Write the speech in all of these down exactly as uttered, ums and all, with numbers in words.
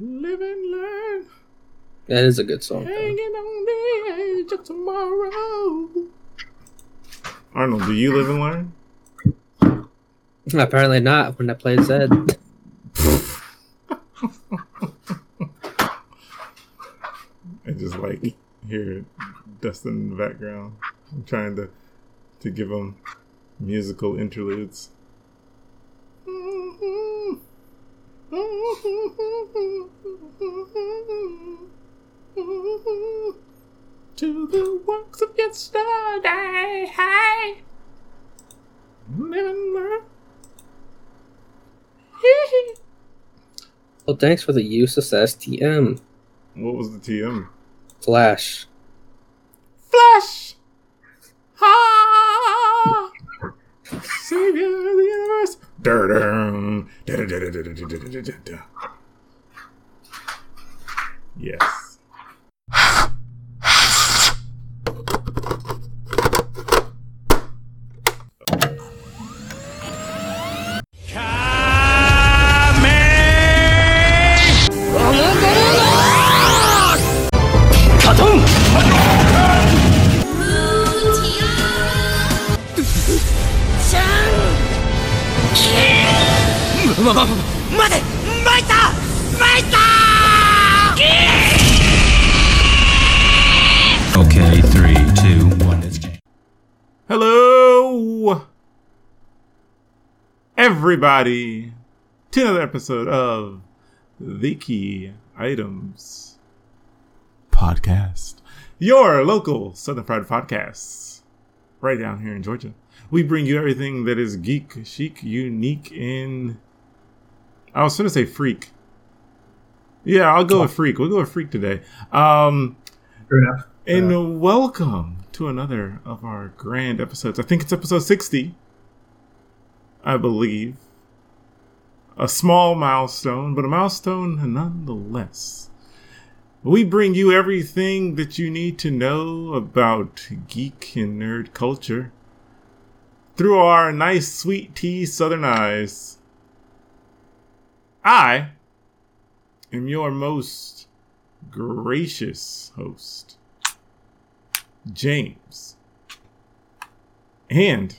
Live and learn. That is a good song. Hanging on the edge of tomorrow. Arnold, do you live and learn? Apparently not, when that play said. I just like hear Dustin in the background. I'm trying to to give him musical interludes. To the works of yesterday, hey. Remember. Well, thanks for the use of S T M. What was the T M? Flash. Flash! Ha! Savior of the universe! Dun, dun, dun, dun, dun, dun, dun, dun, dun, dun. Yes. Okay, three, two, one. Hello, everybody, to another episode of The Key Items Podcast, your local Southern Fried podcasts, right down here in Georgia. We bring you everything that is geek, chic, unique, and I was going to say freak. Yeah, I'll go oh. with freak. We'll go with freak today. Um, Fair enough. Fair and enough. Welcome to another of our grand episodes. I think it's episode sixty, I believe. A small milestone, but a milestone nonetheless. We bring you everything that you need to know about geek and nerd culture through our nice, sweet tea Southern eyes. I am your most gracious host, James. And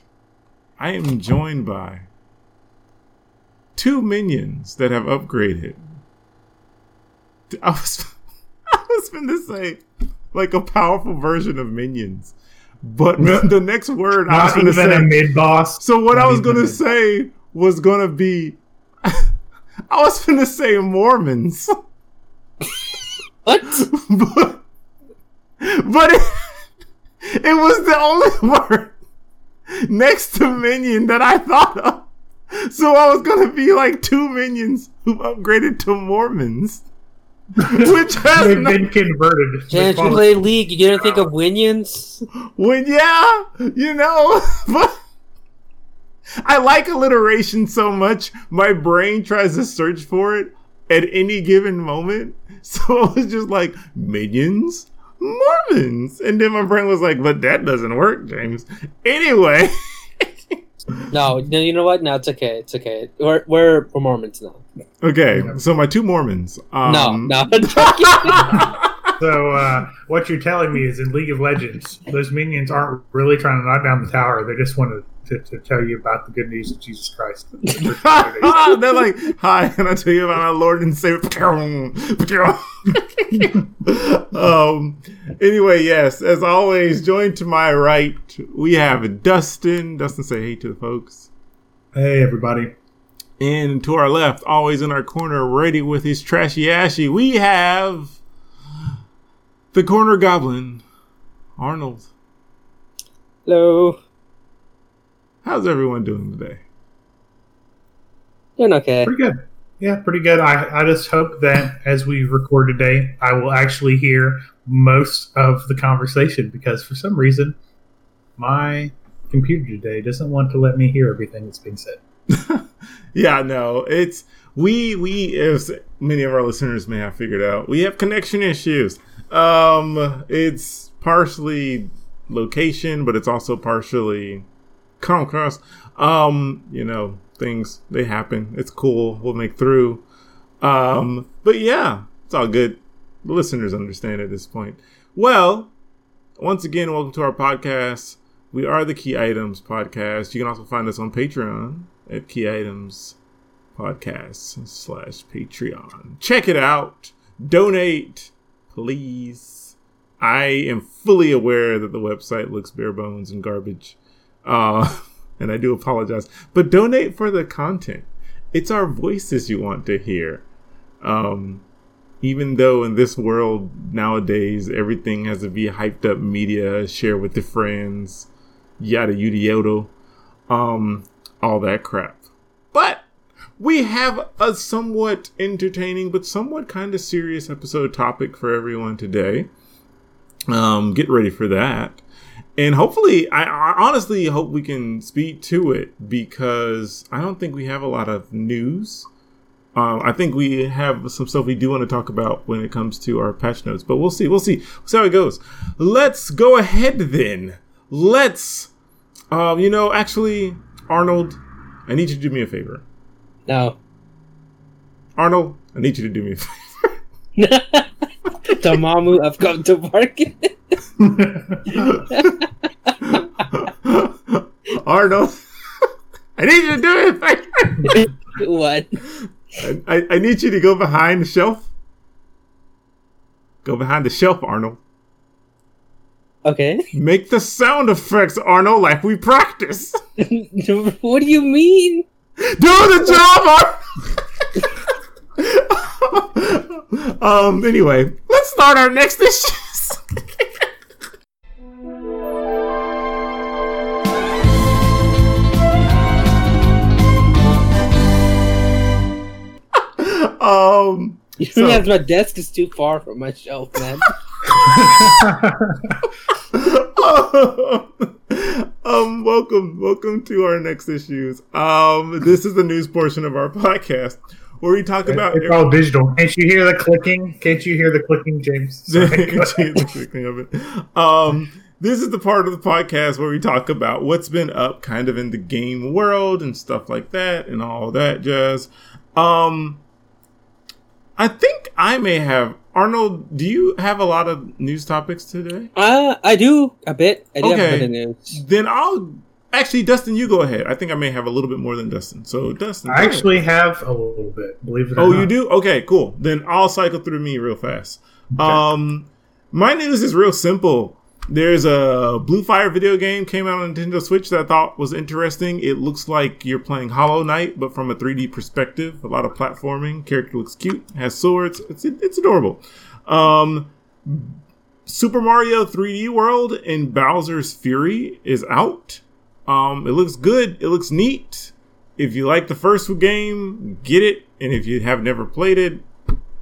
I am joined by two minions that have upgraded. I was, I was going to say, like a powerful version of minions. But the next word I was going to say... Not even a mid-boss. So what I was going to say was going to be... I was going to say Mormons. What? But, but it, it was the only word next to minion that I thought of. So I was going to be like two minions who upgraded to Mormons. Which has They've no- been converted. Can't you play League? You didn't think of Winions? Win, yeah, you know. But I like alliteration so much, my brain tries to search for it at any given moment. So it was just like, minions, Mormons. And then my brain was like, but that doesn't work, James. Anyway. No, no, you know what? No, it's okay. It's okay. We're we're, we're Mormons now. Okay, so my two Mormons. Um... No, no. So uh, what you're telling me is in League of Legends, those minions aren't really trying to knock down the tower. They just want to To, to tell you about the good news of Jesus Christ. They're like, hi, and I tell you about our Lord and Savior. um, anyway, yes, as always, joined to my right, we have Dustin. Dustin, say hey to the folks. Hey, everybody. And to our left, always in our corner, ready with his trashy ashy, we have the corner goblin, Arnold. Hello. How's everyone doing today? Doing okay. Pretty good. Yeah, pretty good. I, I just hope that as we record today, I will actually hear most of the conversation because for some reason, my computer today doesn't want to let me hear everything that's being said. Yeah, no, it's we we as many of our listeners may have figured out, we have connection issues. Um, it's partially location, but it's also partially. Come across, um, you know, things, they happen. It's cool. We'll make through. Um, but yeah, it's all good. The listeners understand at this point. Well, once again, welcome to our podcast. We are the Key Items Podcast. You can also find us on Patreon at Key Items Podcast slash Patreon. Check it out. Donate, please. I am fully aware that the website looks bare bones and garbage. Uh, and I do apologize. But donate for the content. It's our voices you want to hear. Um, even though in this world nowadays, everything has to be hyped up media, share with your friends, yada, yada, yada, um, all that crap. But we have a somewhat entertaining, but somewhat kind of serious episode topic for everyone today. Um, get ready for that. And hopefully, I, I honestly hope we can speed to it because I don't think we have a lot of news. Um, I think we have some stuff we do want to talk about when it comes to our patch notes, but we'll see. We'll see. We'll see how it goes. Let's go ahead then. Let's, um, you know, actually, Arnold, I need you to do me a favor. No. Arnold, I need you to do me a favor. Tamamu, I've come to bargain. Arnold, I need you to do it. Like, what? I, I, I need you to go behind the shelf. Go behind the shelf, Arnold. Okay. Make the sound effects, Arnold, like we practice. What do you mean? Do the job, Arnold. um. Anyway, let's start our next issue. Um, you so. Realize my desk is too far from my shelf, man. um, welcome, welcome to our next issues. Um, this is the news portion of our podcast where we talk it's about. It's all digital. Can't you hear the clicking? Can't you hear the clicking, James? Sorry, Can't you hear the clicking of it? Um, this is the part of the podcast where we talk about what's been up, kind of in the game world and stuff like that, and all that jazz. Um. I think I may have. Arnold, do you have a lot of news topics today? Uh, I do, a bit. I do okay. have a bit of news. Then I'll... Actually, Dustin, you go ahead. I think I may have a little bit more than Dustin. So, Dustin... I actually ahead. have a little bit, believe it or oh, not. Oh, you do? Okay, cool. Then I'll cycle through me real fast. Okay. Um, my news is real simple. There's a Blue Fire video game came out on Nintendo Switch that I thought was interesting. It looks like you're playing Hollow Knight, but from a three D perspective. A lot of platforming. Character looks cute. Has swords. It's it's adorable. Um, Super Mario three D World and Bowser's Fury is out. Um, it looks good. It looks neat. If you like the first game, get it. And if you have never played it,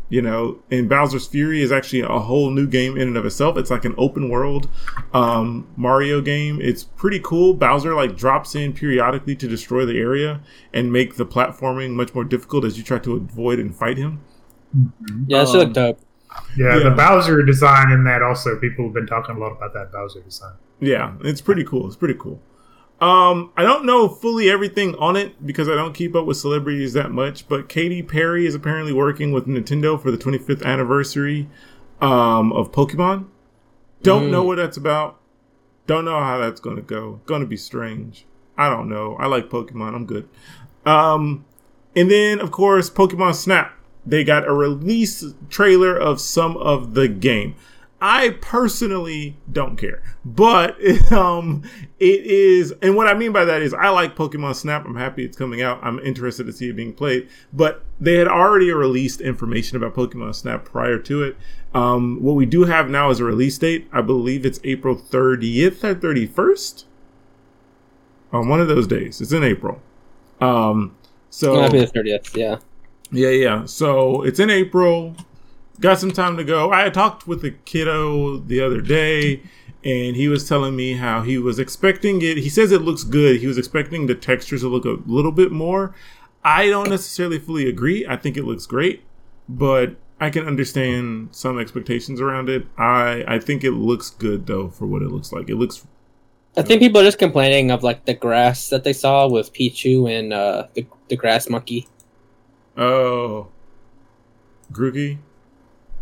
you know, and Bowser's Fury is actually a whole new game in and of itself. It's like an open world um, Mario game. It's pretty cool. Bowser like drops in periodically to destroy the area and make the platforming much more difficult as you try to avoid and fight him. Yeah, um, it looked dope. Yeah, yeah, the Bowser design in that also. People have been talking a lot about that Bowser design. Yeah, it's pretty cool. It's pretty cool. Um, I don't know fully everything on it because I don't keep up with celebrities that much, but Katy Perry is apparently working with Nintendo for the twenty-fifth anniversary um, of Pokemon. Don't mm. know what that's about. Don't know how that's going to go. Going to be strange. I don't know. I like Pokemon. I'm good. Um, and then, of course, Pokemon Snap. They got a release trailer of some of the game. I personally don't care, but um, it is, and what I mean by that is I like Pokemon Snap. I'm happy it's coming out. I'm interested to see it being played, but they had already released information about Pokemon Snap prior to it. Um, what we do have now is a release date. I believe it's April thirtieth or thirty-first on one of those days. It's in April. Um, so it'll be the thirtieth, yeah. Yeah, yeah. So it's in April. Got some time to go. I talked with a kiddo the other day, and he was telling me how he was expecting it. He says it looks good. He was expecting the textures to look a little bit more. I don't necessarily fully agree. I think it looks great, but I can understand some expectations around it. I, I think it looks good, though, for what it looks like. It looks... I think people are just complaining of, like, the grass that they saw with Pichu and uh, the, the grass monkey. Oh... Grookey?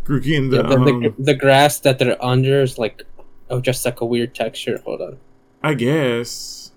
Grookey in the, yeah, the, um... the the grass that they're under is like oh, just like a weird texture. Hold on. I guess.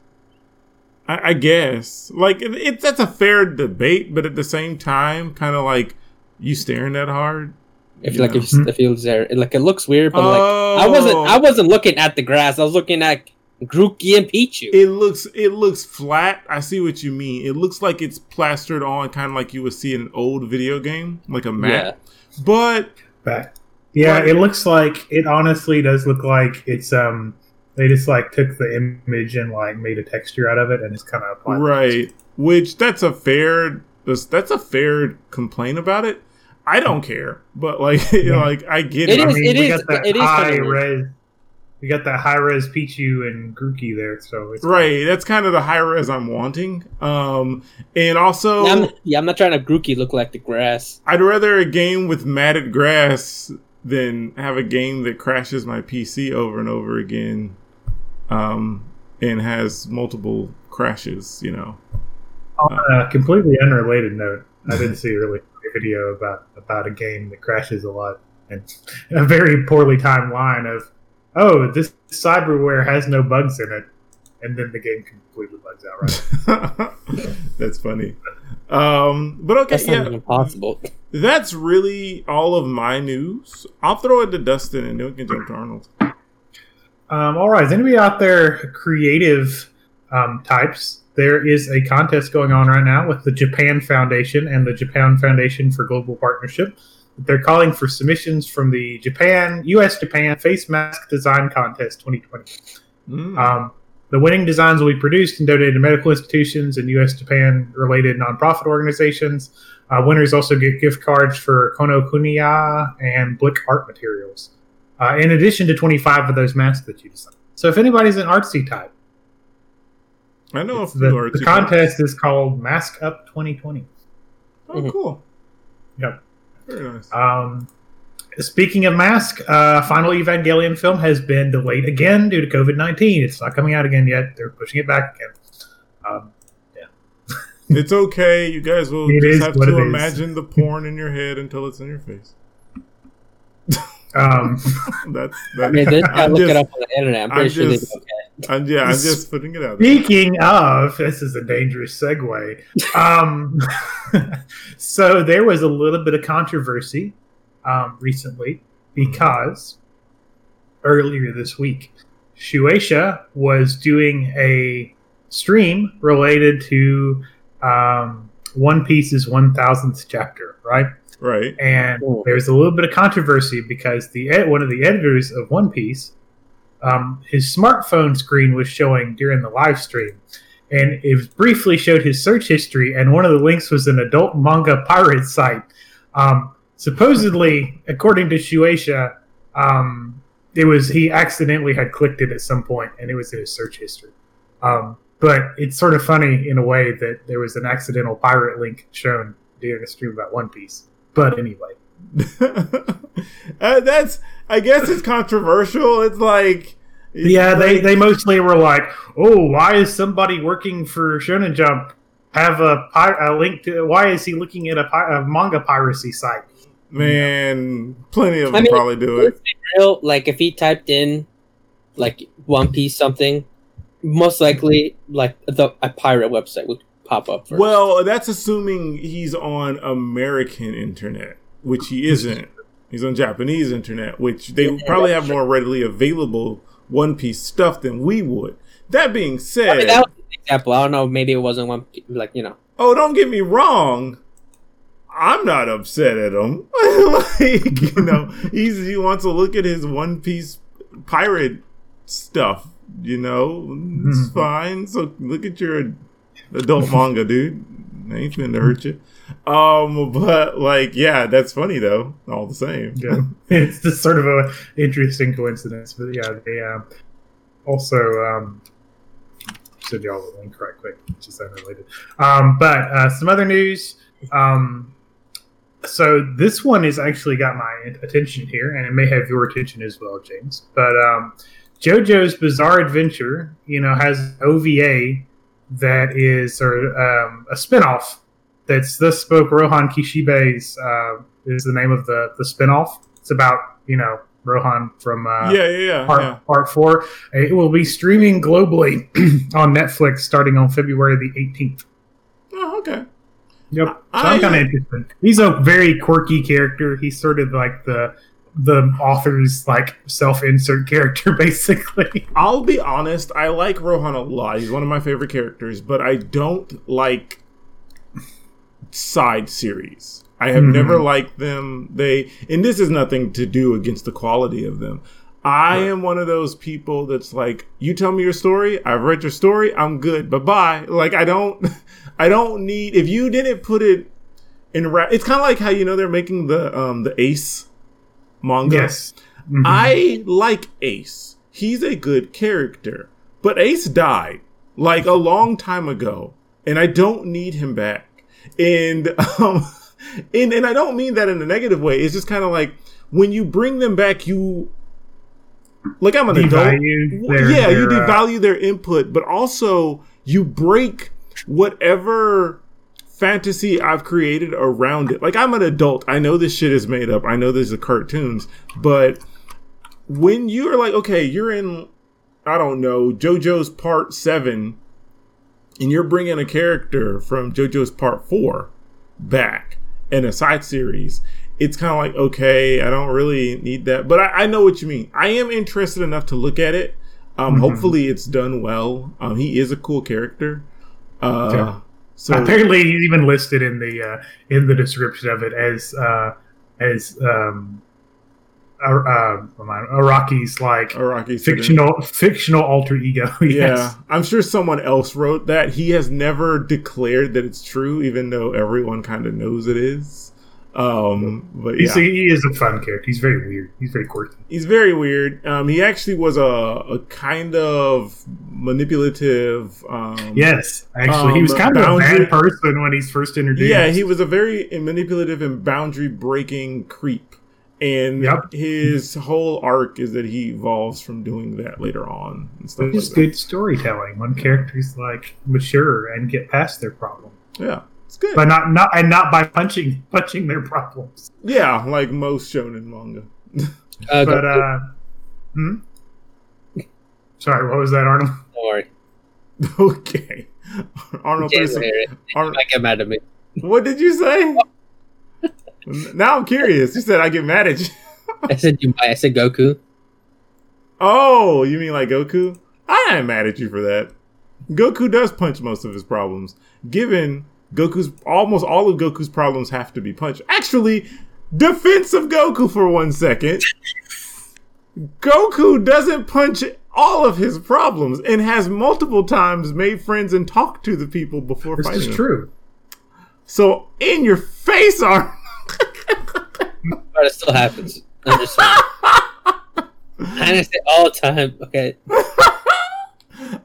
I, I guess like it, it, that's a fair debate, but at the same time, kind of like you staring that hard. If you like if, if it was there, it, like it looks weird, but like oh. I wasn't I wasn't looking at the grass. I was looking at Grookey and Pichu. It looks it looks flat. I see what you mean. It looks like it's plastered on, kind of like you would see in an old video game, like a map. Yeah. But, but yeah, but, it looks like it. Honestly, does look like it's um. They just like took the image and like made a texture out of it, and it's kind of applied right. Which that's a fair that's a fair complaint about it. I don't care, but like, you know, like I get it. It is. I mean, it we is, got that high res. We got that high res Pichu and Grookey there, so it's right. Fun. That's kind of the high res I'm wanting. Um, and also, I'm, yeah, I'm not trying to Grookey look like the grass. I'd rather a game with matted grass than have a game that crashes my P C over and over again, um, and has multiple crashes. You know. On a completely unrelated note, I didn't see really. video about about a game that crashes a lot and a very poorly timed line of oh this cyberware has no bugs in it, and then the game completely bugs out right. That's funny. Um but okay, that's yeah, impossible. That's really all of my news. I'll throw it to Dustin and then we can jump to Arnold. Um all right, is anybody out there creative um types? There is a contest going on right now with the Japan Foundation and the Japan Foundation for Global Partnership. They're calling for submissions from the Japan, U S Japan Face Mask Design Contest twenty twenty. Mm. Um, the winning designs will be produced and donated to medical institutions and U S Japan related nonprofit organizations. Uh, winners also get gift cards for Kono Kuniya and Blick art materials, uh, in addition to twenty-five of those masks that you design. So if anybody's an artsy type, I know if the, the contest is called Mask Up twenty twenty. Oh, mm-hmm. Cool. Yep. Very nice. Um, speaking of mask, uh, Final Evangelion film has been delayed again due to COVID nineteen. It's not coming out again yet. They're pushing it back again. Um, yeah. It's okay. You guys will it just have to imagine is. the porn in your head until it's in your face. Um, that's, that's, I mean, this guy looked just, it up on the internet. I'm pretty I'm sure just, they okay. I'm, yeah, I'm just putting it out there. Speaking of, this is a dangerous segue. Um, so there was a little bit of controversy um, recently because earlier this week, Shueisha was doing a stream related to um, One Piece's one thousandth chapter, right? Right, and cool. There's a little bit of controversy because the ed- one of the editors of One Piece, um, his smartphone screen was showing during the live stream, and it briefly showed his search history, and one of the links was an adult manga pirate site. Um, supposedly, according to Shueisha, um, it was he accidentally had clicked it at some point, and it was in his search history. Um, but it's sort of funny in a way that there was an accidental pirate link shown during a stream about One Piece. But anyway, uh, that's, I guess it's controversial. It's like, it's yeah, they, they mostly were like, oh, why is somebody working for Shonen Jump have a, a link to, why is he looking at a, a manga piracy site? Man, plenty of them I mean, probably do it. Real, like if he typed in like One Piece something, most likely like the, a pirate website would pop up first. Well, that's assuming he's on American internet, which he isn't. He's on Japanese internet, which they yeah, probably have true. more readily available One Piece stuff than we would. That being said, I mean, that was an example. I don't know. Maybe it wasn't one. Like you know. Oh, don't get me wrong. I'm not upset at him. Like you know, he's he wants to look at his One Piece pirate stuff. You know, it's mm-hmm. fine. So look at your. Adult manga, dude. I ain't finna hurt you. Um, but, like, yeah, that's funny, though, all the same. Yeah. It's just sort of an interesting coincidence. But, yeah, they uh, also um, said y'all the link right quick, which is unrelated. Um, but uh, some other news. Um, so this one has actually got my attention here, and it may have your attention as well, James. But um, JoJo's Bizarre Adventure, you know, has O V A that is or, um, a spinoff that's this spoke Rohan Kishibe's uh, is the name of the, the spinoff. It's about, you know, Rohan from uh, yeah, yeah, yeah, part, yeah. part four. It will be streaming globally on Netflix starting on February the eighteenth. Oh, okay. Yep. So I, I'm kind of interested. He's a very quirky character. He's sort of like the the author's like self-insert character, basically. I'll be honest. I like Rohan a lot. He's one of my favorite characters, but I don't like side series. I have mm-hmm. never liked them. They and this is nothing to do against the quality of them. I right. am one of those people that's like, you tell me your story, I've read your story, I'm good, bye-bye. Like, I don't I don't need, if you didn't put it in rap, it's kind of like how, you know, they're making the um the Ace manga. Yes. Mm-hmm. I like Ace. He's a good character. But Ace died like a long time ago, and I don't need him back. And um And and I don't mean that in a negative way. It's just kind of like when you bring them back, you like I'm an devalue adult. Their, yeah, their, you devalue uh, their input, but also you break whatever fantasy I've created around it. Like, I'm an adult. I know this shit is made up. I know this is cartoons, but when you're like, okay, you're in, I don't know, JoJo's Part Seven, and you're bringing a character from JoJo's Part Four back in a side series, it's kind of like, okay, I don't really need that, but I, I know what you mean. I am interested enough to look at it. Um, mm-hmm. Hopefully it's done well. Um, he is a cool character. Uh, yeah. So apparently he's even listed in the uh, in the description of it as uh, as um, uh, uh, Araki's like Araki's fictional fictional alter ego. Yes. Yeah, I'm sure someone else wrote that. He has never declared that it's true, even though everyone kind of knows it is. Um, but yeah, he is a fun character. He's very weird. He's very quirky. He's very weird. Um, he actually was a, a kind of manipulative. Um, yes, actually, um, he was kind of a bad person when he's first introduced. Yeah, he was a very manipulative and boundary breaking creep. And yep. his whole arc is that he evolves from doing that later on. And stuff it's like good that. storytelling when characters like mature and get past their problem. Yeah, it's good, but not not and not by punching punching their problems. Yeah, like most shonen manga. Uh, but uh, hmm? Sorry, what was that, Arnold? Sorry. Okay, Arnold. Some, Arnold, I get mad at me. What did you say? Now I'm curious. You said I get mad at you. I said you. I said Goku. Oh, you mean like Goku? I ain't mad at you for that. Goku does punch most of his problems. Given Goku's almost all of Goku's problems have to be punched. Actually, defense of Goku for one second. Goku doesn't punch all of his problems and has multiple times made friends and talked to the people before this fighting. This is true. So in your face, are. But it still happens. I'm just saying. I understand all the time. Okay.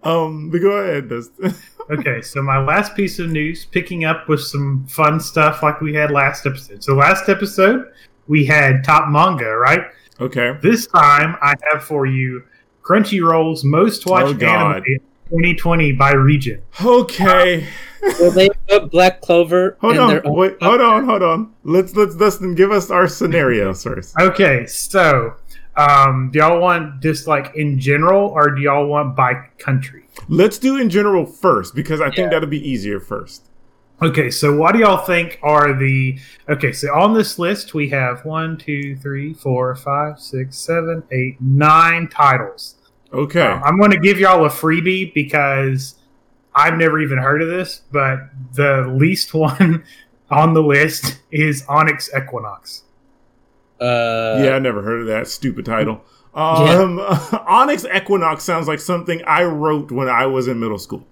Um, but go ahead, Dustin. Okay, so my last piece of news, picking up with some fun stuff like we had last episode. So last episode, we had top manga, right? Okay. This time, I have for you Crunchyroll's most watched oh, anime twenty twenty by region. Okay. Will they put Black Clover? Hold in on, their own wait, hold on, hold on. Let's let's Dustin give us our scenarios first. Okay, so um, do y'all want just like in general, or do y'all want by country? Let's do in general first because I yeah. think that'll be easier first. Okay, so what do y'all think are the okay? So on this list we have one, two, three, four, five, six, seven, eight, nine titles. Okay, um, I'm going to give y'all a freebie because I've never even heard of this, but the least one on the list is Onyx Equinox. Uh, yeah, I never heard of that stupid title. Um, yeah. Onyx Equinox sounds like something I wrote when I was in middle school.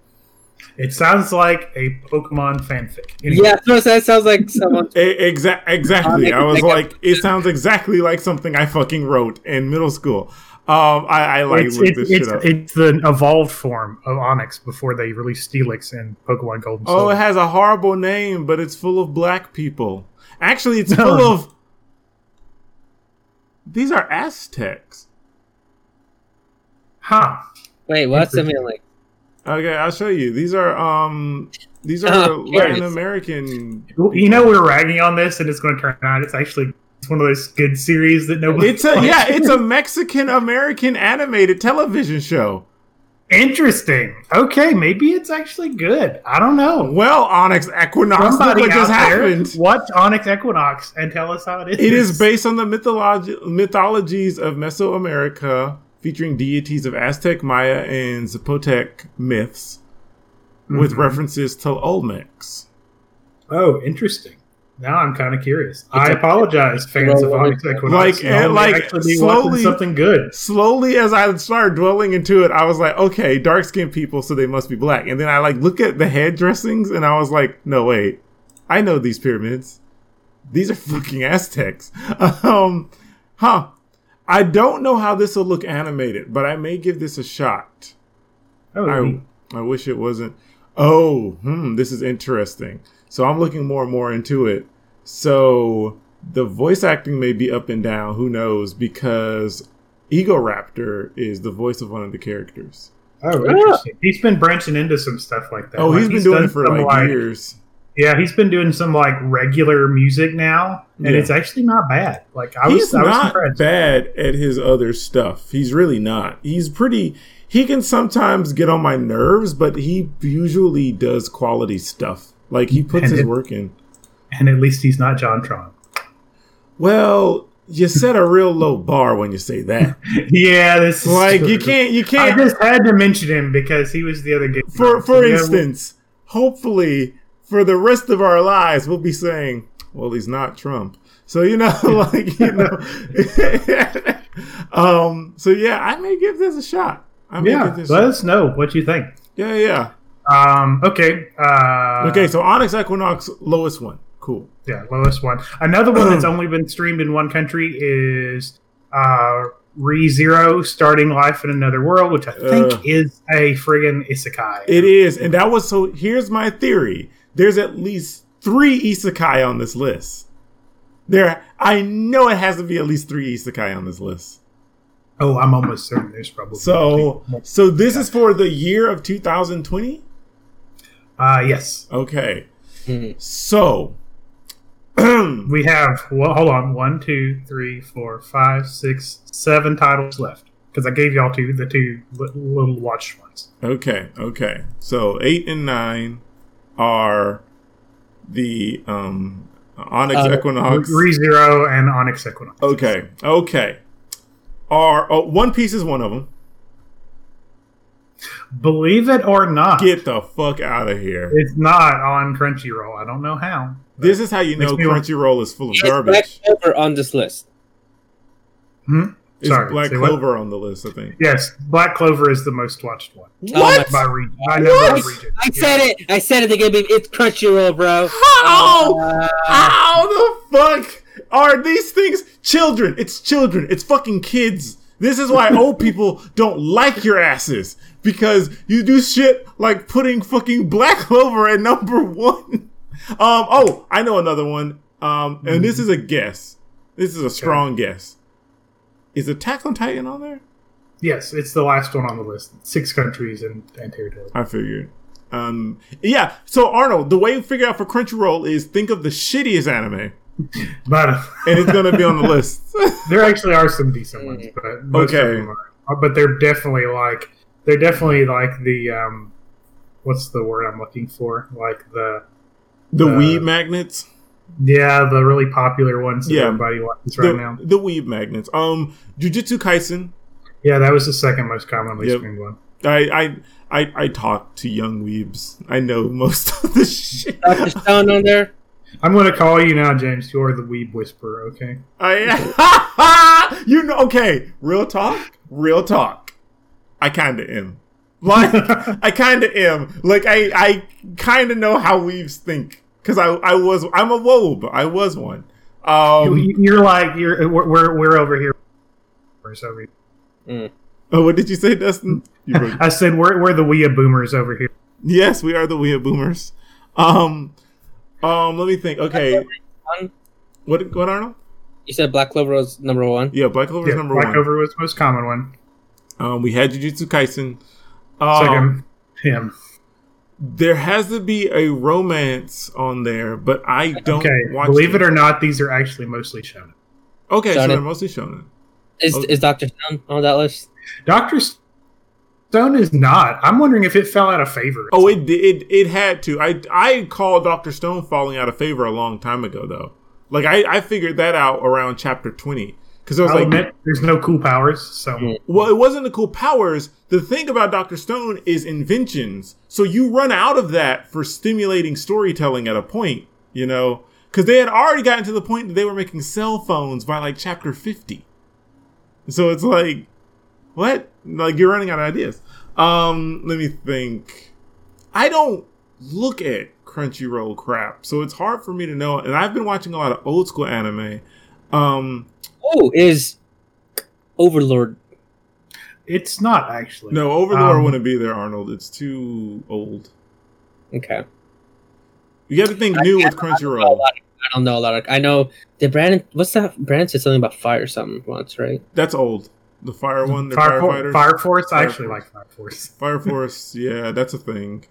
It sounds like a Pokemon fanfic. Anyway. Yeah, no, that sounds like someone. Exa- exactly. Onyx I was like, it sounds exactly like something I fucking wrote in middle school. Um, I, I like it's, look it's, this it's, shit up. It's the evolved form of Onyx before they released Steelix and Pokemon Gold and Silver. Oh, it has a horrible name, but it's full of black people. Actually, it's no. full of... These are Aztecs. Huh. Wait, what's something like... Okay, I'll show you. These are um, these are uh, Latin American. You know, we're ragging on this, and it's going to turn out it's actually it's one of those good series that nobody. It's a likes. yeah, it's a Mexican American animated television show. Interesting. Okay, maybe it's actually good. I don't know. Well, Onyx Equinox, somebody look what just happened. Watch Onyx Equinox and tell us how it is. It is based on the mythology- mythologies of Mesoamerica, featuring deities of Aztec, Maya, and Zapotec myths, mm-hmm. with references to Olmecs. Oh, interesting. Now I'm kind of curious. It's I apologize, fans of Onyx Equinox. Like, and like actually slowly, something good. Slowly, as I started dwelling into it, I was like, okay, dark-skinned people, so they must be black. And then I like look at the head dressings, and I was like, no, wait, I know these pyramids. These are fucking Aztecs. um, huh. I don't know how this will look animated, but I may give this a shot. Oh, I, I wish it wasn't. Oh, hmm, this is interesting. So I'm looking more and more into it. So the voice acting may be up and down. Who knows? Because Egoraptor is the voice of one of the characters. Oh, interesting. He's been branching into some stuff like that. Oh, like he's been he's doing it for like, like years. Yeah, he's been doing some like regular music now, and yeah. it's actually not bad. Like I was, he's I was not impressed. Bad at his other stuff. He's really not. He's pretty. He can sometimes get on my nerves, but he usually does quality stuff. Like he puts and his it, work in. And at least he's not JonTron. Well, you set a real low bar when you say that. yeah, this is like true. you can't. You can't. I just had to mention him because he was the other guy. For for so, instance, yeah, we'll, hopefully. For the rest of our lives, we'll be saying, well, he's not Trump. So, you know, like, you know. um, so, yeah, I may give this a shot. I may yeah, give this let a shot. Us know what you think. Yeah, yeah. Um, okay. Uh, okay, so Onyx Equinox, lowest one. Cool. Yeah, lowest one. Another one that's only been streamed in one country is uh, ReZero, Starting Life in Another World, which I think uh, is a friggin' isekai. It is. And that was so, here's my theory. There's at least three isekai on this list. There, I know it has to be at least three isekai on this list. Oh, I'm almost certain there's probably. So, so this yeah. is for the year of two thousand twenty? Uh, yes. Okay. Mm-hmm. So, we have, well, hold on, one, two, three, four, five, six, seven titles left. Because I gave y'all two, the two little watch ones. Okay, okay. So, eight and nine. Are the um, Onyx uh, Equinox ReZero and Onyx Equinox? Okay, okay. Are oh, One Piece is one of them? Believe it or not, get the fuck out of here! It's not on Crunchyroll. I don't know how. This is how you know Crunchyroll is full of garbage. Is Black Clover on this list? Hmm. Is Sorry, Black Clover what? on the list, I think. Yes, Black Clover is the most watched one. What? By region. I know what? By region. I said yeah. it. I said it again. It's Crunchyroll, bro. How? Uh, How the fuck are these things? Children. It's children. It's fucking kids. This is why old people don't like your asses. Because you do shit like putting fucking Black Clover at number one. Um. Oh, I know another one. Um. And this is a guess. This is a strong okay. guess. Is Attack on Titan on there? Yes, it's the last one on the list. Six countries and, and territories. I figured. Um, yeah, so Arnold, the way you figure out for Crunchyroll is think of the shittiest anime. but, and it's going to be on the list. There actually are some decent ones, but most okay. of them are. But they're definitely like, they're definitely like the, um, what's the word I'm looking for? Like the... The, the weed magnets? Yeah, the really popular ones that yeah. everybody likes right the, now. The weeb magnets. Um, Jujutsu Kaisen. Yeah, that was the second most commonly yep. streamed one. I, I I I talk to young weebs. I know most of the shit. Doctor Stone on there. I'm gonna call you now, James. You are the weeb whisperer. Okay. I you know. Okay. Real talk. Real talk. I kinda am. Like I kinda am. Like I I kinda know how weebs think. Because I, I was I'm a wobe I was one. Um, you, you're like you're we're we're over here. We're over here. Mm. Oh, what did you say, Dustin? You wrote, I said we're we're the Wea boomers over here. Yes, we are the Wea boomers. Um, um, let me think. Okay, what what Arnold? You said Black Clover was number one. Yeah, Black Clover was yeah, number Black one. Black Clover was the most common one. Um, we had Jujutsu Kaisen. Um, Second. him. There has to be a romance on there, but I don't okay, watch believe it. it or not, these are actually mostly shonen. Okay, shonen. So they're mostly shonen. Is okay. is Doctor Stone on that list? Doctor Stone is not. I'm wondering if it fell out of favor. Oh, it, it it had to. I I called Doctor Stone falling out of favor a long time ago, though. Like, I, I figured that out around chapter twenty. Because I was I'll like, admit, there's no cool powers. So well, it wasn't the cool powers. The thing about Doctor Stone is inventions. So you run out of that for stimulating storytelling at a point, you know, because they had already gotten to the point that they were making cell phones by like chapter fifty. So it's like, what? Like, you're running out of ideas. Um, let me think. I don't look at Crunchyroll crap, so it's hard for me to know. And I've been watching a lot of old school anime. Um, Oh, is Overlord? It's not actually. No, Overlord um, wouldn't be there, Arnold. It's too old. Okay. You have to think new I, with Crunchyroll. I don't know a lot. Of, I know the Brandon. What's that? Brandon said something about fire something once, right? That's old. The fire one. The fire firefighters. Fire Force. Fire I actually Force. like Fire Force. Fire Force. Yeah, that's a thing.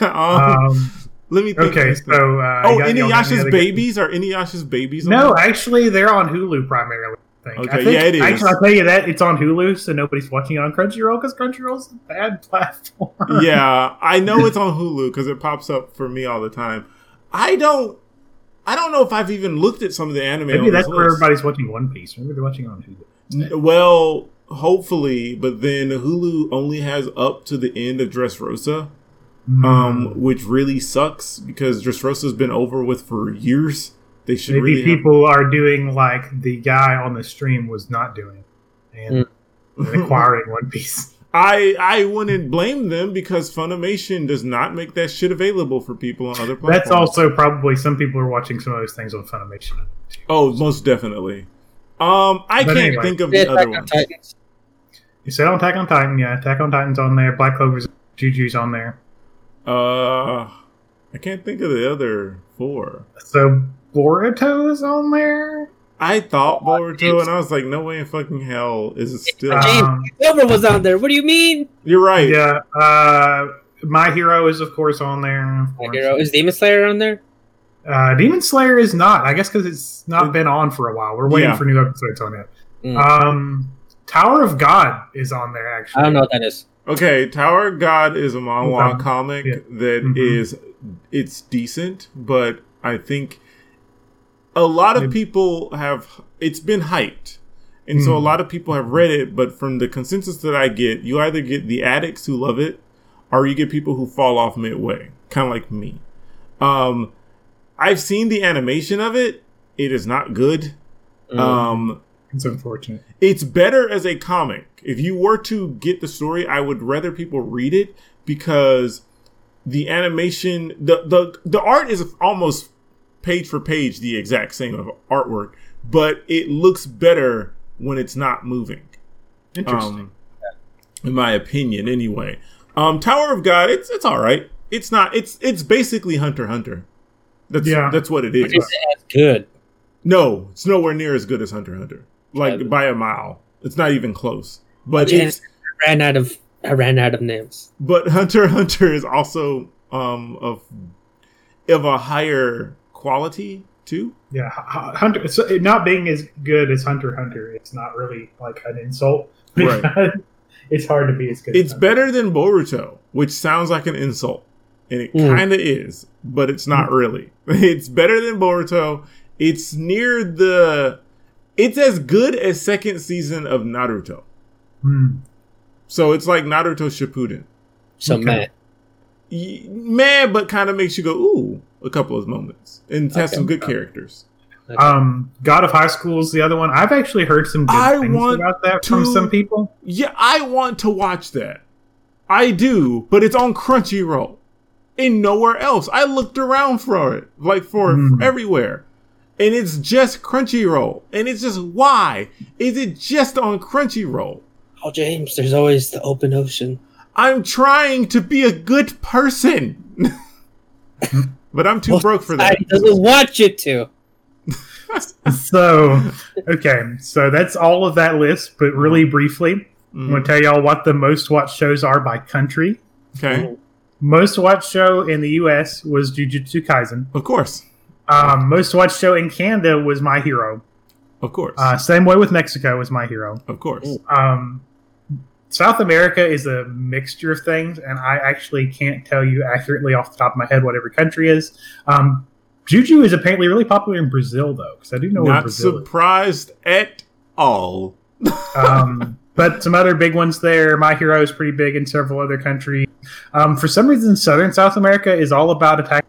um, um Let me think. Okay, so... Uh, oh, Inuyasha's Babies? Are Inuyasha's Babies on No, that? actually, they're on Hulu primarily, I think. Okay, I think, yeah, it is. Actually, I'll tell you that. It's on Hulu, so nobody's watching it on Crunchyroll, because Crunchyroll's a bad platform. Yeah, I know it's on Hulu, because it pops up for me all the time. I don't... I don't know if I've even looked at some of the anime Maybe on that's where list. Everybody's watching One Piece. Maybe they're watching it on Hulu. Well, hopefully, but then Hulu only has up to the end of Dressrosa. Um, which really sucks because Dressrosa's been over with for years. They should Maybe really people have... are doing like the guy on the stream was not doing and, mm. and acquiring One Piece. I I wouldn't blame them because Funimation does not make that shit available for people on other platforms. That's also probably some people are watching some of those things on Funimation. Oh, most definitely. Um, I but can't anyway. think of the Attack other ones. On you said on Attack on Titan, yeah. Attack on Titan's on there. Black Clover's Juju's on there. Uh, I can't think of the other four. So Boruto is on there. I thought Boruto, and I was like, "No way in fucking hell is it still?" Um, Silver was on there. What do you mean? You're right. Yeah. Uh, My Hero is of course on there. My Hero is Demon Slayer on there. Uh, Demon Slayer is not. I guess because it's not been on for a while. We're waiting yeah. for new episodes on it. Mm. Um, Tower of God is on there. Actually, I don't know what that is. Okay, Tower of God is a manhwa um, comic yeah. that mm-hmm. is, it's decent, but I think a lot of people have, it's been hyped. And mm-hmm. so a lot of people have read it, but from the consensus that I get, you either get the addicts who love it, or you get people who fall off midway, kind of like me. Um, I've seen the animation of it. It is not good. Mm. Um It's unfortunate. It's better as a comic. If you were to get the story, I would rather people read it because the animation, the the, the art is almost page for page the exact same of artwork, but it looks better when it's not moving. Interesting. Um, in my opinion, anyway. Um, Tower of God, it's it's all right. It's not. It's it's basically Hunter x Hunter. That's yeah. that's what it is. It's good. No, it's nowhere near as good as Hunter x Hunter. Like by a mile, it's not even close. But yeah, it's I ran out of I ran out of names. But Hunter x Hunter is also um, of of a higher quality too. Yeah, Hunter. So it not being as good as Hunter x Hunter, it's not really like an insult. Right. It's hard to be as good. It's as better than Boruto, which sounds like an insult, and it mm. kind of is, but it's not mm. really. It's better than Boruto. It's near the. It's as good as second season of Naruto. Hmm. So it's like Naruto Shippuden. So mad. Mad, but kind of makes you go, ooh, a couple of moments. And it has okay. some good characters. Um, God of High School is the other one. I've actually heard some good I things want about that to, from some people. Yeah, I want to watch that. I do, but it's on Crunchyroll. And nowhere else. I looked around for it. Like, for, mm. for everywhere. And it's just Crunchyroll. And it's just, why is it just on Crunchyroll? Oh, James, there's always the open ocean. I'm trying to be a good person. But I'm too well, broke for that. I doesn't want you to. So, okay. So that's all of that list. But really briefly, mm-hmm. I'm going to tell y'all what the most watched shows are by country. Okay. Most watched show in the U S was Jujutsu Kaisen. Of course. Um, most watched show in Canada was My Hero. Of course. Uh, same way with Mexico was My Hero. Of course. Um, South America is a mixture of things, and I actually can't tell you accurately off the top of my head what every country is. Um, Juju is apparently really popular in Brazil, though, because I do know where Brazil is. Not surprised at all. um, but some other big ones there. My Hero is pretty big in several other countries. Um, for some reason, Southern South America is all about Attack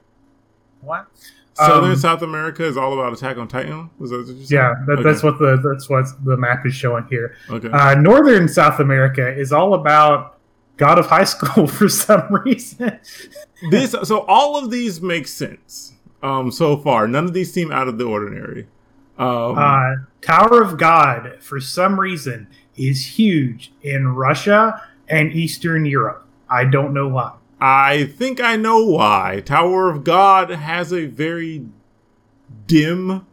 on Titan. Southern um, South America is all about Attack on Titan? Was that what you said? Yeah, that, okay. that's what the that's what the map is showing here. Okay. Uh, Northern South America is all about God of High School for some reason. This so all of these make sense um, so far. None of these seem out of the ordinary. Um, uh, Tower of God, for some reason, is huge in Russia and Eastern Europe. I don't know why. I think I know why. Tower of God has a very dim,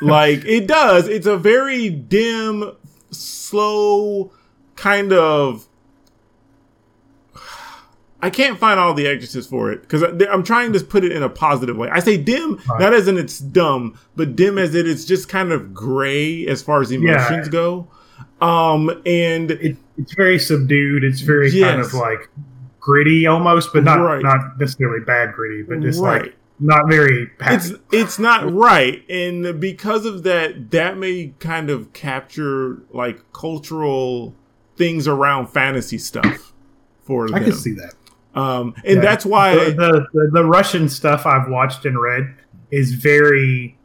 like, it does. It's a very dim, slow, kind of, I can't find all the adjectives for it, because I'm trying to put it in a positive way. I say dim, right. Not as in it's dumb, but dim as it is just kind of gray as far as emotions yeah. go. Um, and it, it's very subdued. It's very yes. kind of like... gritty almost, but not right. not necessarily bad gritty, but just right. like not very passive. It's it's not right. And because of that, that may kind of capture like cultural things around fantasy stuff for them. I can see that. Um, and yeah. that's why the, the, the, the Russian stuff I've watched and read is very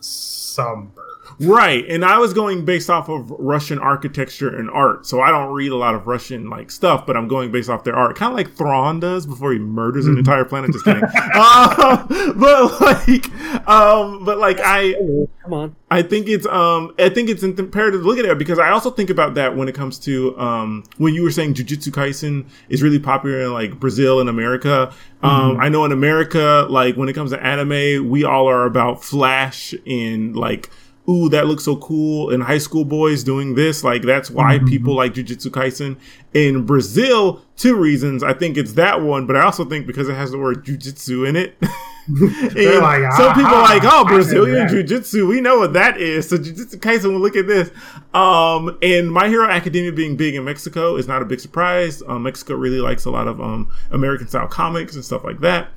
somber. Right, and I was going based off of Russian architecture and art, so I don't read a lot of Russian like stuff, but I'm going based off their art, kind of like Thrawn does before he murders mm-hmm. an entire planet. Just kidding, uh, but like, um, but like I, come on, I think it's um, I think it's imperative to look at it because I also think about that when it comes to um, when you were saying Jujutsu Kaisen is really popular in like Brazil and America. Um, mm-hmm. I know in America, like when it comes to anime, we all are about Flash and like. Ooh, that looks so cool. And high school boys doing this. Like, that's why mm-hmm. people like Jujutsu Kaisen. In Brazil, two reasons. I think it's that one, but I also think because it has the word jujutsu in it. And like, ah, some people are like, oh, Brazilian jujutsu. We know what that is. So Jujutsu Kaisen, we'll look at this. Um, and My Hero Academia being big in Mexico is not a big surprise. Um, Mexico really likes a lot of um, American-style comics and stuff like that.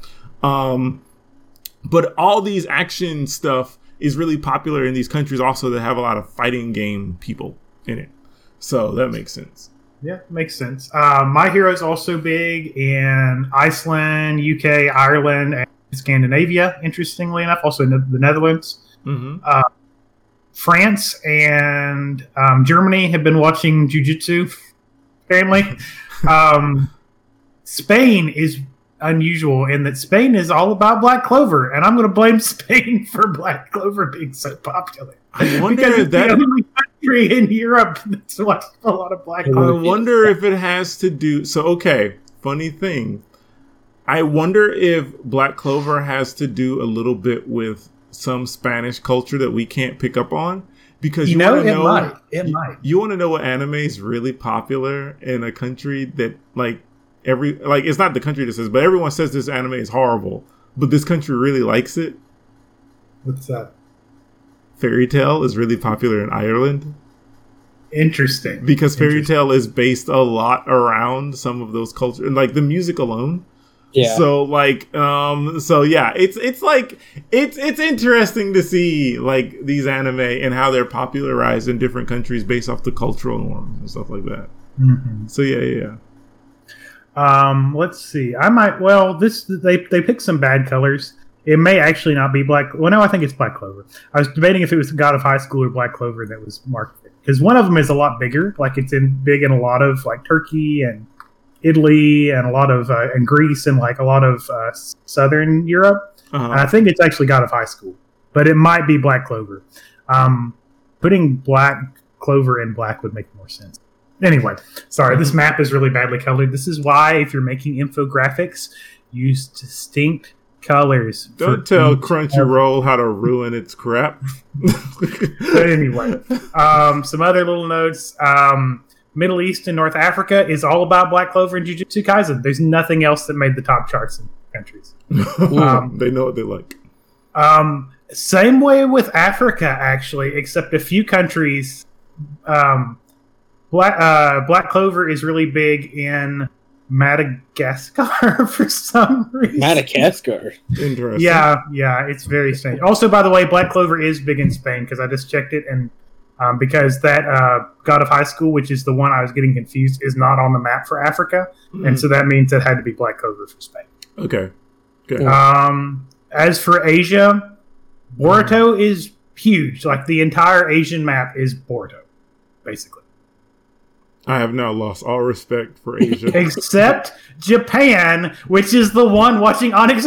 Um, but all these action stuff is really popular in these countries also that have a lot of fighting game people in it. So that makes sense. Yeah, makes sense. Uh, My Hero is also big in Iceland, U K, Ireland, and Scandinavia, interestingly enough. Also in the Netherlands. Mm-hmm. Uh, France and um, Germany have been watching Jujutsu, apparently. um, Spain is... unusual in that Spain is all about Black Clover, and I'm going to blame Spain for Black Clover being so popular. I wonder because if that it's the only country in Europe that's watched a lot of Black Clover. I wonder if it has to do. So, okay, funny thing. I wonder if Black Clover has to do a little bit with some Spanish culture that we can't pick up on. Because you, you know, want to it know, might. It you, might. You want to know what anime is really popular in a country that like. Every like it's not the country that says, but everyone says this anime is horrible. But this country really likes it. What's that? Fairy Tail is really popular in Ireland. Interesting, because Fairy Tail is based a lot around some of those cultures, and like the music alone. Yeah. So like, um, so yeah, it's it's like it's it's interesting to see like these anime and how they're popularized in different countries based off the cultural norms and stuff like that. Mm-hmm. So yeah, yeah. yeah. Um, let's see. I might, well, this, they, they picked some bad colors. It may actually not be Black. Well, no, I think it's Black Clover. I was debating if it was God of High School or Black Clover that was marked. Because one of them is a lot bigger. Like it's in big in a lot of like Turkey and Italy and a lot of, uh, and Greece and like a lot of, uh, Southern Europe. Uh-huh. I think it's actually God of High School, but it might be Black Clover. Um, putting Black Clover in black would make more sense. Anyway, sorry, this map is really badly colored. This is why, if you're making infographics, use distinct colors. Don't tell Crunchyroll how to ruin its crap. But anyway, um, some other little notes. Um, Middle East and North Africa is all about Black Clover and Jujutsu Kaisen. There's nothing else that made the top charts in countries. um, they know what they like. Um, same way with Africa, actually, except a few countries. Um, Black, uh, Black Clover is really big in Madagascar for some reason. Madagascar? Interesting. Yeah, yeah, it's very strange. Also, by the way, Black Clover is big in Spain, because I just checked it, and um, because that uh, God of High School, which is the one I was getting confused, is not on the map for Africa, mm. and so that means it had to be Black Clover for Spain. Okay. okay. Um, as for Asia, Boruto mm. is huge. Like, the entire Asian map is Boruto, basically. I have now lost all respect for Asia. Except Japan, which is the one watching Onyx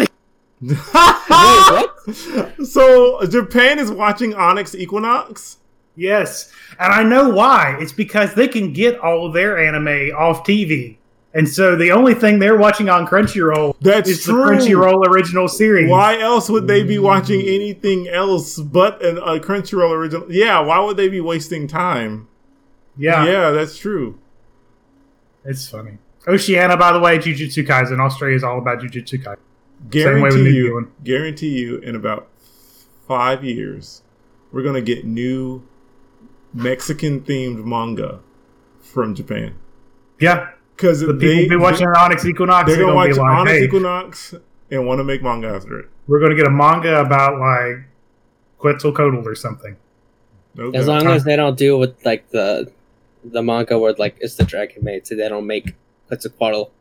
Equinox. Wait, what? So, Japan is watching Onyx Equinox? Yes. And I know why. It's because they can get all of their anime off T V. And so the only thing they're watching on Crunchyroll That's is true. the Crunchyroll original series. Why else would they be watching anything else but an, a Crunchyroll original? Yeah, why would they be wasting time? Yeah, yeah, that's true. It's funny. Oceania, by the way, Jujutsu Kaisen. Australia is all about Jujutsu Kaisen. Guarantee Same way with you, New guarantee you, in about five years, we're gonna get new Mexican-themed manga from Japan. Yeah, because the people they, be watching they, Onyx Equinox. They're gonna, gonna watch like, Onyx hey, Equinox and want to make manga after it. We're gonna get a manga about like Quetzalcoatl or something. Okay. As long as they don't deal with like the. The manga word, like, it's the Dragon Maid, so they don't make Quetzalcoatl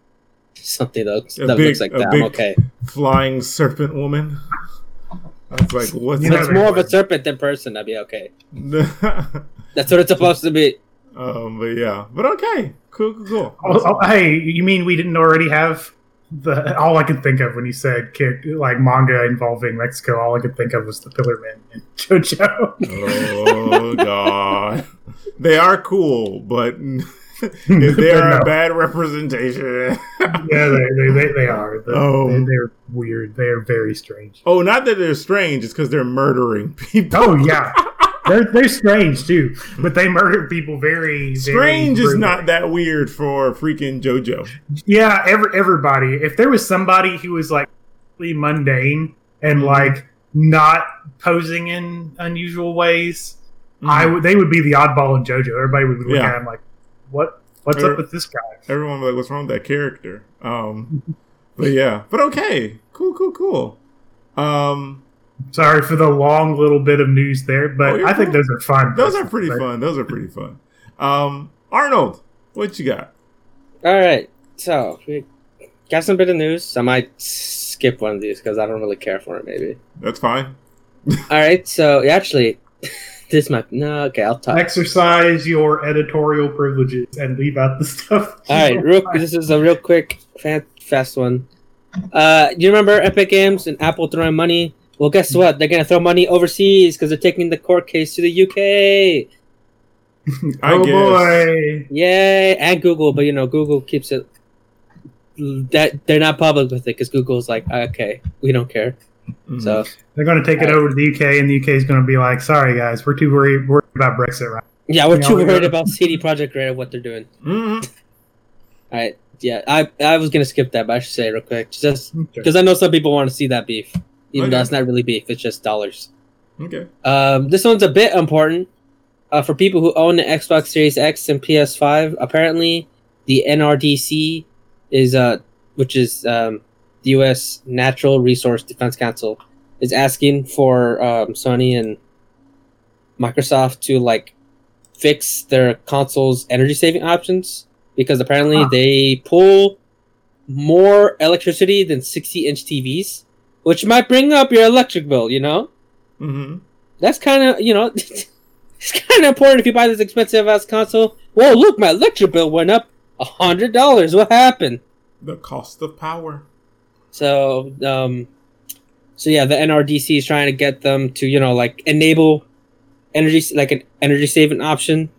something that, that big, looks like that. I'm okay. Flying serpent woman. I was like, what's that? It's more of a serpent than person. I'd be okay. That's what it's supposed to be. Um, but yeah, but okay, cool, cool, cool. Oh, oh, hey, you mean we didn't already have the? All I could think of when you said like manga involving Mexico, all I could think of was the Pillar Man and JoJo. Oh God. They are cool, but if they are no. a bad representation. yeah, they, they, they are. They're, oh. they're, they're weird. They are very strange. Oh, not that they're strange. It's because they're murdering people. Oh, yeah. they're, they're strange, too. But they murder people very, very Strange brutally. Is not that weird for freaking JoJo. Yeah, every, everybody. If there was somebody who was, like, really mundane and, mm-hmm. like, not posing in unusual ways... I w- they would be the oddball in JoJo. Everybody would be looking yeah. at him like, "What? What's Every, up with this guy?" Everyone would be like, "What's wrong with that character?" Um, but yeah, but okay, cool, cool, cool. Um, Sorry for the long little bit of news there, but oh, I cool. think those are fun. Those are pretty right? fun. Those are pretty fun. Um, Arnold, what you got? All right, so we got some bit of news. I might skip one of these because I don't really care for it. Maybe that's fine. All right, so actually. This might no okay. I'll talk. Exercise your editorial privileges and leave out the stuff. All right, real, this is a real quick, fast one. Uh, you remember Epic Games and Apple throwing money? Well, guess what? They're gonna throw money overseas because they're taking the court case to the U K. I oh guess. boy! Yay! And Google, but you know Google keeps it. That they're not public with it because Google's like, okay, we don't care. Mm-hmm. So they're going to take it over to the U K, and the U K is going to be like, "Sorry, guys, we're too worried, worried about Brexit, right?" Yeah, we're you too know, worried about C D Projekt Red and what they're doing. Mm-hmm. All right, yeah, I I was going to skip that, but I should say it real quick, just because okay. I know some people want to see that beef, even okay. though it's not really beef; it's just dollars. Okay. Um, this one's a bit important uh, for people who own the Xbox Series X and P S five. Apparently, the N R D C is uh, which is um. The U S Natural Resource Defense Council is asking for um, Sony and Microsoft to like fix their consoles' energy saving options because apparently huh. they pull more electricity than sixty inch T Vs, which might bring up your electric bill. You know, mm-hmm. that's kind of you know it's kind of important if you buy this expensive ass console. Whoa, look, my electric bill went up a hundred dollars. What happened? The cost of power. So, um, so yeah, the N R D C is trying to get them to, you know, like enable energy, like an energy saving option.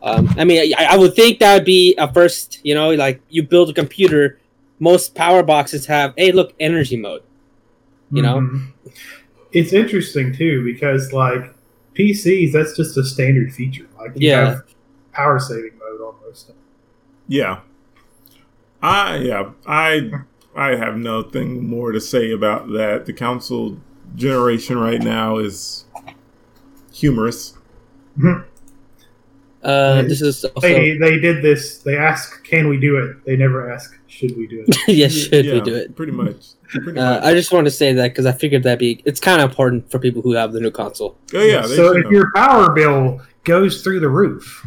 Um, I mean, I, I would think that would be a first, you know, like you build a computer, most power boxes have, hey, look, energy mode, you mm-hmm. know? It's interesting too, because like P Cs, that's just a standard feature. Like you yeah. have power saving mode on post it. Yeah. I yeah I I have nothing more to say about that. The console generation right now is humorous. Mm-hmm. Uh, this is also they, they did this. They ask, "Can we do it?" They never ask, "Should we do it?" yes, should yeah, we do it? Pretty much. Pretty uh, much. I just want to say that because I figured that'd be it's kind of important for people who have the new console. Oh yeah. They so if know. your power bill goes through the roof,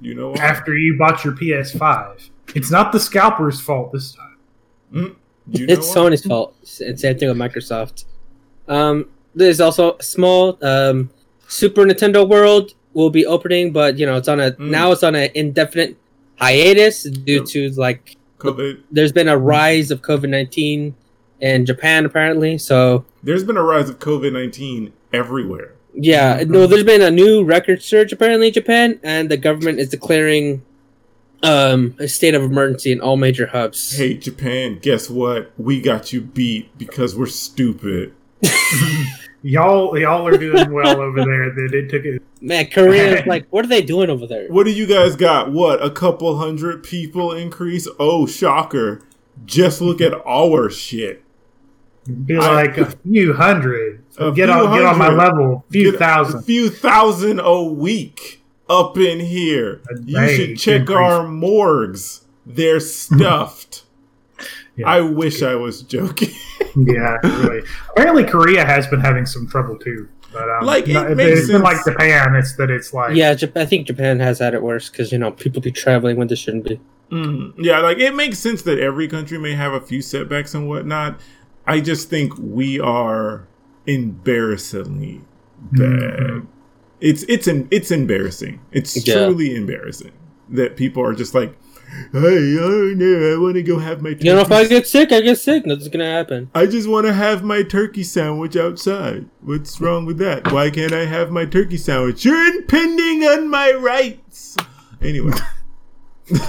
you know, what? after you bought your P S five, it's not the scalper's fault this time. Mm, you know it's what? Sony's fault. And same thing with Microsoft. Um, there's also a small um, Super Nintendo World. Will be opening, but you know it's on a mm. now it's on an indefinite hiatus due to like COVID. There's been a rise of COVID nineteen in Japan apparently. So there's been a rise of COVID nineteen everywhere. Yeah, no, there's been a new record surge apparently in Japan, and the government is declaring um, a state of emergency in all major hubs. Hey Japan, guess what? We got you beat because we're stupid. Y'all, y'all are doing well over there. That it took it. Man, Korea is like, what are they doing over there? What do you guys got? What, a couple hundred people increase? Oh, shocker! Just look at our shit. Be like I, a few hundred. A get few on, hundred, get on my level. Few thousand. A few thousand a week up in here. You should check increase. Our morgues. They're stuffed. Yeah, I wish good. I was joking. Yeah, really. Apparently Korea has been having some trouble too. But um, like it not, makes it's sense. Been like Japan, it's that it's like... Yeah, I think Japan has had it worse because, you know, people be traveling when they shouldn't be. Mm, yeah, like it makes sense that every country may have a few setbacks and whatnot. I just think we are embarrassingly bad. Mm-hmm. It's it's it's embarrassing. It's yeah. truly embarrassing that people are just like, hey, oh no, I want to go have my turkey. You know, if I get sick, I get sick. Nothing's going to happen. I just want to have my turkey sandwich outside. What's wrong with that? Why can't I have my turkey sandwich? You're impending on my rights. Anyway.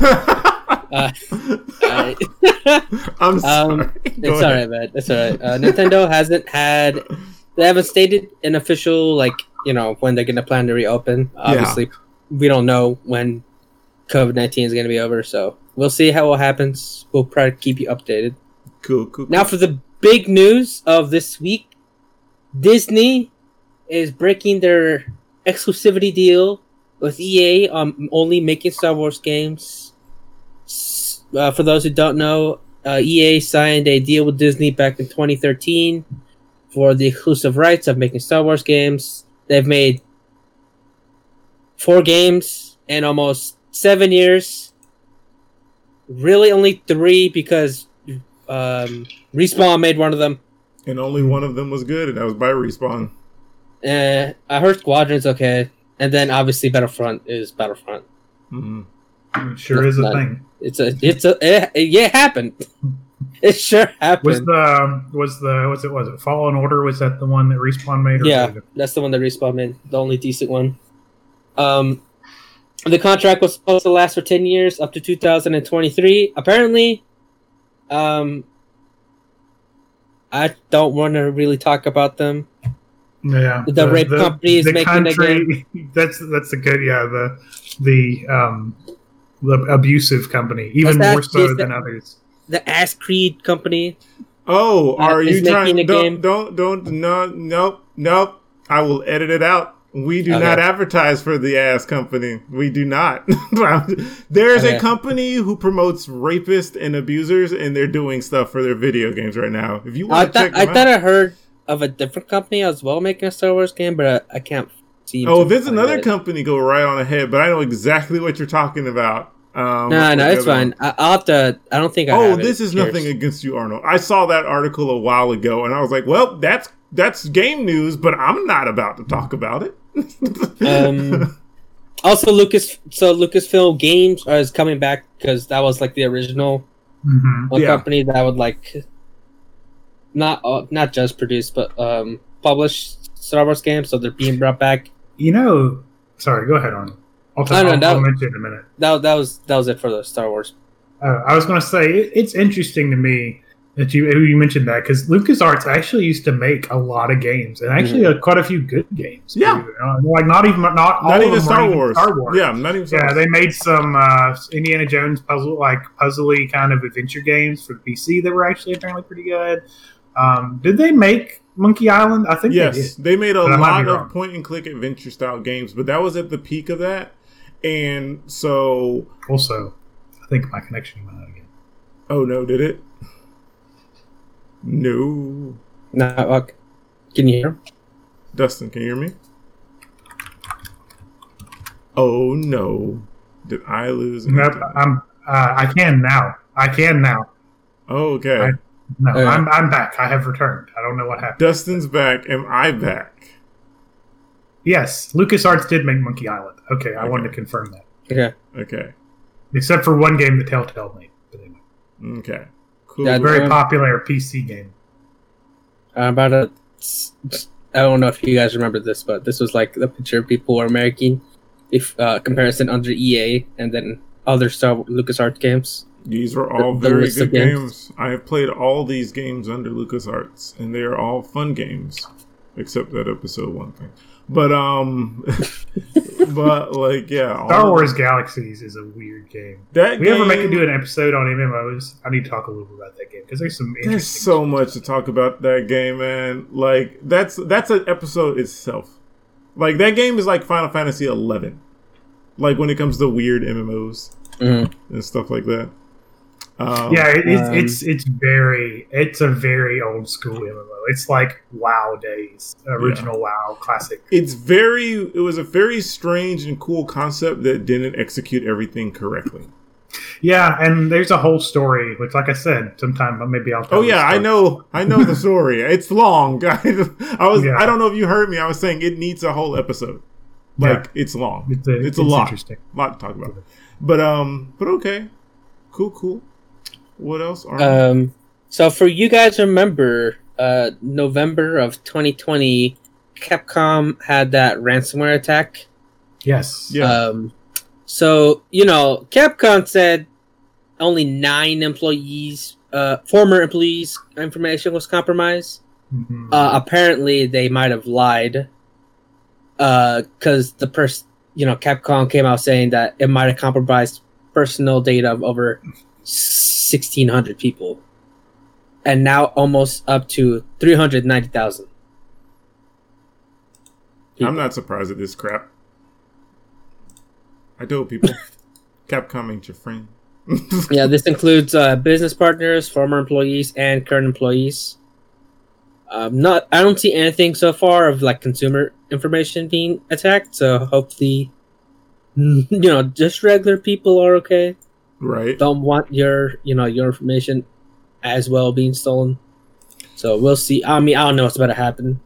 uh, I, I'm sorry. Um, it's all right, man. It's all right. Uh, Nintendo hasn't had... They haven't stated an official, like, you know, when they're going to plan to reopen. Obviously, yeah. we don't know when... COVID nineteen is going to be over, so we'll see how it happens. We'll probably keep you updated. Cool, cool, cool. Now for the big news of this week, Disney is breaking their exclusivity deal with E A on only making Star Wars games. Uh, for those who don't know, uh, E A signed a deal with Disney back in twenty thirteen for the exclusive rights of making Star Wars games. They've made four games and almost Seven years, really only three because um, Respawn made one of them, and only one of them was good, and that was by Respawn. Uh, I heard Squadron's okay, and then obviously Battlefront is Battlefront. Mm-hmm. It sure That's is a not, thing. It's a, it's a, it, it happened. It sure happened. Was the was the was it was it Fallen Order? Was that the one that Respawn made? Or yeah, that's the one that Respawn made, the only decent one. Um. The contract was supposed to last for ten years, up to two thousand twenty-three. Apparently, um, I don't want to really talk about them. Yeah, the, the rape the, company is the making country, a game. That's that's a good yeah the the um the abusive company even that's more that, so than the, others. The Ass Creed company. Oh, are you trying? A don't, don't don't no no no. I will edit it out. We do okay. not advertise for the ass company. We do not. There's okay. a company who promotes rapists and abusers, and they're doing stuff for their video games right now. If you want to check them I out. Thought I heard of a different company as well making a Star Wars game, but I, I can't see. Oh, if it's another it. company, go right on ahead. But I know exactly what you're talking about. Um, no, no, it's fine. I, I'll have to. I don't think. I Oh, have this it. is Cheers. Nothing against you, Arnold. I saw that article a while ago, and I was like, well, that's. That's game news, but I'm not about to talk about it. um, also, Lucas. So Lucasfilm Games is coming back because that was like the original mm-hmm. one yeah. company that would like not uh, not just produce but um, publish Star Wars games. So they're being brought back. You know, sorry. Go ahead on. I'll, t- no, no, I'll, that I'll was, mention in a minute. That that was that was it for the Star Wars. Uh, I was going to say it, it's interesting to me that you you mentioned that because LucasArts actually used to make a lot of games and actually mm-hmm. uh, quite a few good games. Yeah, uh, like not even not, not all even of them Star even Wars. Star Wars. Yeah, not even. Star Wars. Yeah, they made some uh, Indiana Jones puzzle like puzzly kind of adventure games for P C that were actually apparently pretty good. Um, did they make Monkey Island? I think yes, they did. They made a lot of point and click adventure style games, but that was at the peak of that. And so also, I think my connection went out again. Oh no, did it? No. No. Uh, can you hear? Dustin, can you hear me? Oh no! Did I lose? Nope, I'm. Uh, I can now. I can now. Oh, okay. I, no, uh, I'm. I'm back. I have returned. I don't know what happened. Dustin's back. Am I back? Yes. LucasArts did make Monkey Island. Okay, I okay. wanted to confirm that. Okay. Okay. Except for one game that Telltale made. But anyway. Okay. Cool. Yeah, very um, popular P C game. Uh, about a, I don't know if you guys remember this, but this was like the picture people were making, if uh, comparison under E A and then other Star LucasArts games. These were all the, very the good games. games. I have played all these games under LucasArts, and they are all fun games, except that episode one thing. But um, but like yeah, Star Wars Galaxies is a weird game. That we game, ever make it do an episode on M M Os? I need to talk a little bit about that game because there's some. Interesting there's so much to talk about that game, man. Like that's that's an episode itself. Like that game is like Final Fantasy eleven. Like when it comes to weird M M Os mm-hmm. and stuff like that. Um, yeah, it, it's um, it's it's very it's a very old school M M O. It's like WoW days, original yeah. WoW classic. It's very it was a very strange and cool concept that didn't execute everything correctly. Yeah, and there's a whole story, which, like I said, sometime maybe I'll. Tell oh yeah, I know, I know the story. It's long, guys. I was yeah. I don't know if you heard me. I was saying it needs a whole episode. Like yeah. it's long. It's a, it's it's a lot. Interesting. A lot to talk about. But um, but okay, cool, cool. What else are um, so for you guys remember uh, November of twenty twenty Capcom had that ransomware attack? Yes. Yeah. Um, so, you know, Capcom said only nine employees, uh, former employees' information was compromised. Mm-hmm. Uh, apparently they might have lied uh, 'cause the person, you know, Capcom came out saying that it might have compromised personal data of over sixteen hundred people, and now almost up to three hundred ninety thousand. I'm not surprised at this crap. I told people Capcom ain't your friend. Yeah, this includes uh, business partners, former employees, and current employees. Um, not, I don't see anything so far of like consumer information being attacked, so hopefully, you know, just regular people are okay. Right. Don't want your, you know, your information as well being stolen. So we'll see. I mean, I don't know what's about to happen.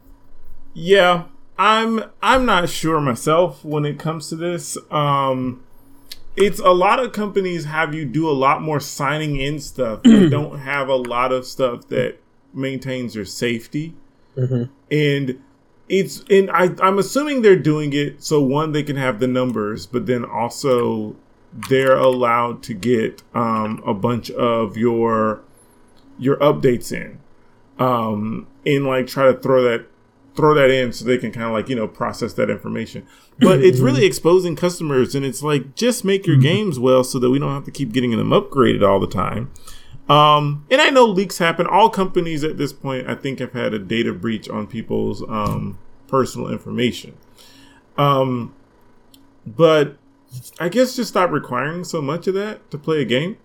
Yeah, I'm. I'm not sure myself when it comes to this. Um, it's a lot of companies have you do a lot more signing in stuff. They don't have a lot of stuff that maintains your safety, mm-hmm. and it's. And I, I'm assuming they're doing it so one they can have the numbers, but then also. They're allowed to get um, a bunch of your your updates in, um, and like try to throw that throw that in so they can kind of like you know process that information. But it's really exposing customers, and it's like just make your games well so that we don't have to keep getting them upgraded all the time. Um, and I know leaks happen. All companies at this point, I think, have had a data breach on people's um, personal information. Um, but. I guess just stop requiring so much of that to play a game.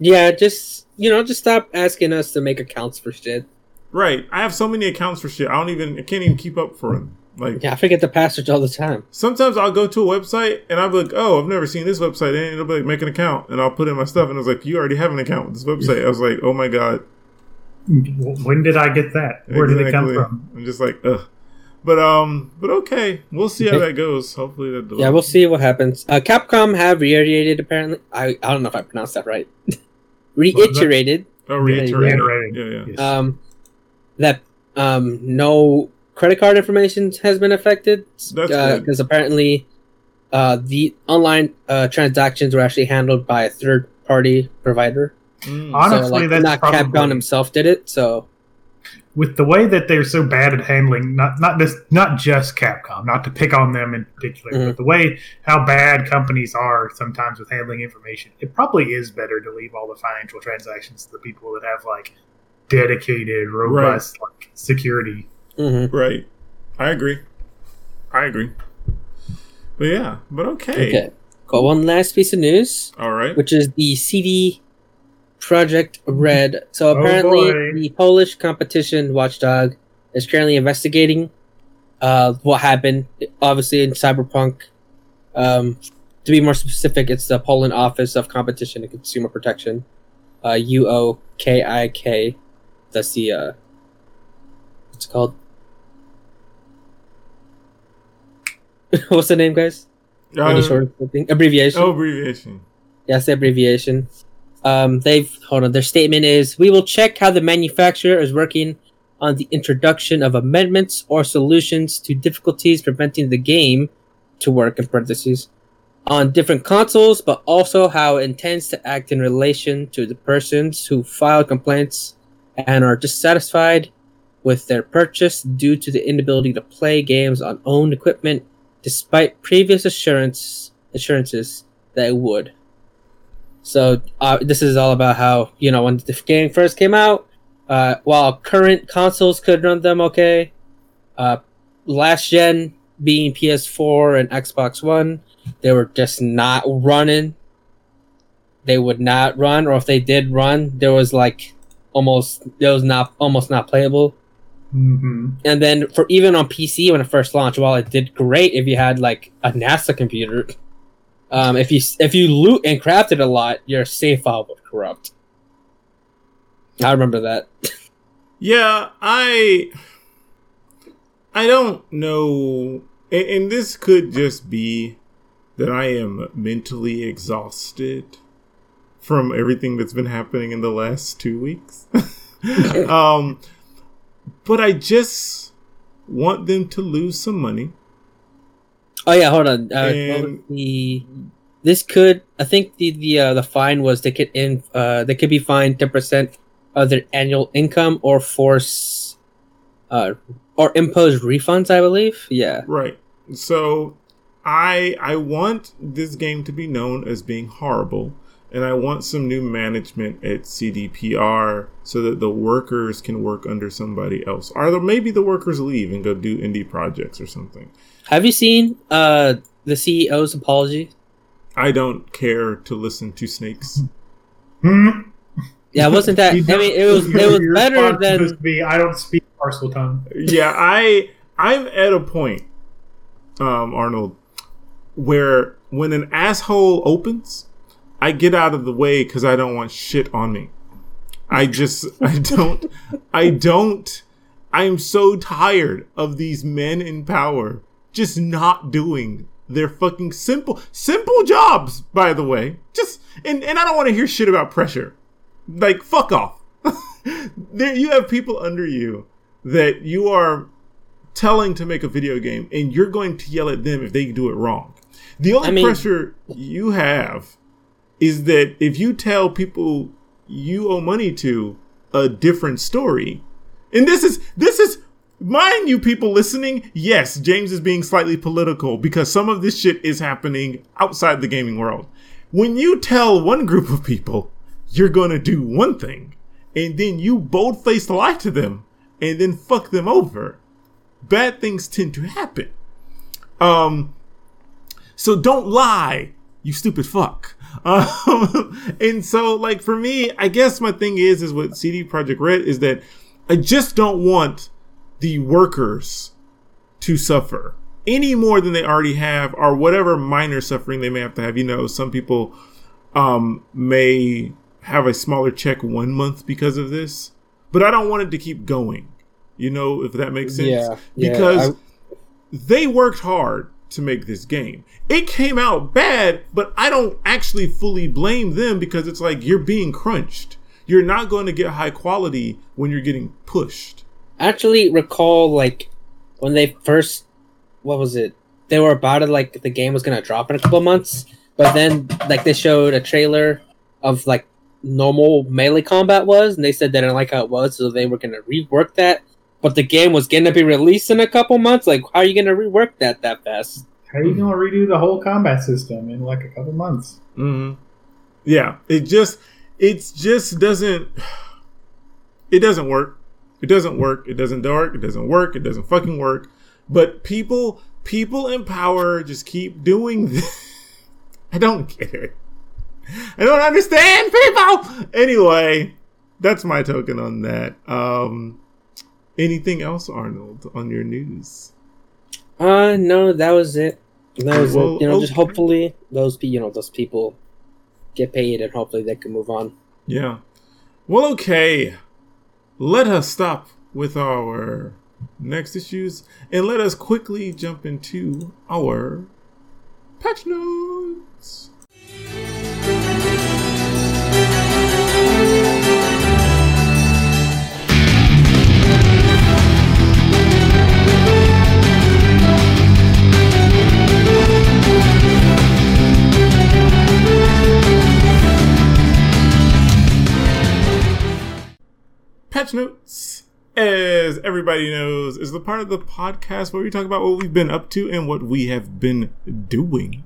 Yeah, just, you know, just stop asking us to make accounts for shit. Right. I have so many accounts for shit. I don't even, I can't even keep up for them. Like, yeah, I forget the passwords all the time. Sometimes I'll go to a website and I'll be like, oh, I've never seen this website. And it'll be like, make an account. And I'll put in my stuff. And I was like, you already have an account with this website. I was like, oh my God. When did I get that? Where exactly. did it come from? I'm just like, ugh. But um, but okay, we'll see how that goes. Hopefully that. Yeah, we'll see what happens. Uh, Capcom have reiterated apparently. I, I don't know if I pronounced that right. reiterated. Oh, reiterated. Yeah, yeah. Yes. Um, that um, no credit card information has been affected. That's uh, because apparently, uh, the online uh transactions were actually handled by a third party provider. Mm. Honestly, so, like, that's not probably... Capcom himself did it, so... With the way that they're so bad at handling, not not this, not just Capcom, not to pick on them in particular, mm-hmm. but the way how bad companies are sometimes with handling information, it probably is better to leave all the financial transactions to the people that have, like, dedicated, robust right. like security. Mm-hmm. Right. I agree. I agree. But yeah, but okay. Okay. Got one last piece of news. All right. Which is the C D... Projekt Red. So apparently, oh the Polish competition watchdog is currently investigating uh, what happened. Obviously, in Cyberpunk, um, to be more specific, it's the Poland Office of Competition and Consumer Protection, uh, U O K I K. That's the uh, what's it called? What's the name, guys? Um, Any short abbreviation? Oh, abbreviation. Yes, the abbreviation. Um, they've hold on. Their statement is: "We will check how the manufacturer is working on the introduction of amendments or solutions to difficulties preventing the game to work." In parentheses, on different consoles, but also how it intends to act in relation to the persons who file complaints and are dissatisfied with their purchase due to the inability to play games on owned equipment, despite previous assurance assurances that it would. So uh, this is all about how, you know, when the game first came out, uh, while current consoles could run them okay, uh, last gen being P S four and Xbox One, they were just not running. They would not run, or if they did run, there was like almost it was not almost not playable. Mm-hmm. And then for even on P C when it first launched, while it did great if you had like a NASA computer. Um, if you if you loot and crafted a lot, your save file would corrupt. I remember that. yeah, I I don't know, and, and this could just be that I am mentally exhausted from everything that's been happening in the last two weeks. um, but I just want them to lose some money. Oh yeah, hold on. Uh, and... the, this could, I think the the uh, the fine was they could in uh, they could be fined ten percent of their annual income or force uh, or impose refunds. I believe. Yeah. Right. So, I I want this game to be known as being horrible, and I want some new management at C D P R so that the workers can work under somebody else, or maybe the workers leave and go do indie projects or something. Have you seen uh, the C E O's apology? I don't care to listen to snakes. Yeah, wasn't that? I mean, it was. It was better than. Be, I don't speak parcel tongue. Yeah, I. I'm at a point, um, Arnold, where when an asshole opens, I get out of the way because I don't want shit on me. I just. I don't. I don't. I'm so tired of these men in power. Just not doing their fucking simple, simple jobs, by the way. Just, and, and I don't want to hear shit about pressure. Like, fuck off. There, you have people under you that you are telling to make a video game, and you're going to yell at them if they do it wrong. The only I mean, pressure you have is that if you tell people you owe money to a different story, and this is, this is, mind you, people listening, yes, James is being slightly political because some of this shit is happening outside the gaming world. When you tell one group of people you're going to do one thing, and then you bold-faced lie to them and then fuck them over, bad things tend to happen. Um, so don't lie, you stupid fuck. Um, and so, like, for me, I guess my thing is, is with C D Projekt Red is that I just don't want... the workers to suffer any more than they already have, or whatever minor suffering they may have to have. You know, some people um, may have a smaller check one month because of this, but I don't want it to keep going. You know, if that makes sense, yeah, yeah, because I... they worked hard to make this game. It came out bad, but I don't actually fully blame them because it's like you're being crunched. You're not going to get high quality when you're getting pushed. Actually recall like when they first what was it they were about it like the game was gonna drop in a couple of months, but then like they showed a trailer of like normal melee combat was, and they said they didn't like how it was, so they were going to rework that. But the game was going to be released in a couple months. Like, how are you going to rework that that fast? How are you going to redo the whole combat system in like a couple months? Mm-hmm. Yeah, it just it just doesn't it doesn't work. It doesn't work. It doesn't work. It doesn't work. It doesn't fucking work. But people people in power just keep doing this. I don't get it. I don't understand people. Anyway, that's my token on that. Um, anything else, Arnold, on your news? Uh, no, that was it. That was well, it. You know, okay. Just hopefully those people, you know, those people get paid, and hopefully they can move on. Yeah. Well, okay. Let us stop with our next issues, and let us quickly jump into our patch notes. Patch Notes, as everybody knows, is the part of the podcast where we talk about what we've been up to and what we have been doing.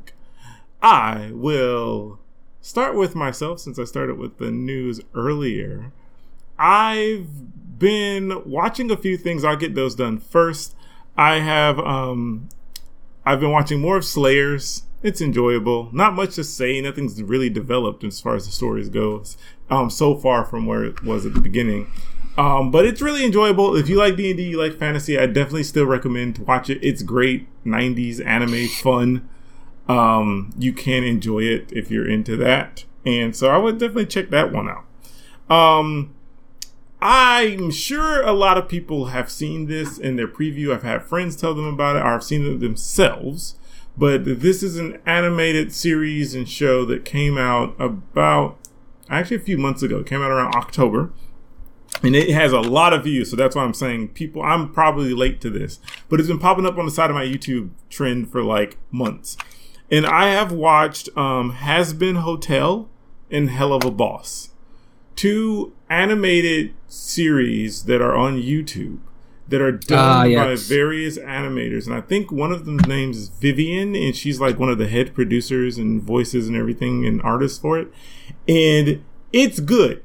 I will start with myself, since I started with the news earlier. I've been watching a few things. I'll get those done first. I have, um, I've been watching more of Slayers. It's enjoyable. Not much to say. Nothing's really developed as far as the stories goes, um, so far from where it was at the beginning. Um, but it's really enjoyable. If you like D and D, you like fantasy, I definitely still recommend to watch it. It's great nineties anime fun. Um, you can enjoy it if you're into that. And so I would definitely check that one out. Um, I'm sure a lot of people have seen this in their preview. I've had friends tell them about it, or I've seen it themselves. But this is an animated series and show that came out about, actually a few months ago. It came out around October. And it has a lot of views, so that's why I'm saying people, I'm probably late to this. But it's been popping up on the side of my YouTube trend for like months. And I have watched um, Hazbin Hotel and Helluva Boss. Two animated series that are on YouTube. That are done uh, yes. by various animators. And I think one of them's names is Vivian. And she's like one of the head producers and voices and everything and artists for it. And it's good.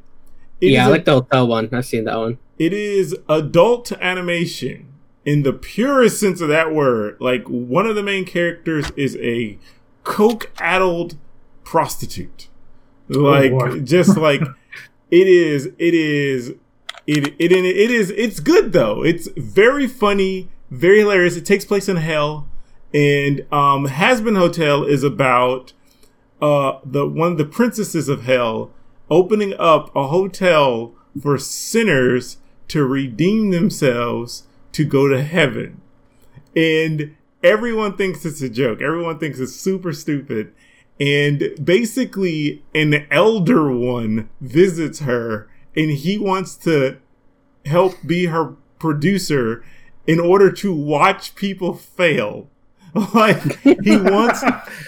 It yeah, I like a, the hotel one. I've seen that one. It is adult animation in the purest sense of that word. Like, one of the main characters is a coke-addled prostitute. Like, oh, just like, it is, it is... It it it is it's good though. It's very funny, very hilarious. It takes place in hell, and um, Hazbin Hotel is about uh the one of the princesses of hell opening up a hotel for sinners to redeem themselves to go to heaven, and everyone thinks it's a joke. Everyone thinks it's super stupid, and basically an elder one visits her. And he wants to help be her producer in order to watch people fail. Like, he wants...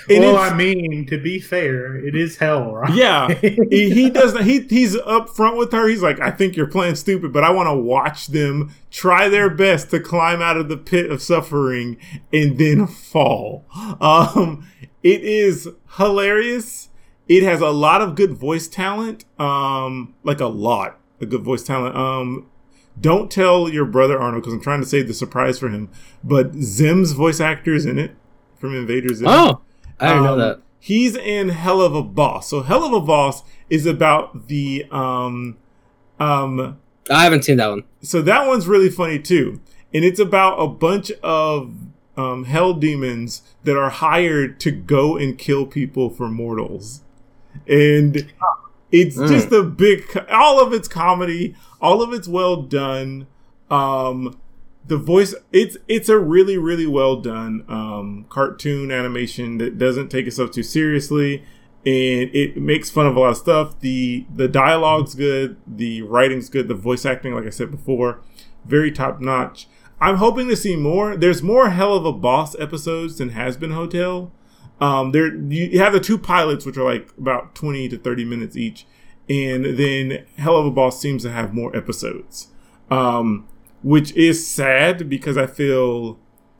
well, I mean, to be fair, it is hell, right? Yeah. He doesn't... He, he's up front with her. He's like, I think you're playing stupid, but I want to watch them try their best to climb out of the pit of suffering and then fall. Um, it is hilarious. It has a lot of good voice talent, um, like a lot of good voice talent. Um, don't tell your brother Arnold, because I'm trying to save the surprise for him. But Zim's voice actor is in it from Invader Zim. Oh, I didn't um, know that. He's in Helluva Boss. So Helluva Boss is about the. Um, um, I haven't seen that one. So that one's really funny too, and it's about a bunch of um, hell demons that are hired to go and kill people for mortals. And it's mm. just a big, all of it's comedy, all of it's well done. Um, the voice, it's it's a really, really well done um, cartoon animation that doesn't take itself too seriously. And it makes fun of a lot of stuff. The, the dialogue's good. The writing's good. The voice acting, like I said before, very top notch. I'm hoping to see more. There's more Helluva Boss episodes than Hazbin Hotel. Um, there you have the two pilots, which are like about twenty to thirty minutes each, And then Helluva Boss seems to have more episodes, um, which is sad because I feel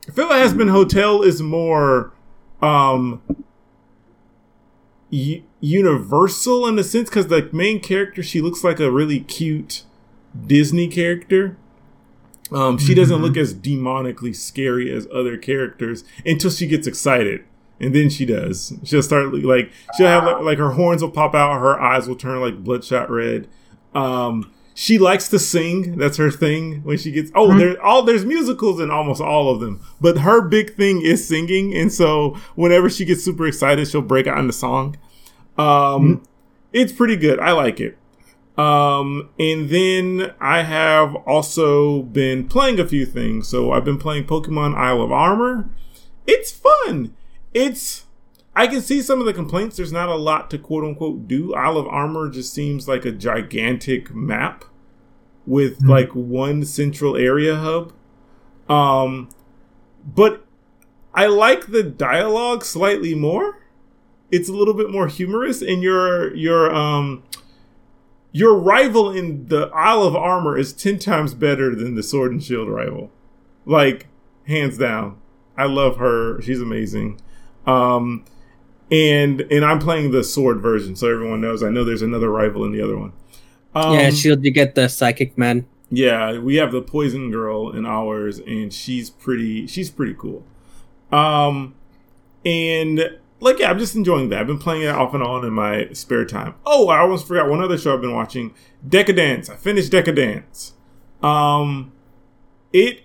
I feel Hazbin Hotel is more um, u- universal in a sense, because the main character, she looks like a really cute Disney character. Um, she mm-hmm. doesn't look as demonically scary as other characters until she gets excited. And then she does. She'll start, like, she'll have, like, like, her horns will pop out. Her eyes will turn, like, bloodshot red. Um, she likes to sing. That's her thing when she gets... Oh, there, all, there's musicals in almost all of them. But her big thing is singing. And so whenever she gets super excited, she'll break out into song. Um, mm-hmm. It's pretty good. I like it. Um, and then I have also been playing a few things. So I've been playing Pokemon Isle of Armor. It's fun. It's, I can see some of the complaints. There's not a lot to quote unquote do. Isle of Armor just seems like a gigantic map with mm-hmm. like one central area hub. Um, but I like the dialogue slightly more. It's a little bit more humorous, and your, your, um, your rival in the Isle of Armor is ten times better than the Sword and Shield rival. Like, hands down. I love her. She's amazing. Um, and and I'm playing the sword version, so everyone knows. I know there's another rival in the other one. Um, yeah, Shield, you get the psychic man. Yeah, we have the poison girl in ours, and she's pretty. She's pretty cool. Um, and like, yeah, I'm just enjoying that. I've been playing it off and on in my spare time. Oh, I almost forgot one other show I've been watching: Decadence. I finished Decadence. Um, it.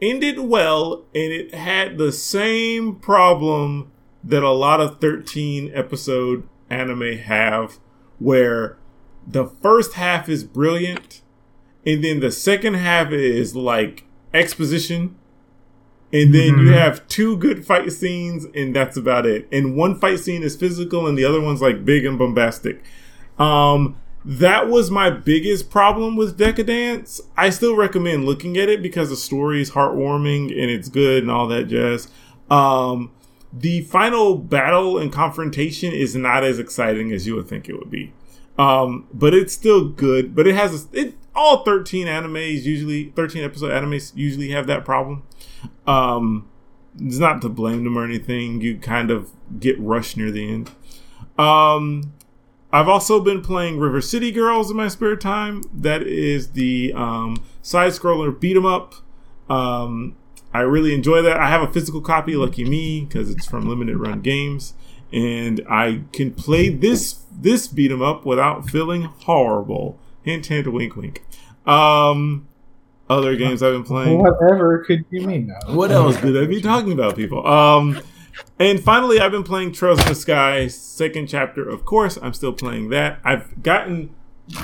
Ended well, and it had the same problem that a lot of thirteen episode anime have, where the first half is brilliant and then the second half is like exposition, and then mm-hmm. you have two good fight scenes and that's about it, and one fight scene is physical and the other one's like big and bombastic. um That was my biggest problem with Decadence. I still recommend looking at it because the story is heartwarming and it's good and all that jazz. Um, the final battle and confrontation is not as exciting as you would think it would be. Um, but it's still good. But it has... A, it, all thirteen animes usually... thirteen episode animes usually have that problem. Um, it's not to blame them or anything. You kind of get rushed near the end. Um... I've also been playing River City Girls in my spare time. That is the um, side-scroller beat-em-up. Um, I really enjoy that. I have a physical copy, lucky me, because it's from Limited Run Games. And I can play this this beat-em-up without feeling horrible. Hint, hint, wink, wink. Um, other games I've been playing. Whatever could you mean now? What else could I be talking about, people? Um... And finally, I've been playing Trails in the Sky, second chapter, of course. I'm still playing that. I've gotten,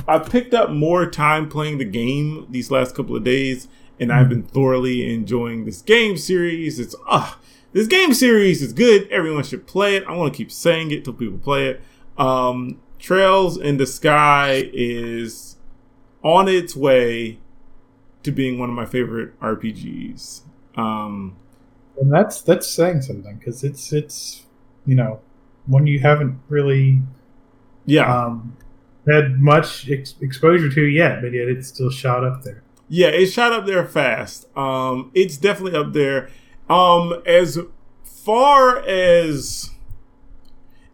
I've picked up more time playing the game these last couple of days, and I've been thoroughly enjoying this game series. It's, ah, uh, this game series is good. Everyone should play it. I want to keep saying it till people play it. Um, Trails in the Sky is on its way to being one of my favorite R P Gs. Um... And that's that's saying something, because it's it's you know, one you haven't really yeah um, had much ex- exposure to yet, but yet it's still shot up there. Yeah, it shot up there fast. Um, it's definitely up there. Um, as far as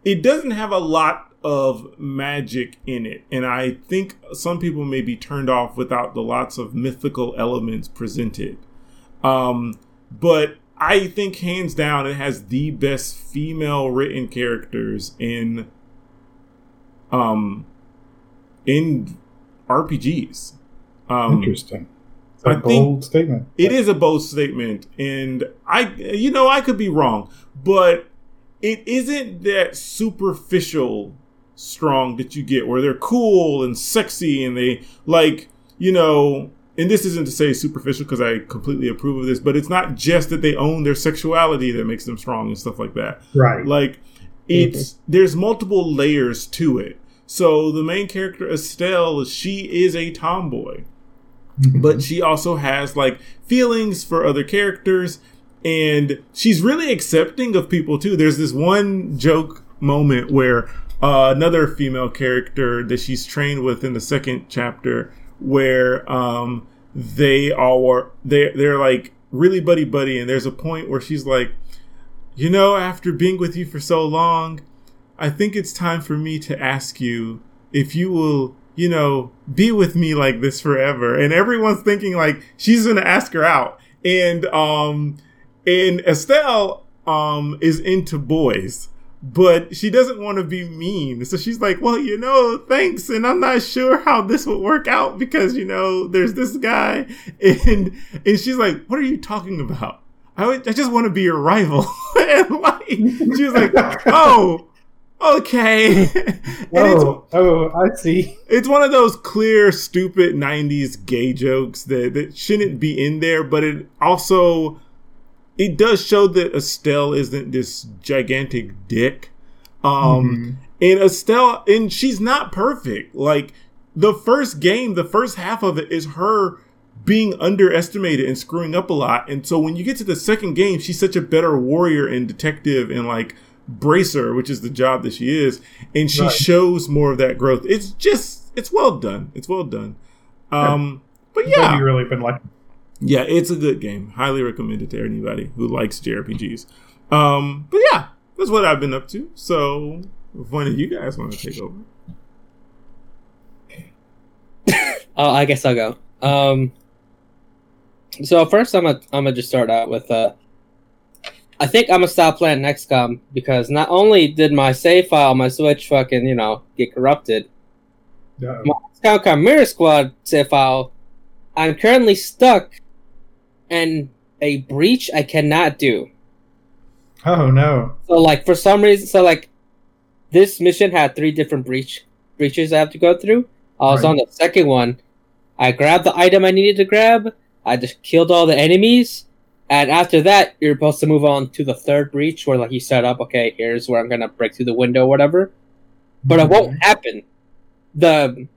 it doesn't have a lot of magic in it, and I think some people may be turned off without the lots of mythical elements presented. Um, but I think hands down it has the best female written characters in um in R P Gs. Um, Interesting. It's a I bold statement. It is a bold statement, and I you know I could be wrong, but it isn't that superficial strong that you get where they're cool and sexy and they like, you know, and this isn't to say superficial, because I completely approve of this, but it's not just that they own their sexuality that makes them strong and stuff like that. Right. Like, it's mm-hmm. there's multiple layers to it. So the main character, Estelle, she is a tomboy. Mm-hmm. But she also has, like, feelings for other characters. And she's really accepting of people, too. There's this one joke moment where uh, another female character that she's trained with in the second chapter, where um, they all were they they're like really buddy buddy, and there's a point where she's like, you know, after being with you for so long, I think it's time for me to ask you if you will, you know, be with me like this forever. And everyone's thinking like she's gonna ask her out, and um, and Estelle um is into boys, but she doesn't want to be mean, so she's like, well, you know, thanks, and I'm not sure how this would work out because, you know, there's this guy, and and she's like, what are you talking about? I would, I just want to be your rival. And like, she was like, oh. Okay. Whoa. Oh, I see. It's one of those clear, stupid nineties gay jokes that, that shouldn't be in there, but it also, it does show that Estelle isn't this gigantic dick. Um, mm-hmm. And Estelle, and she's not perfect. Like, the first game, the first half of it is her being underestimated and screwing up a lot. And so when you get to the second game, she's such a better warrior and detective and like, bracer, which is the job that she is, and she right. shows more of that growth. It's just, it's well done. It's well done. Um, but yeah, you really been like, yeah, it's a good game. Highly recommended to anybody who likes J R P Gs. Um, but yeah, that's what I've been up to. So, if one of you guys want to take over, uh, I guess I'll go. Um, so first, I'm gonna I'm gonna just start out with uh. I think I'm gonna stop playing X COM because not only did my save file, my Switch fucking, you know, get corrupted, no. my X COM Chimera Squad save file, I'm currently stuck in a breach I cannot do. Oh no. So like for some reason, so like this mission had three different breach breaches I have to go through. I was right. on the second one. I grabbed the item I needed to grab. I just killed all the enemies. And after that, you're supposed to move on to the third breach where, like, you set up, okay, here's where I'm going to break through the window or whatever. But it won't happen. The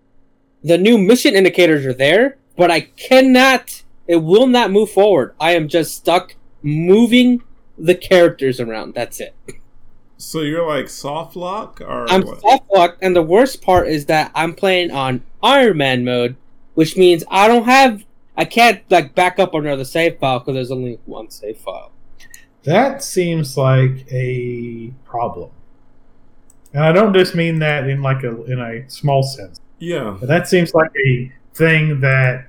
the new mission indicators are there, but I cannot, it will not move forward. I am just stuck moving the characters around. That's it. So you're, like, soft lock? Or I'm what? Soft locked, and the worst part is that I'm playing on Iron Man mode, which means I don't have... I can't, like, back up on another save file because there's only one save file. That seems like a problem. And I don't just mean that in, like, a in a small sense. Yeah. But that seems like a thing that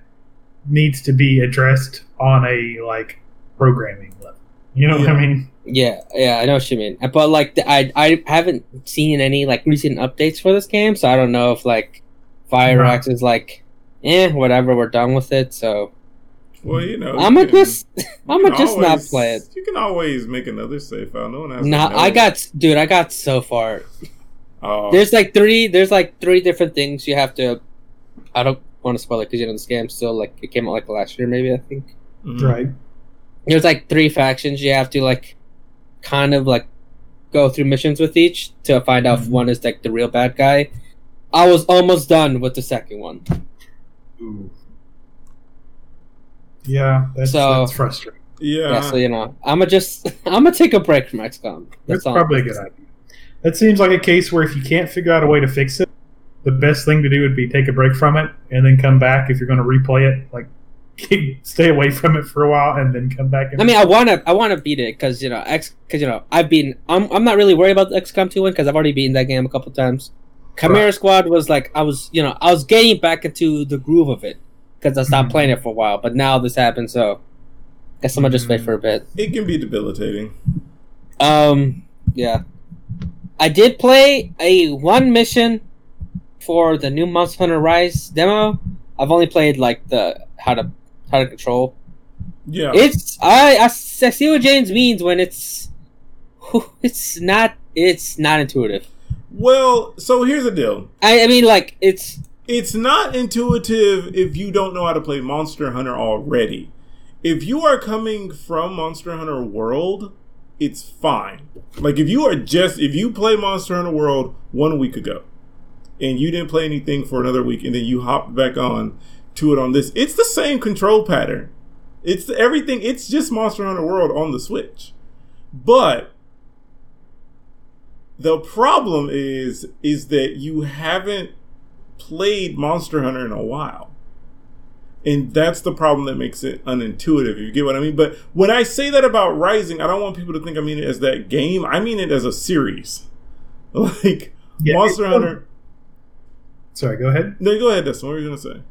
needs to be addressed on a, like, programming level. You know yeah. what I mean? Yeah, yeah, I know what you mean. But, like, the, I, I haven't seen any, like, recent updates for this game, so I don't know if, like, Fireaxe no. is, like... eh, whatever, we're done with it, so... Well, you know... I'm gonna just, I'm gonna just not play it. You can always make another save file. No one has nah, to know. I got... Dude, I got so far. Oh. There's, like, three... There's, like, three different things you have to... I don't want to spoil it, because, you know, this game still, like... It came out, like, last year, maybe, I think. Mm-hmm. Right. There's, like, three factions you have to, like... Kind of, like... Go through missions with each to find out mm-hmm. if one is, like, the real bad guy. I was almost done with the second one. Yeah, that's, so, that's frustrating. Yeah. yeah, so you know, I'm gonna just I'm gonna take a break from X COM. That's, that's probably a good idea. That seems like a case where if you can't figure out a way to fix it, the best thing to do would be take a break from it and then come back. If you're gonna replay it, like stay away from it for a while and then come back. And I mean, I wanna I wanna beat it because you know X because you know I've been I'm I'm not really worried about the X COM two one because I've already beaten that game a couple times. Chimera right. Squad was like, I was, you know, I was getting back into the groove of it because I stopped mm-hmm. playing it for a while, but now this happened, so I guess I'm gonna just wait for a bit. It can be debilitating. Um, yeah. I did play a one mission for the new Monster Hunter Rise demo. I've only played, like, the how to how to control. Yeah. It's, I, I, I see what James means when it's, it's not, it's not intuitive. Well, so here's the deal. I, I mean, like, it's... It's not intuitive if you don't know how to play Monster Hunter already. If you are coming from Monster Hunter World, it's fine. Like, if you are just... If you play Monster Hunter World one week ago, and you didn't play anything for another week, and then you hopped back on to it on this, it's the same control pattern. It's everything... It's just Monster Hunter World on the Switch. But... The problem is, is that you haven't played Monster Hunter in a while. And that's the problem that makes it unintuitive, if you get what I mean. But when I say that about Rising, I don't want people to think I mean it as that game. I mean it as a series. Like, yeah, Monster Hunter... Sorry, go ahead. No, go ahead, Dustin. What were you going to say?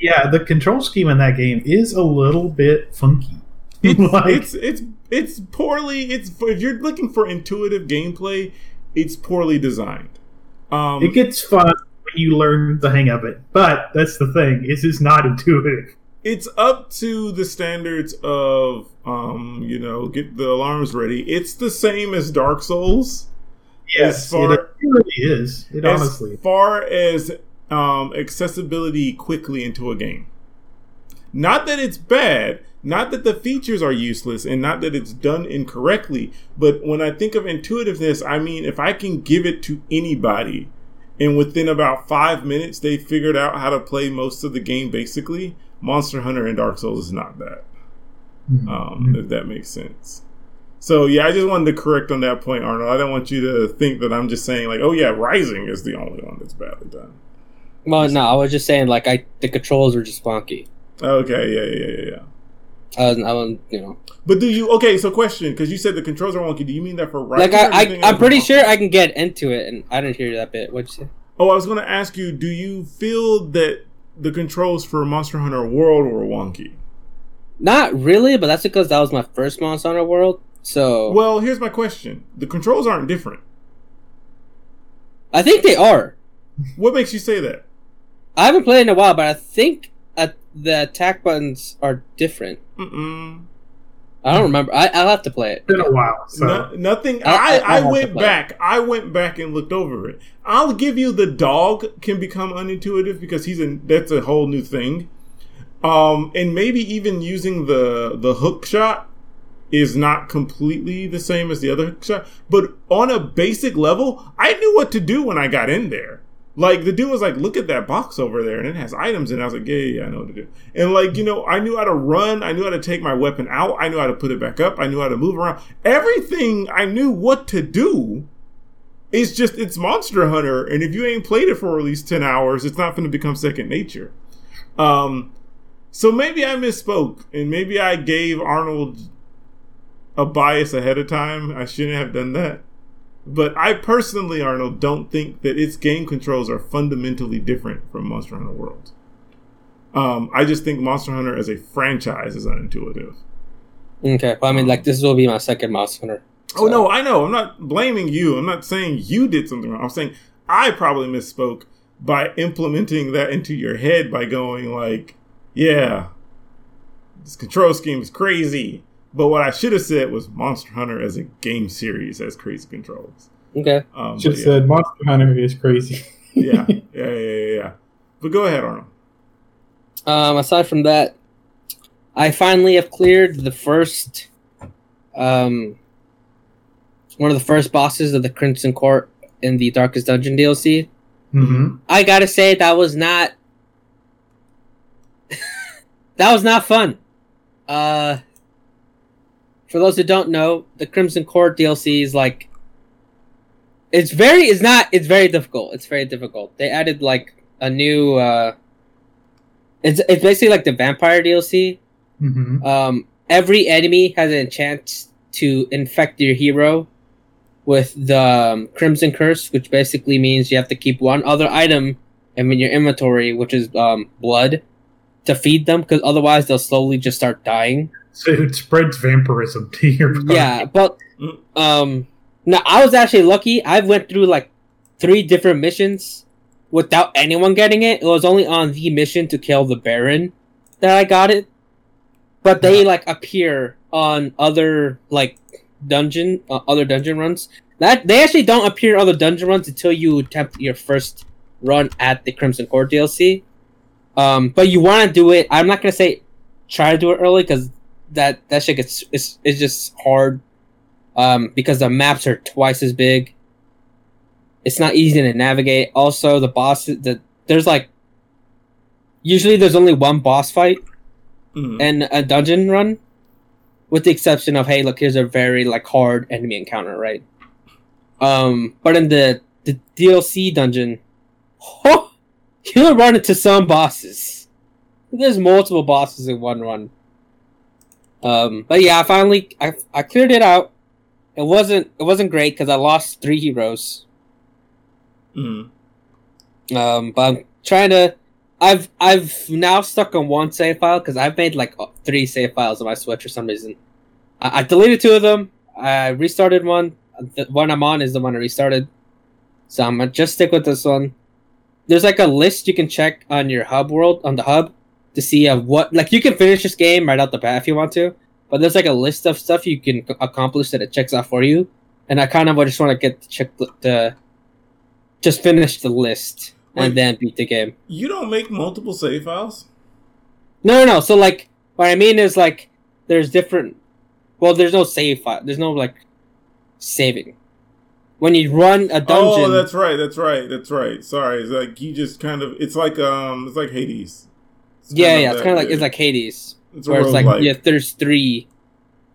Yeah, the control scheme in that game is a little bit funky. It's, like, it's, it's, it's poorly... It's If you're looking for intuitive gameplay, it's poorly designed. Um, it gets fun. You learn the hang of it, but that's the thing, is it's not intuitive. It's up to the standards of um you know, get the alarms ready. It's the same as Dark Souls. Yes, as far, it really is. It as honestly, as far as um accessibility quickly into a game. Not that it's bad, not that the features are useless, and not that it's done incorrectly, but when I think of intuitiveness, I mean if I can give it to anybody, and within about five minutes, they figured out how to play most of the game, basically. Monster Hunter and Dark Souls is not that. Mm-hmm. Um, if that makes sense. So, yeah, I just wanted to correct on that point, Arnold. I don't want you to think that I'm just saying, like, oh, yeah, Rising is the only one that's badly done. Well, no, I was just saying, like, I the controls are just funky. Okay, yeah, yeah, yeah, yeah. I wasn't, I wasn't, you know. But do you, okay, so question, because you said the controls are wonky. Do you mean that for Rising? Like, I, I, I'm pretty wonky? Sure I can get into it, and I didn't hear that bit. What'd you say? Oh, I was going to ask you, do you feel that the controls for Monster Hunter World were wonky? Not really, but that's because that was my first Monster Hunter World, so... Well, here's my question. The controls aren't different. I think they are. What makes you say that? I haven't played in a while, but I think at the attack buttons are different. Mm-mm. I don't remember. I, I'll have to play it. It's been a while. So. No, nothing. I, I, I, I went back. It. I went back and looked over it. I'll give you the dog can become unintuitive because he's a, that's a whole new thing. Um, and maybe even using the, the hook shot is not completely the same as the other hook shot. But on a basic level, I knew what to do when I got in there. Like, the dude was like, look at that box over there, and it has items, and I was like, yeah, yeah, yeah, I know what to do. And, like, you know, I knew how to run, I knew how to take my weapon out, I knew how to put it back up, I knew how to move around. Everything I knew what to do. It's just, it's Monster Hunter, and if you ain't played it for at least ten hours, it's not going to become second nature. Um, so maybe I misspoke, and maybe I gave Arnold a bias ahead of time. I shouldn't have done that. But I personally, Arnold, don't think that its game controls are fundamentally different from Monster Hunter World. Um, I just think Monster Hunter as a franchise is unintuitive. Okay, well, I mean, like, this will be my second Monster Hunter. So. Oh, no, I know. I'm not blaming you. I'm not saying you did something wrong. I'm saying I probably misspoke by implementing that into your head by going, like, yeah, this control scheme is crazy. But what I should have said was Monster Hunter as a game series has crazy controls. Okay. Um, should have yeah. said Monster Hunter is crazy. yeah. yeah. Yeah, yeah, yeah. But go ahead, Arnold. Um, aside from that, I finally have cleared the first, um, one of the first bosses of the Crimson Court in the Darkest Dungeon D L C. Mm-hmm. I gotta say, that was not... that was not fun. Uh... For those who don't know, the Crimson Court D L C is like, it's very, it's not, it's very difficult. It's very difficult. They added like a new, uh, it's it's basically like the vampire D L C. Mm-hmm. Um, every enemy has a chance to infect your hero with the um, Crimson Curse, which basically means you have to keep one other item in your inventory, which is um, blood, to feed them, because otherwise they'll slowly just start dying. So it spreads vampirism to your body. Yeah, but um, no, I was actually lucky. I went through like three different missions without anyone getting it. It was only on the mission to kill the Baron that I got it. But they yeah. like appear on other like dungeon, uh, other dungeon runs. That they actually don't appear on other dungeon runs until you attempt your first run at the Crimson Core D L C. Um, but you want to do it. I'm not gonna say try to do it early because. That that shit gets it's it's just hard, um, because the maps are twice as big. It's not easy to navigate. Also, the bosses the there's like usually there's only one boss fight, mm-hmm. and a dungeon run, with the exception of hey look here's a very like hard enemy encounter right, Um, but in the, the D L C dungeon, oh, you'll run into some bosses. There's multiple bosses in one run. Um, but yeah, I finally I I cleared it out. It wasn't it wasn't great because I lost three heroes. Mm. Um, but I'm trying to. I've I've now stuck on one save file because I've made like three save files on my Switch for some reason. I, I deleted two of them. I restarted one. The one I'm on is the one I restarted. So I'm gonna just stick with this one. There's like a list you can check on your hub world on the hub to see of what like you can finish this game right out the bat if you want to. But there's like a list of stuff you can accomplish that it checks out for you. And I kind of just want to get the check the just finish the list. Wait, and then beat the game. You don't make multiple save files? No, no, no. So, like, what I mean is, like, there's different... Well, there's no save file. There's no, like, saving. When you run a dungeon... Oh, that's right, that's right, that's right. Sorry, it's like, you just kind of... It's like, um, it's like Hades. It's yeah, yeah, it's kind of like, it's like Hades. It's where it's like, life. yeah, there's three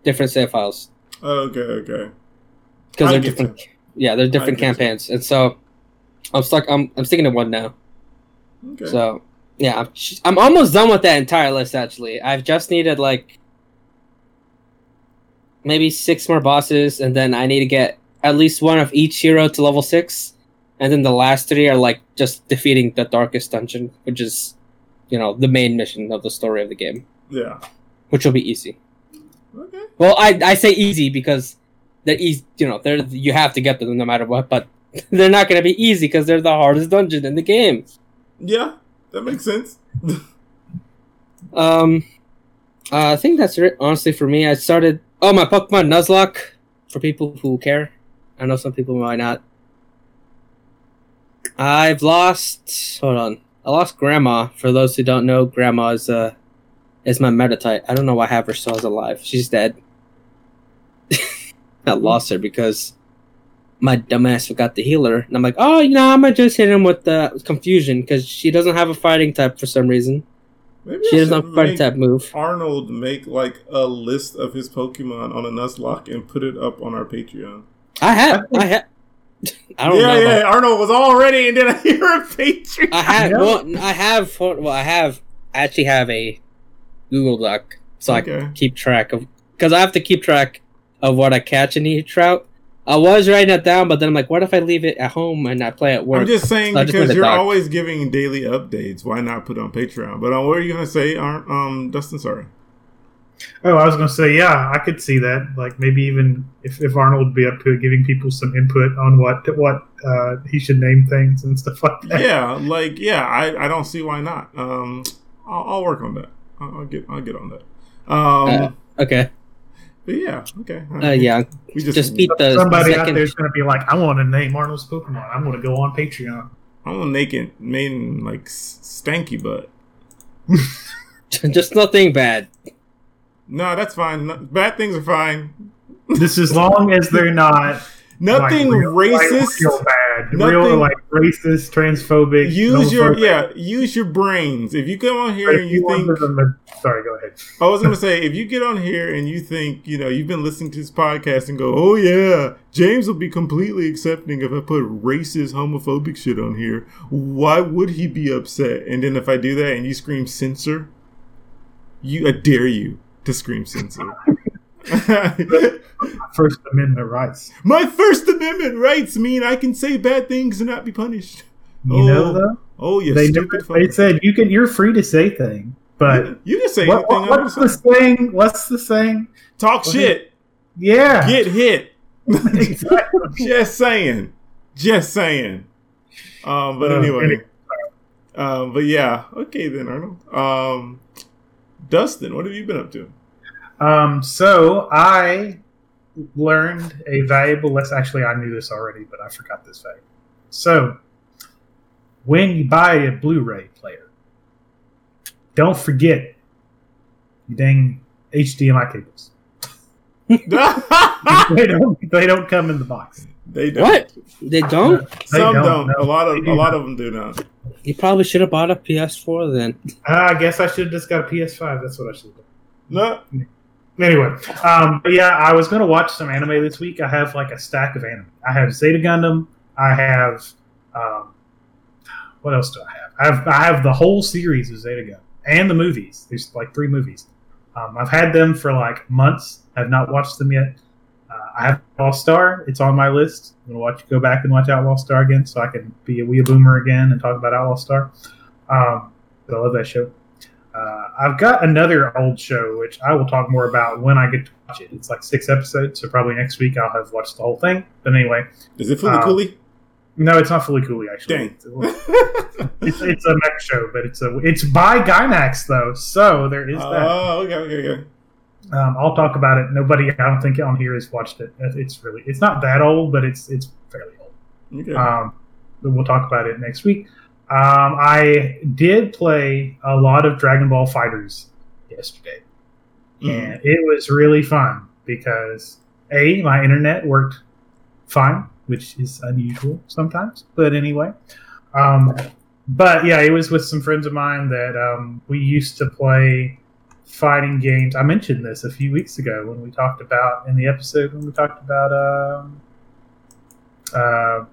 different save files. Oh, okay, okay. Because they're different... You. Yeah, they're different campaigns. You. And so... I'm stuck. I'm I'm sticking to one now. Okay. So yeah, I'm I'm almost done with that entire list. Actually, I've just needed like maybe six more bosses, and then I need to get at least one of each hero to level six, and then the last three are like just defeating the darkest dungeon, which is, you know, the main mission of the story of the game. Yeah. Which will be easy. Okay. Well, I I say easy because they're easy. You know, they're you have to get them no matter what, but. They're not going to be easy because they're the hardest dungeon in the game. Yeah, that makes sense. um, uh, I think that's it, honestly, for me. I started... Oh, my Pokemon Nuzlocke, for people who care. I know some people might not. I've lost... Hold on. I lost Grandma. For those who don't know, Grandma is, uh, is my Meditite. I don't know why I have her still alive. She's dead. I lost her because... my dumbass forgot to heal her, and I'm like, oh, you know, I'm gonna just hit him with the uh, confusion because she doesn't have a fighting type for some reason. Maybe she doesn't have a fighting type move. Arnold make like a list of his Pokemon on a Nuzlocke and put it up on our Patreon. I have, I, I have. I don't yeah, know. Yeah, yeah. Arnold was already, and then I hear a Patreon. I have. No. Well, I have. Well, I have. I actually have a Google Doc, so okay. I can keep track of because I have to keep track of what I catch in each route. I was writing it down, but then I'm like, what if I leave it at home and I play at work? I'm just saying so because just you're doc. always giving daily updates. Why not put it on Patreon? But uh, what are you going to say, um, Dustin? Sorry. Oh, I was going to say, yeah, I could see that. Like maybe even if, if Arnold would be up to it, giving people some input on what what uh, he should name things and stuff like that. Yeah, like yeah, I, I don't see why not. Um, I'll, I'll work on that. I'll, I'll get I'll get on that. Um, uh, okay. But yeah, okay. Right. Uh, yeah, we just, just beat the somebody second. Out there's gonna be like, I want to name Arnold's Pokemon. I'm gonna go on Patreon. I want to make it main like Stanky Butt. Just nothing bad. No, that's fine. No, bad things are fine. Just as long as they're not nothing like, real, racist, like, real bad, nothing, real like racist, transphobic. Use your yeah, use your brains. If you come on here but and you, you think. Them, sorry, go ahead. I was going to say, if you get on here and you think, you know, you've been listening to this podcast and go, oh, yeah, James will be completely accepting if I put racist, homophobic shit on here. Why would he be upset? And then if I do that and you scream censor, you, I dare you to scream censor. First Amendment rights. My First Amendment rights mean I can say bad things and not be punished. You oh, know, though? Oh, yes. They, never, they said, you can, you're free to say things. But you can say what, anything. What, what's the saying? What's the saying? Talk what shit. Is, yeah. Get hit. Exactly. Just saying. Just saying. Um, but uh, anyway. anyway. Um, but yeah. Okay then, Arnold. Um, Dustin, what have you been up to? Um, so I learned a valuable lesson. Actually, I knew this already, but I forgot this fact. So when you buy a Blu-ray player, don't forget you dang H D M I cables. they don't. They don't come in the box. They don't. What? They don't. No, they Some don't. don't. No, a lot of a lot of them do not. You probably should have bought a P S four then. I guess I should have just got a P S five. That's what I should have done. No. Anyway, um, but yeah, I was going to watch some anime this week. I have like a stack of anime. I have Zeta Gundam. I have, um, what else do I have? I have I have the whole series of Zeta Gundam and the movies. There's like three movies. Um, I've had them for like months. I've not watched them yet. Uh, I have Outlaw Star. It's on my list. I'm going to watch go back and watch Outlaw Star again so I can be a wee boomer again and talk about Outlaw Star. Um, I love that show. Uh, I've got another old show, which I will talk more about when I get to watch it. It's like six episodes, so probably next week I'll have watched the whole thing. But anyway. Is it Fully um, Cooley? No, it's not Fully Cooley, actually. Dang. It's a, little, it's, it's a mech show, but it's a, it's by Gainax, though, so there is that. Oh, okay, okay, okay. Um, I'll talk about it. Nobody, I don't think on here has watched it. It's really, it's not that old, but it's it's fairly old. Okay. Um, but we'll talk about it next week. Um, I did play a lot of Dragon Ball FighterZ yesterday, mm. and it was really fun because A, my internet worked fine, which is unusual sometimes, but anyway. Um, but yeah, it was with some friends of mine that um, we used to play fighting games. I mentioned this a few weeks ago when we talked about, in the episode when we talked about um, uh,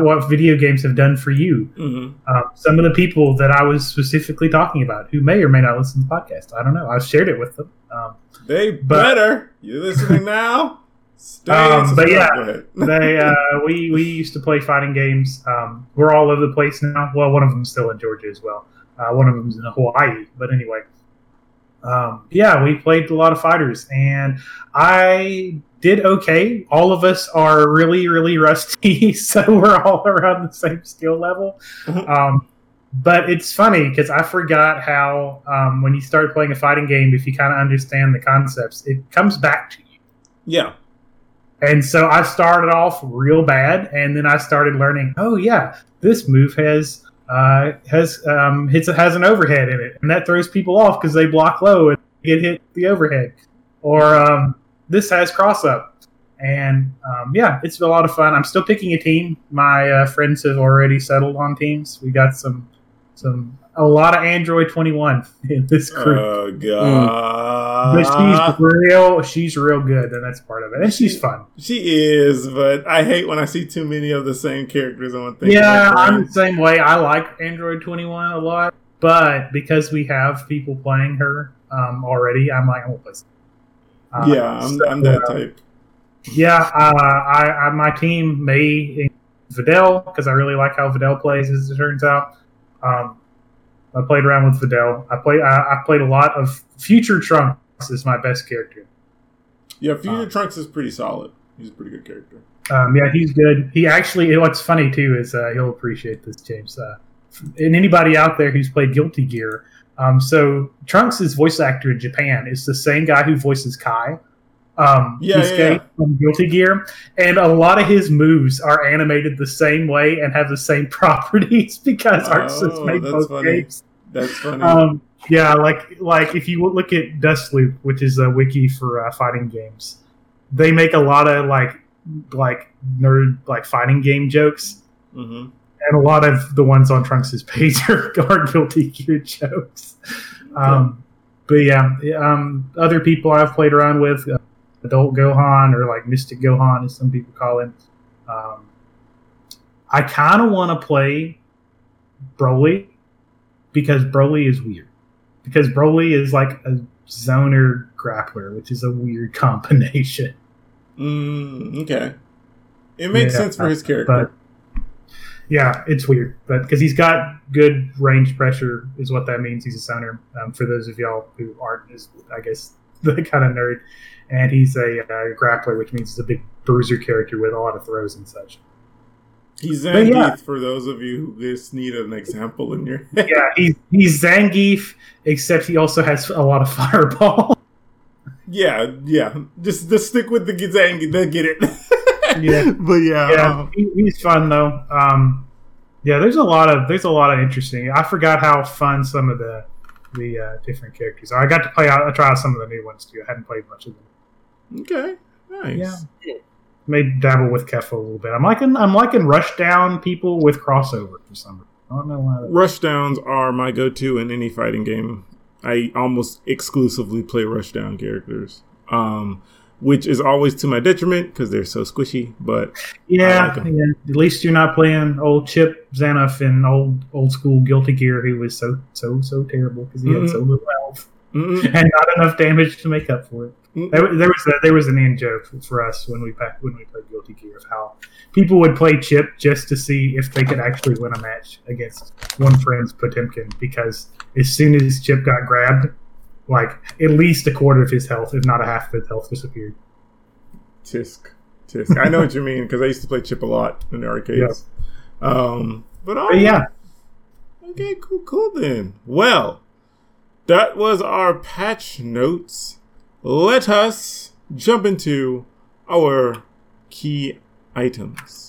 what video games have done for you. Mm-hmm. Uh, some of the people that I was specifically talking about who may or may not listen to the podcast. I don't know. I've shared it with them. Um, they but, better. You're listening now? Stay um, but yeah, they, uh, we, we used to play fighting games. Um, we're all over the place now. Well, one of them's still in Georgia as well. Uh, one of them's in Hawaii. But anyway, um, yeah, we played a lot of fighters. And I... did okay. All of us are really, really rusty, so we're all around the same skill level. Um, but it's funny because I forgot how um, when you start playing a fighting game, if you kind of understand the concepts, it comes back to you. Yeah. And so I started off real bad, and then I started learning, oh, yeah, this move has uh, has um, hits, has an overhead in it, and that throws people off because they block low and get hit the overhead. Or... Um, This has cross-up, and um, yeah, it's a lot of fun. I'm still picking a team. My uh, friends have already settled on teams. We got some, some a lot of Android twenty-one in this group. Oh god! Mm. But she's real. She's real good, and that's part of it. And she's fun. She is, but I hate when I see too many of the same characters on things. Yeah, I'm the same way. I like Android twenty-one a lot, but because we have people playing her um, already, I'm like, oh, listen. Um, yeah, I'm, so, I'm that uh, type. Yeah, uh, I, I my team may Videl because I really like how Videl plays. As it turns out, um, I played around with Videl. I played I, I played a lot of Future Trunks is my best character. Yeah, Future um, Trunks is pretty solid. He's a pretty good character. Um, yeah, he's good. He actually, what's funny too is uh, you'll appreciate this, James. Uh, and anybody out there who's played Guilty Gear. Um, so Trunks' voice actor in Japan is the same guy who voices Kai um, yeah, yeah, yeah. from Guilty Gear. And a lot of his moves are animated the same way and have the same properties because oh, artists make both funny. games. That's funny. Um, yeah, like like if you look at Dustloop, which is a wiki for uh, fighting games, they make a lot of like like nerd like fighting game jokes. Mm-hmm. And a lot of the ones on Trunks' page are, are Guilty Gear jokes. Um, but yeah, um, other people I've played around with, uh, Adult Gohan or like Mystic Gohan as some people call him. Um, I kind of want to play Broly because Broly is weird. Because Broly is like a zoner grappler, which is a weird combination. Mm, okay. It makes yeah, sense for his character. But, yeah, it's weird, but because he's got good range pressure is what that means. He's a center. Um, for those of y'all who aren't, is I guess the kind of nerd, and he's a uh, grappler, which means he's a big bruiser character with a lot of throws and such. He's Zangief yeah. for those of you who just need an example in your head. Yeah, he's he's Zangief, except he also has a lot of fireball. yeah, yeah, just just stick with the Zangief. They'll get it. Yeah, but yeah, yeah um, he, he's fun though. Um, yeah, there's a lot of there's a lot of interesting. I forgot how fun some of the the uh, different characters are. I got to play out, I tried some of the new ones too. I hadn't played much of them. Okay, nice. Yeah, yeah. May dabble with Kefla a little bit. I'm liking I'm liking Rushdown people with crossover for some reason. I don't know why. Rushdowns are my go-to in any fighting game. I almost exclusively play Rushdown characters. um, which is always to my detriment because they're so squishy. But yeah, like yeah, at least you're not playing old Chip Zanuff and old old school Guilty Gear, who was so so so terrible because he mm-hmm. had so little health mm-hmm. and not enough damage to make up for it. There, there was a, there was an in joke for us when we packed, when we played Guilty Gear of how people would play Chip just to see if they could actually win a match against one friend's Potemkin, because as soon as Chip got grabbed, like at least a quarter of his health, if not a half of his health, disappeared. Tisk, tisk. I know what you mean because I used to play Chip a lot in the arcades. Yeah. Um, but, oh, but yeah, okay, cool, cool. Then, well, that was our patch notes. Let us jump into our key items.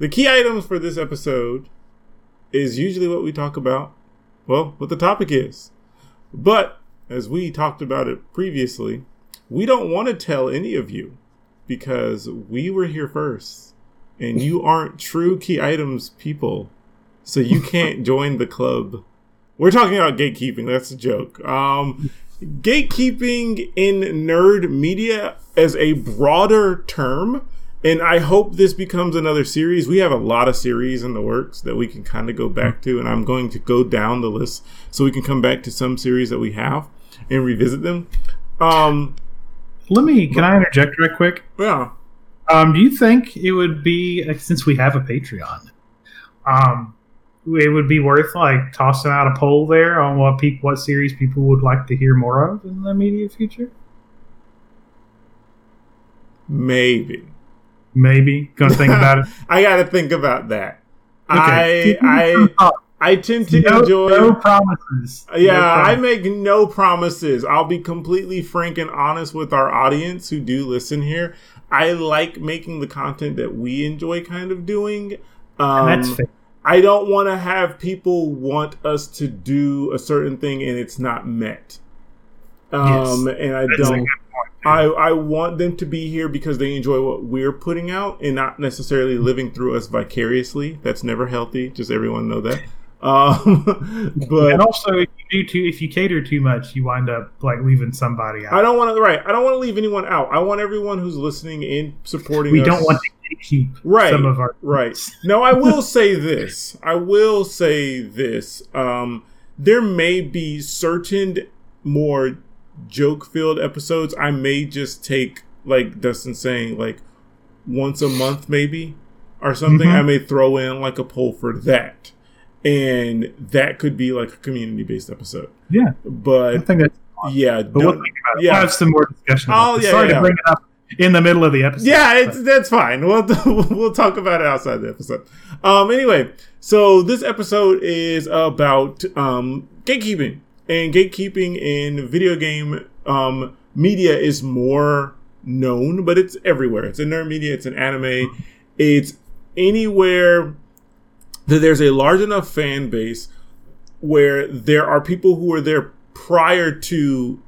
The key items for this episode is usually what we talk about, well, what the topic is. But, as we talked about it previously, we don't want to tell any of you because we were here first. And you aren't true key items people, so you can't join the club. We're talking about gatekeeping, that's a joke. Um, gatekeeping in nerd media as a broader term. And I hope this becomes another series. We have a lot of series in the works that we can kind of go back to. And I'm going to go down the list so we can come back to some series that we have and revisit them. Um, Let me, can I interject right quick? Yeah. Um, do you think it would be, since we have a Patreon, um, it would be worth like tossing out a poll there on what pe- what series people would like to hear more of in the immediate future? Maybe. Maybe gonna think about it. I gotta think about that. Okay. I I I tend to no, enjoy no promises. Yeah, no promises. I make no promises. I'll be completely frank and honest with our audience who do listen here. I like making the content that we enjoy, kind of doing. Um, and that's fair. I don't want to have people want us to do a certain thing and it's not met. Um, yes. and I that's don't. I, I want them to be here because they enjoy what we're putting out and not necessarily living through us vicariously. That's never healthy. Just everyone know that. Um, but and also, if you do too, if you cater too much, you wind up like leaving somebody out. I don't want to. Right. I don't want to leave anyone out. I want everyone who's listening and supporting. We us. don't want to keep right, some of our right. Now, I will say this. I will say this. Um, there may be certain more joke-filled episodes I may just take, like Dustin saying, like once a month maybe or something. Mm-hmm. I may throw in like a poll for that, and that could be like a community-based episode. Yeah, but I think that's yeah, but we'll think about it. Yeah, we'll have some more discussion. Oh yeah, sorry yeah, to bring yeah. it up in the middle of the episode. Yeah, it's, that's fine. We'll we'll talk about it outside the episode. Um, anyway, so this episode is about um gatekeeping. And gatekeeping in video game um, media is more known, but it's everywhere. It's in nerd media. It's in anime. It's anywhere that there's a large enough fan base where there are people who were there prior to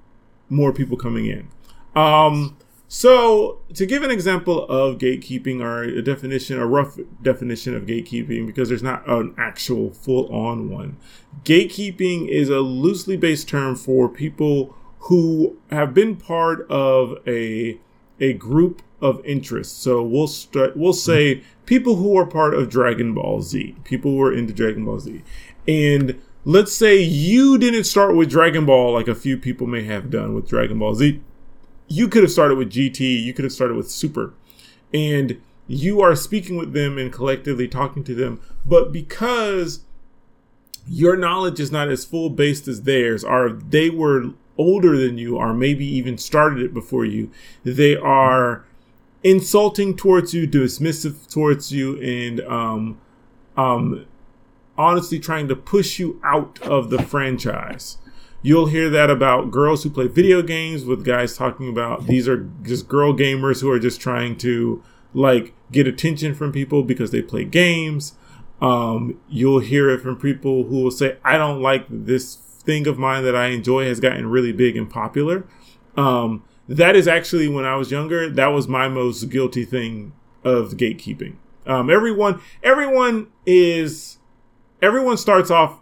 more people coming in. Um, so to give an example of gatekeeping, or a definition, a rough definition of gatekeeping, because there's not an actual full-on one. Gatekeeping is a loosely based term for people who have been part of a a group of interest. So we'll st- we'll say people who are part of Dragon Ball Z, people who are into Dragon Ball Z. And let's say you didn't start with Dragon Ball like a few people may have done with Dragon Ball Z. You could have started with G T, you could have started with Super, and you are speaking with them and collectively talking to them. But because your knowledge is not as full based as theirs, or they were older than you, or maybe even started it before you, they are insulting towards you, dismissive towards you, and um, um, honestly trying to push you out of the franchise. You'll hear that about girls who play video games, with guys talking about these are just girl gamers who are just trying to like get attention from people because they play games. Um, you'll hear it from people who will say, I don't like this thing of mine that I enjoy has gotten really big and popular. Um, that is actually, when I was younger, that was my most guilty thing of gatekeeping. Um, everyone, everyone is, everyone starts off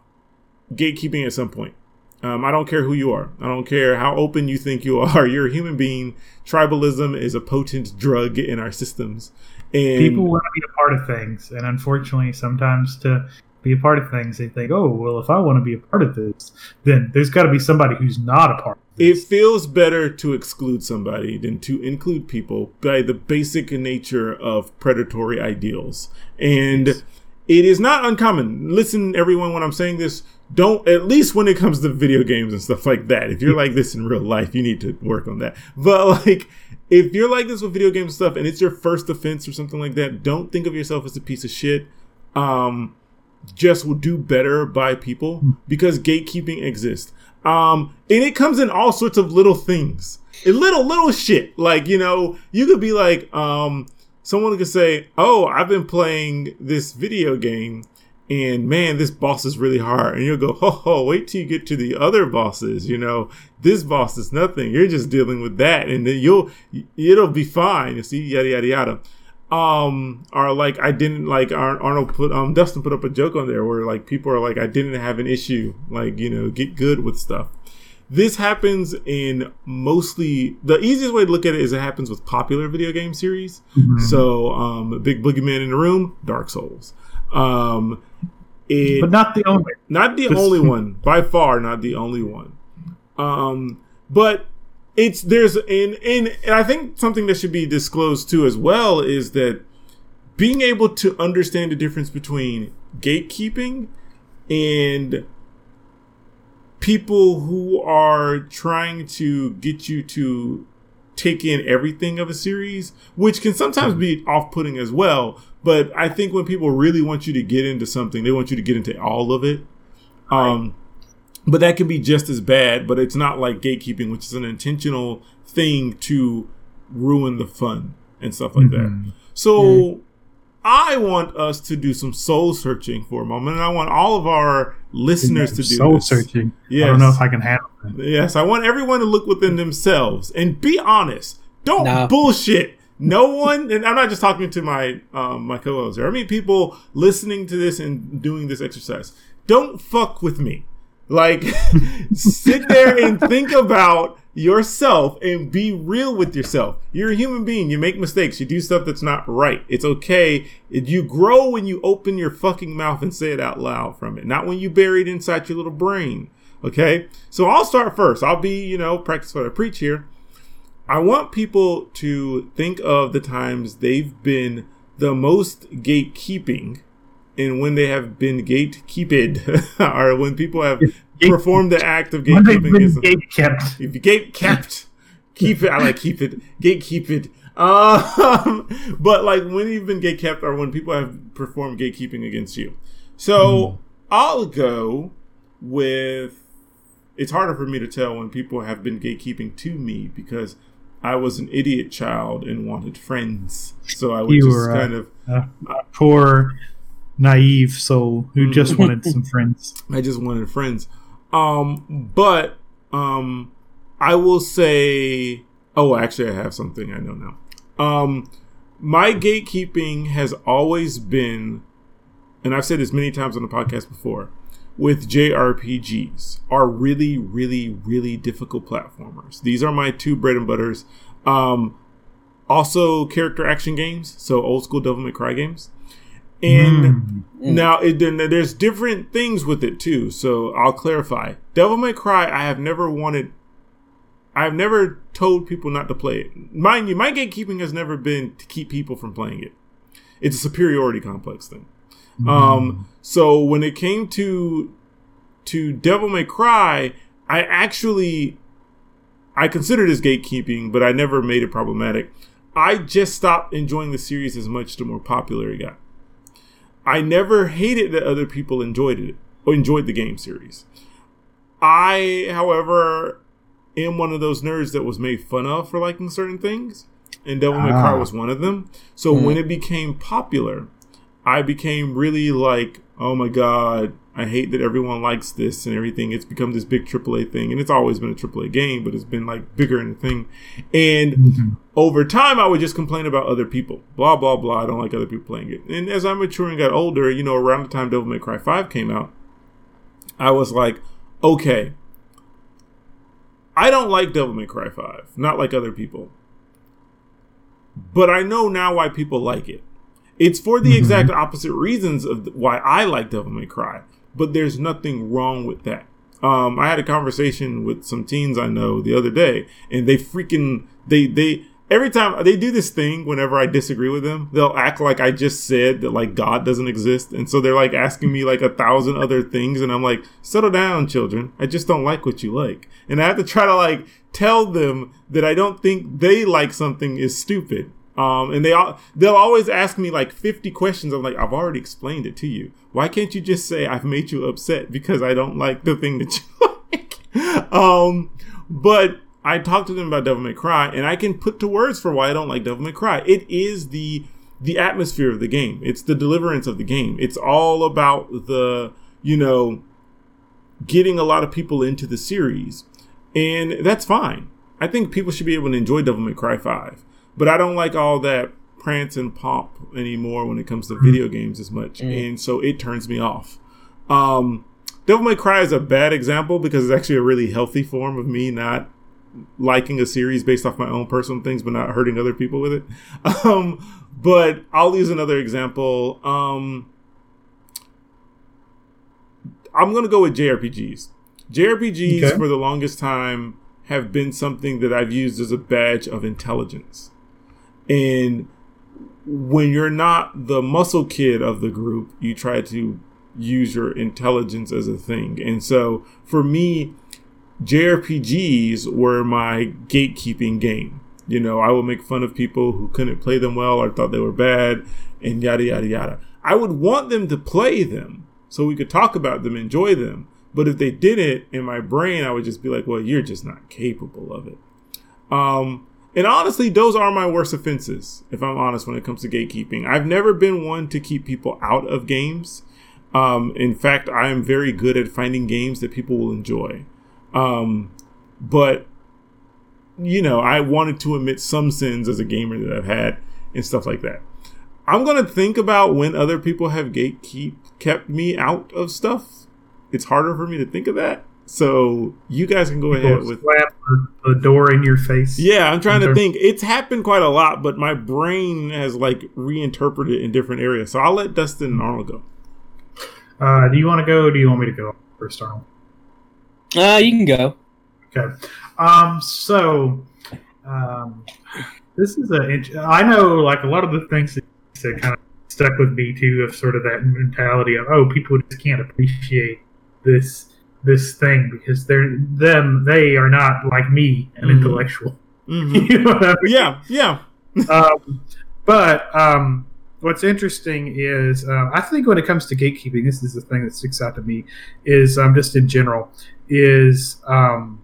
gatekeeping at some point. Um, I don't care who you are. I don't care how open you think you are. You're a human being. Tribalism is a potent drug in our systems. And people want to be a part of things. And unfortunately, sometimes to be a part of things, they think, oh, well, if I want to be a part of this, then there's got to be somebody who's not a part of this. It feels better to exclude somebody than to include people by the basic nature of predatory ideals. And yes. It is not uncommon. Listen, everyone, when I'm saying this, don't, at least when it comes to video games and stuff like that, if you're like this in real life, you need to work on that. But like, if you're like this with video game stuff and it's your first offense or something like that, don't think of yourself as a piece of shit. Um, just will do better by people because gatekeeping exists. Um, and it comes in all sorts of little things, it, little, little shit. Like, you know, you could be like, um, someone could say, oh, I've been playing this video game, and man, this boss is really hard. And you'll go, ho, ho, wait till you get to the other bosses. You know, this boss is nothing. You're just dealing with that. And then you'll, it'll be fine. You see, yada, yada, yada. Um, or like, I didn't like Arnold put, um, Dustin put up a joke on there where like people are like, I didn't have an issue. Like, you know, get good with stuff. This happens in mostly, the easiest way to look at it is it happens with popular video game series. Mm-hmm. So, um, Big Boogeyman in the Room, Dark Souls. Um, it, but not the only, not the only one by far, not the only one. Um, but it's there's and, and and I think something that should be disclosed too as well is that being able to understand the difference between gatekeeping and people who are trying to get you to take in everything of a series, which can sometimes be off-putting as well. But I think when people really want you to get into something, they want you to get into all of it. Um, but that can be just as bad, but it's not like gatekeeping, which is an intentional thing to ruin the fun and stuff like mm-hmm. that. So yeah. I want us to do some soul searching for a moment. And I want all of our listeners to do soul this. searching. Yes. I don't know if I can handle that. Yes. I want everyone to look within themselves and be honest. Don't nah. bullshit. No one, and I'm not just talking to my um, my co-hosts here. I mean, people listening to this and doing this exercise. Don't fuck with me. Like, sit there and think about yourself and be real with yourself. You're a human being. You make mistakes. You do stuff that's not right. It's okay. You grow when you open your fucking mouth and say it out loud from it. Not when you bury it inside your little brain. Okay? So I'll start first. I'll be, you know, practice what I preach here. I want people to think of the times they've been the most gatekeeping and when they have been gatekeeped or when people have performed the act of gatekeeping. Is gate-kept. Gatekept. Keep it. I like keep it. Gatekeep it. Um, but like when you've been gatekept or when people have performed gatekeeping against you. So mm. I'll go with, it's harder for me to tell when people have been gatekeeping to me because I was an idiot child and wanted friends. So I would you just were kind a, of... a poor, naive soul who just wanted some friends. I just wanted friends. Um, but um, I will say... Oh, actually, I have something I know now. Um, my gatekeeping has always been, and I've said this many times on the podcast before, with J R P Gs are really, really, really difficult platformers. These are my two bread and butters. Um, also character action games. So old school Devil May Cry games. And mm. now it, there's different things with it too. So I'll clarify. Devil May Cry, I have never wanted, I've never told people not to play it. Mind you, my gatekeeping has never been to keep people from playing it. It's a superiority complex thing. Um, so when it came to, to Devil May Cry, I actually, I considered this gatekeeping, but I never made it problematic. I just stopped enjoying the series as much the more popular it got. I never hated that other people enjoyed it or enjoyed the game series. I, however, am one of those nerds that was made fun of for liking certain things. and Devil May Cry ah. was one of them. So mm. when it became popular, I became really like, oh my God, I hate that everyone likes this and everything. It's become this big triple A thing. And it's always been a triple A game, but it's been like bigger in the thing. And mm-hmm. over time, I would just complain about other people. Blah, blah, blah. I don't like other people playing it. And as I matured and got older, you know, around the time Devil May Cry five came out, I was like, okay, I don't like Devil May Cry five. Not like other people. But I know now why people like it. It's for the mm-hmm. exact opposite reasons of why I like Devil May Cry. But there's nothing wrong with that. Um, I had a conversation with some teens I know the other day, and they freaking, they, they, every time they do this thing, whenever I disagree with them, they'll act like I just said that like God doesn't exist. And so they're like asking me like a thousand other things. And I'm like, settle down, children. I just don't like what you like. And I have to try to like tell them that I don't think they like something is stupid. Um, and they all, they'll always ask me like fifty questions. I'm like, I've already explained it to you. Why can't you just say I've made you upset because I don't like the thing that you like? um, but I talked to them about Devil May Cry, and I can put to words for why I don't like Devil May Cry. It is the the atmosphere of the game. It's the deliverance of the game. It's all about the, you know, getting a lot of people into the series. And that's fine. I think people should be able to enjoy Devil May Cry five. But I don't like all that prance and pomp anymore when it comes to video games as much. Mm. And so it turns me off. Um, Devil May Cry is a bad example because it's actually a really healthy form of me not liking a series based off my own personal things, but not hurting other people with it. Um, but I'll use another example. Um, I'm going to go with J R P Gs. J R P Gs, okay. for the longest time, have been something that I've used as a badge of intelligence. And when you're not the muscle kid of the group, you try to use your intelligence as a thing. And so for me, J R P Gs were my gatekeeping game. You know, I would make fun of people who couldn't play them well or thought they were bad and yada, yada, yada. I would want them to play them so we could talk about them, enjoy them. But if they did it in my brain, I would just be like, well, you're just not capable of it. Um, And honestly, those are my worst offenses, if I'm honest, when it comes to gatekeeping. I've never been one to keep people out of games. Um, in fact, I am very good at finding games that people will enjoy. Um, but, you know, I wanted to admit some sins as a gamer that I've had and stuff like that. I'm going to think about when other people have gatekeep kept me out of stuff. It's harder for me to think of that. So you guys can go People ahead with slap the door in your face. Yeah, I'm trying to think. It's happened quite a lot, but my brain has like reinterpreted it in different areas. So I'll let Dustin and Arnold go. Uh, do you want to go? Or do you want me to go first, Arnold? Uh, you can go. Okay. Um. So, um, this is a. I know, like a lot of the things that you said kind of stuck with me too, of sort of that mentality of oh, people just can't appreciate this. this thing because they're them they are not like me, an mm-hmm. intellectual. Mm-hmm. You know what I mean? Yeah, yeah. um, but um, what's interesting is uh, I think when it comes to gatekeeping, this is the thing that sticks out to me is um, just in general is um,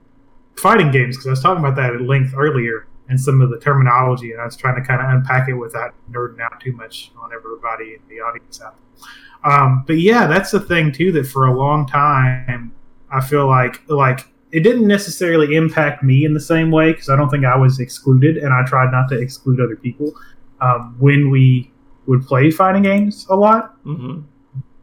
fighting games, because I was talking about that at length earlier and some of the terminology, and I was trying to kind of unpack it without nerding out too much on everybody in the audience out there. Um, but yeah, that's the thing too, that for a long time I feel like like it didn't necessarily impact me in the same way, because I don't think I was excluded, and I tried not to exclude other people um, when we would play fighting games a lot. Mm-hmm.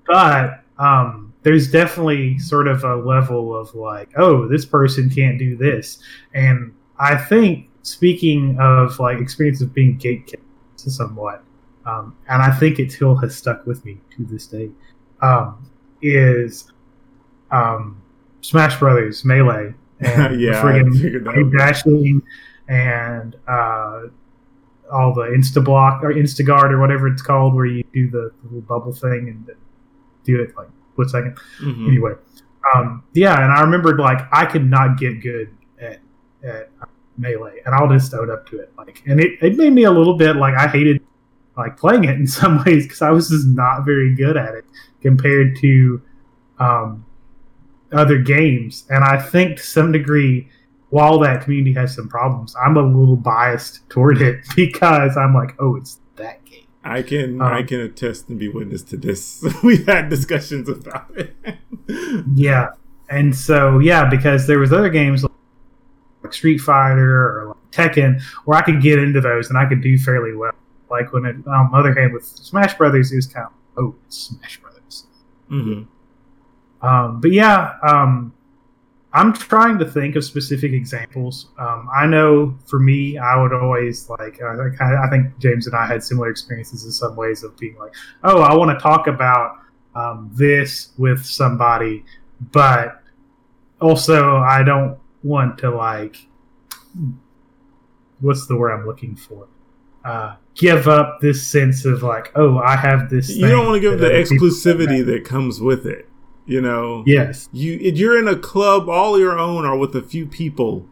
But um, there's definitely sort of a level of like, oh, this person can't do this. And I think, speaking of like experience of being gatekept somewhat, um, and I think it still has stuck with me to this day, um, is... Um, Smash Brothers, Melee, and yeah, friggin' dashing, and uh, all the Insta Block or Instaguard or whatever it's called, where you do the little bubble thing and do it like split second. Mm-hmm. Anyway, um, yeah, and I remembered like I could not get good at at Melee, and I'll just own up to it. Like, and it, it made me a little bit like I hated like playing it in some ways, because I was just not very good at it compared to. Um, other games, and I think to some degree while that community has some problems, I'm a little biased toward it because I'm like, oh, it's that game. I can um, I can attest and be witness to this. We've had discussions about it. Yeah. And so, yeah, because there was other games like Street Fighter or like Tekken where I could get into those and I could do fairly well. Like when it, on the other hand, with Smash Brothers, it was kind of, oh, it's Smash Brothers. Mm-hmm. Um, but yeah, um, I'm trying to think of specific examples. Um, I know for me, I would always like, uh, like I, I think James and I had similar experiences in some ways of being like, oh, I want to talk about um, this with somebody, but also I don't want to like, what's the word I'm looking for? Uh, give up this sense of like, oh, I have this thing. You don't want to give the exclusivity that comes with it. You know, yes, you you're in a club all your own or with a few people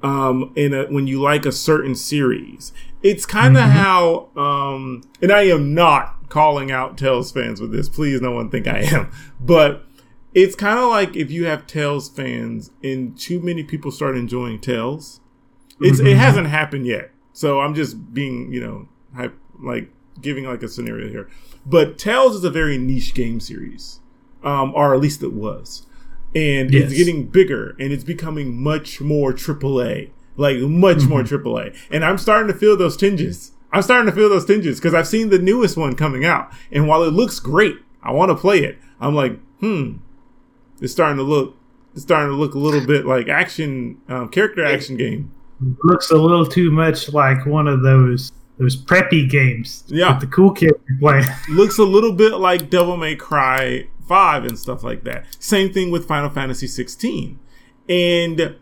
um, in a, when you like a certain series. It's kind of mm-hmm. how um, and I am not calling out Tales fans with this. Please, no one think I am. But it's kind of like if you have Tales fans and too many people start enjoying Tales. It's mm-hmm. It hasn't happened yet. So I'm just being, you know, hype, like giving like a scenario here. But Tales is a very niche game series. Um, or at least it was. And yes. It's getting bigger and it's becoming much more triple A. Like much mm-hmm. more triple A. And I'm starting to feel those tinges. I'm starting to feel those tinges because I've seen the newest one coming out. And while it looks great, I want to play it. I'm like, hmm. It's starting to look it's starting to look a little bit like action um, character action game. It looks a little too much like one of those Those preppy games yeah. that the cool kids are playing. Looks a little bit like Devil May Cry five and stuff like that. Same thing with Final Fantasy sixteen. And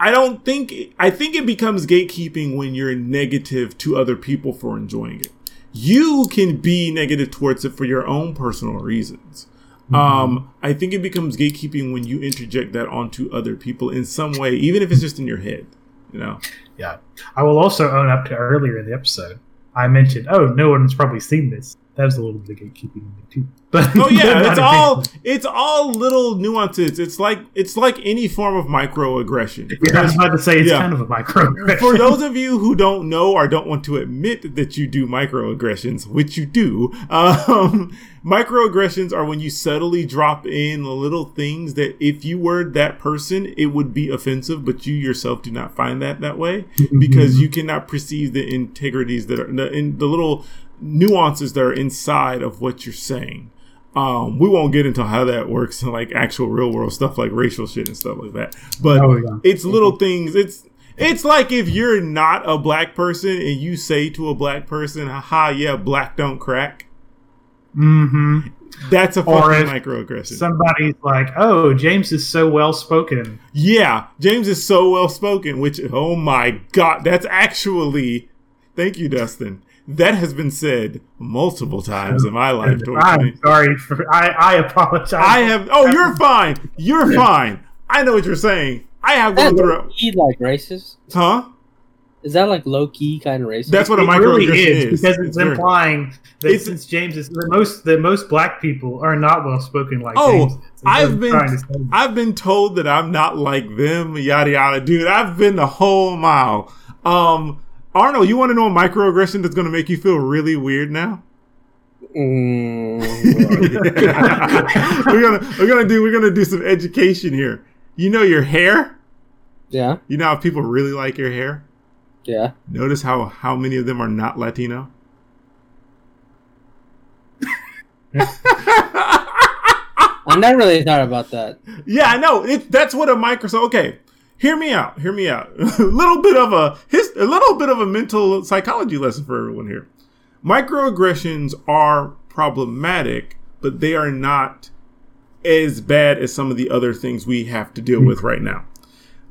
I don't think... I think it becomes gatekeeping when you're negative to other people for enjoying it. You can be negative towards it for your own personal reasons. Mm-hmm. Um, I think it becomes gatekeeping when you interject that onto other people in some way, even if it's just in your head. You know? Yeah. I will also own up to earlier in the episode, I mentioned, oh, no one's probably seen this. That was a little bit of gatekeeping too. But oh yeah, it's all it's all little nuances. It's like it's like any form of microaggression. Yeah, I was about to say it's yeah. kind of a microaggression. For those of you who don't know or don't want to admit that you do microaggressions, which you do, um, microaggressions are when you subtly drop in little things that if you were that person, it would be offensive, but you yourself do not find that that way mm-hmm. because you cannot perceive the integrities that are the, in the little. nuances that are inside of what you're saying. Um, we won't get into how that works and like actual real world stuff like racial shit and stuff like that. But oh, yeah. it's little things. It's it's like if you're not a black person and you say to a black person, haha, yeah, black don't crack. Mm-hmm. That's a fucking microaggression. Somebody's like, oh, James is so well spoken. Yeah, James is so well spoken, which oh my god, that's actually thank you, Dustin. That has been said multiple times in my life. I'm sorry. For, I, I apologize. I have. Oh, you're fine. You're fine. I know what you're saying. I have gone through. Is that low key like racist? Huh? Is that like low key kind of racist? That's what a microaggression really is, is because it's, it's implying that it's, since James is the most that most black people are not well spoken like. Oh, James, I've been I've been told that I'm not like them. Yada yada, dude. I've been the whole mile. Um. Arnold, you want to know a microaggression that's going to make you feel really weird now? Mm. we're gonna we're gonna do we're gonna do some education here. You know your hair? Yeah. You know how people really like your hair? Yeah. Notice how how many of them are not Latino? I'm not really thought about that. Yeah, I know. It, that's what a micro. So okay. Hear me out. Hear me out. a little bit of a his, a little bit of a mental psychology lesson for everyone here. Microaggressions are problematic, but they are not as bad as some of the other things we have to deal with right now.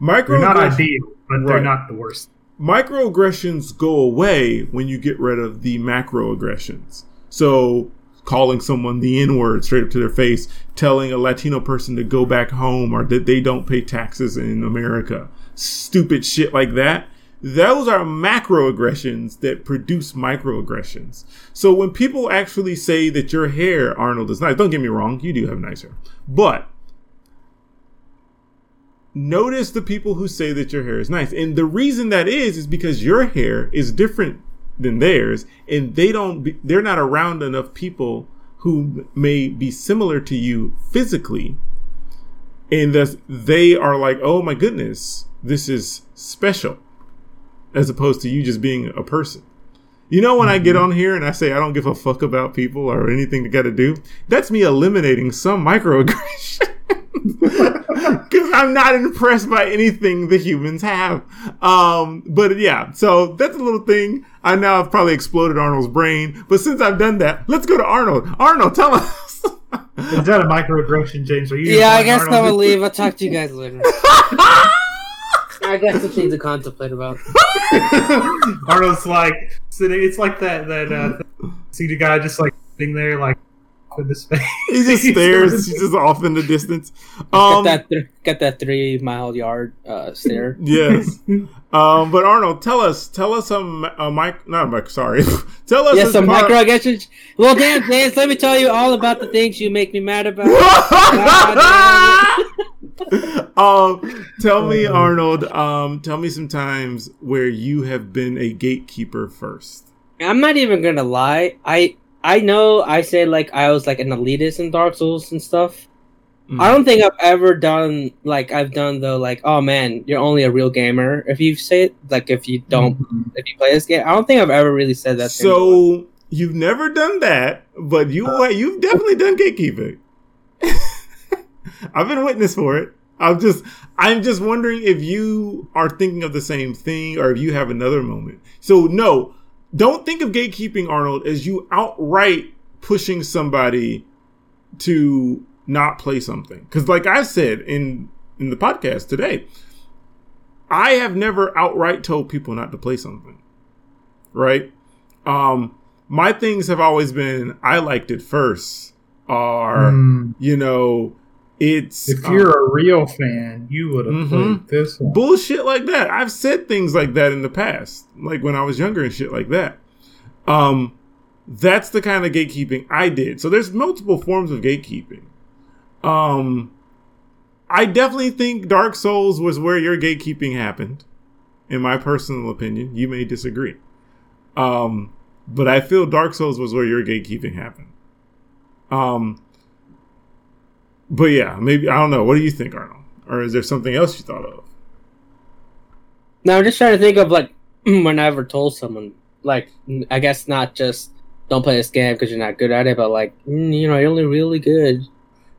Microaggressions, they're not ideal, but they're right. not the worst. Microaggressions go away when you get rid of the macroaggressions. So calling someone the N-word straight up to their face, telling a Latino person to go back home or that they don't pay taxes in America. Stupid shit like that. Those are macroaggressions that produce microaggressions. So when people actually say that your hair, Arnold, is nice, don't get me wrong, you do have nice hair. But notice the people who say that your hair is nice. And the reason that is, is because your hair is different than theirs, and they don't be, they're not around enough people who may be similar to you physically. And thus they are like, oh my goodness, this is special, as opposed to you just being a person. You know, when mm-hmm. I get on here and I say I don't give a fuck about people or anything they got to do, that's me eliminating some microaggression. Because I'm not impressed by anything the humans have. Um, but yeah, so that's a little thing. I now have probably exploded Arnold's brain. But since I've done that, let's go to Arnold. Arnold, tell us. Is that a microaggression, James? Are you yeah, I guess I will leave. I'll talk to you guys later. I guess it's things to contemplate about. Arnold's like, it's like that, that uh, see the guy just like sitting there like, in the space. He just stares. He's just off in the distance. Um, got that, th- got that three mile yard uh, stare. Yes. um, but Arnold, tell us, tell us some uh, mic. Not mic. Sorry. Tell us. Yes, some car- microaggressions. Well, damn, James, let me tell you all about the things you make me mad about. um, tell me, Arnold. Um, tell me some times where you have been a gatekeeper first. I'm not even gonna lie. I. I know I say, like, I was, like, an elitist in Dark Souls and stuff. Mm. I don't think I've ever done, like, I've done, though, like, oh, man, you're only a real gamer if you say it. Like, if you don't, mm-hmm. if you play this game. I don't think I've ever really said that. So, you've never done that, but you, uh, you've definitely done gatekeeping. I've been witness for it. I'm just, I'm just wondering if you are thinking of the same thing or if you have another moment. So, no. Don't think of gatekeeping, Arnold, as you outright pushing somebody to not play something. Because like I said in, in the podcast today, I have never outright told people not to play something, right? Um, my things have always been, I liked it first, or, mm. you know... It's, if you're um, a real fan, you would have mm-hmm. played this one. Bullshit like that. I've said things like that in the past, like when I was younger and shit like that. Um, that's the kind of gatekeeping I did. So there's multiple forms of gatekeeping. Um, I definitely think Dark Souls was where your gatekeeping happened, in my personal opinion. You may disagree. Um, but I feel Dark Souls was where your gatekeeping happened. Um... But yeah, maybe, I don't know. What do you think, Arnold? Or is there something else you thought of? No, I'm just trying to think of, like, when I ever told someone, like, I guess not just don't play this game because you're not good at it, but like, mm, you know, you're only really good.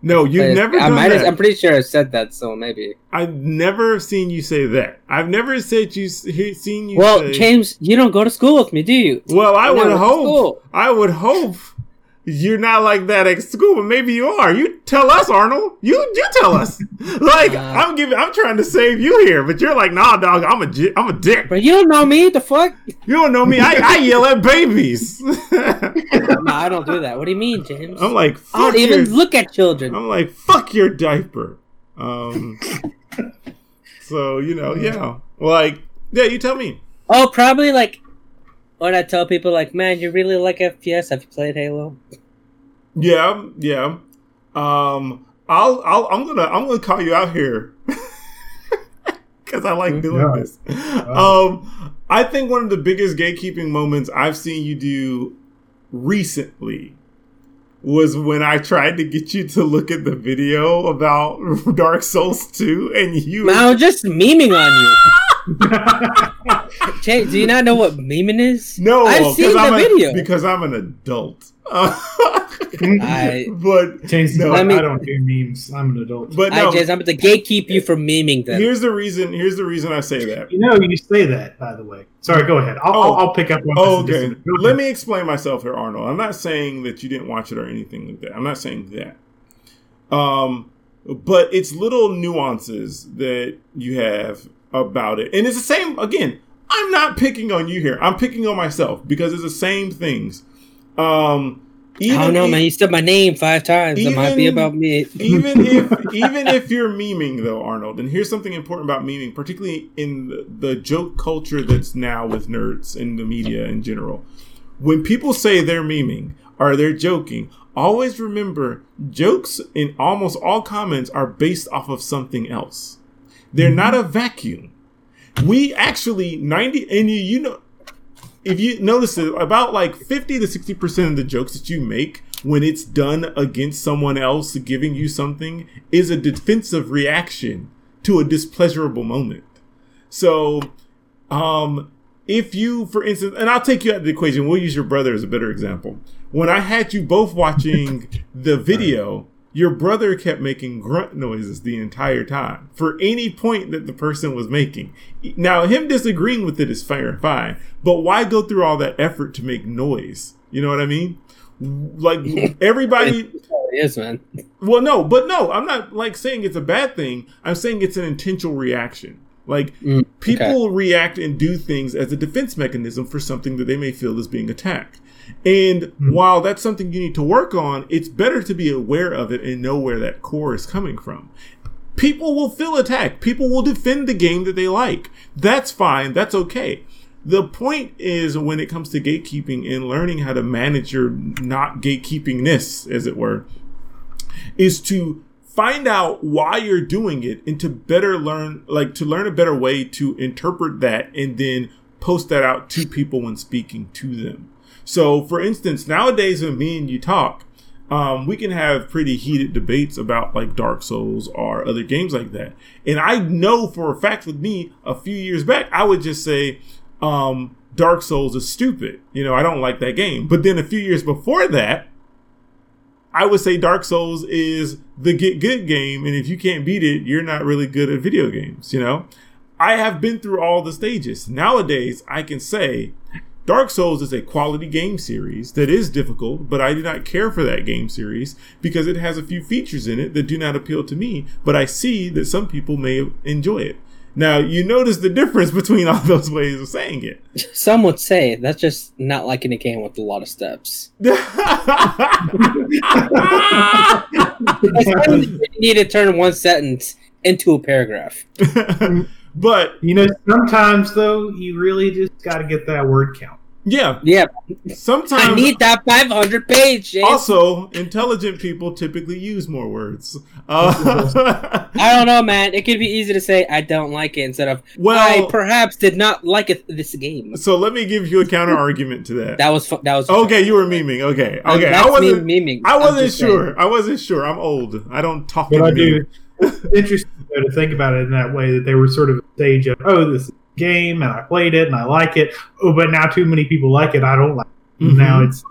No, you've never done I might that. Have, I'm pretty sure I said that, so maybe. I've never seen you say that. I've never said you seen you well, say... Well, James, you don't go to school with me, do you? Well, I, I would hope. I would hope... You're not like that at school, but maybe you are. You tell us, Arnold. You you tell us. Like, uh, I'm giving, I'm trying to save you here, but you're like, nah, dog. I'm a, I'm a dick. But you don't know me. The fuck? You don't know me. I, I yell at babies. No, I don't do that. What do you mean, James? I'm like, fuck I don't your, even look at children. I'm like, fuck your diaper. Um. So you know, yeah, like, yeah. You tell me. Oh, probably like. When I tell people, like, man, you really like F P S? Have you played Halo? Yeah, yeah. Um, I'll, I'll, I'm gonna, I'm gonna call you out here because I like doing yeah. this. Wow. Um, I think one of the biggest gatekeeping moments I've seen you do recently was when I tried to get you to look at the video about Dark Souls two, and you. Man, I was just memeing on you. Jay, do you not know what memeing is? No, I've seen the I'm a, video because I'm an adult. I, but James, no, me, I don't do memes. I'm an adult. But no, I, James, I'm going to gatekeep you from memeing them. Here's the reason. Here's the reason I say that. You know, you say that. By the way, sorry. Go ahead. I'll, oh, I'll pick up. One oh, okay. Let me explain myself here, Arnold. I'm not saying that you didn't watch it or anything like that. I'm not saying that. Um, but it's little nuances that you have. About it. And it's the same, again, I'm not picking on you here. I'm picking on myself because it's the same things. Um, even I don't know, if, man. You said my name five times. Even, it might be about me. even if even if you're memeing, though, Arnold, and here's something important about memeing, particularly in the, the joke culture that's now with nerds in the media in general. When people say they're memeing or they're joking, always remember jokes in almost all comments are based off of something else. They're not a vacuum. We actually ninety and you, you know, if you notice it, about like fifty to sixty percent of the jokes that you make when it's done against someone else giving you something is a defensive reaction to a displeasurable moment. So, um, if you, for instance, and I'll take you out of the equation. We'll use your brother as a better example. When I had you both watching the video, your brother kept making grunt noises the entire time for any point that the person was making. Now, him disagreeing with it is fair and fine, but why go through all that effort to make noise? You know what I mean? Like, everybody... It is, man. Well, no, but no, I'm not, like, saying it's a bad thing. I'm saying it's an intentional reaction. Like, mm, people okay. react and do things as a defense mechanism for something that they may feel is being attacked. And mm-hmm. while that's something you need to work on, it's better to be aware of it and know where that core is coming from. People will feel attacked. People will defend the game that they like. That's fine. That's okay. The point is, when it comes to gatekeeping and learning how to manage your not gatekeepingness, as it were, is to find out why you're doing it and to better learn, like to learn a better way to interpret that and then post that out to people when speaking to them. So, for instance, nowadays when me and you talk, um, we can have pretty heated debates about like Dark Souls or other games like that. And I know for a fact with me, a few years back, I would just say um, Dark Souls is stupid. You know, I don't like that game. But then a few years before that, I would say Dark Souls is the get good game. And if you can't beat it, you're not really good at video games. You know, I have been through all the stages. Nowadays, I can say Dark Souls is a quality game series that is difficult, but I do not care for that game series because it has a few features in it that do not appeal to me, but I see that some people may enjoy it. Now, you notice the difference between all those ways of saying it. Some would say that's just not liking a game with a lot of steps. You need to turn one sentence into a paragraph. But you know, sometimes though, you really just got to get that word count. Yeah, yeah. Sometimes I need that five hundred page. James. Also, intelligent people typically use more words. Uh, I don't know, man. It could be easy to say "I don't like it" instead of "Well, I perhaps did not like it, this game." So let me give you a counter argument to that. That was fu- that was okay. Fun. You were memeing. Okay, okay. That's I wasn't me memeing. I wasn't sure. Saying. I wasn't sure. I'm old. I don't talk. What I do. It's interesting though, to think about it in that way, that they were sort of a stage of, oh, this is a game, and I played it, and I like it. Oh, but now too many people like it, I don't like it. Mm-hmm. Now it's,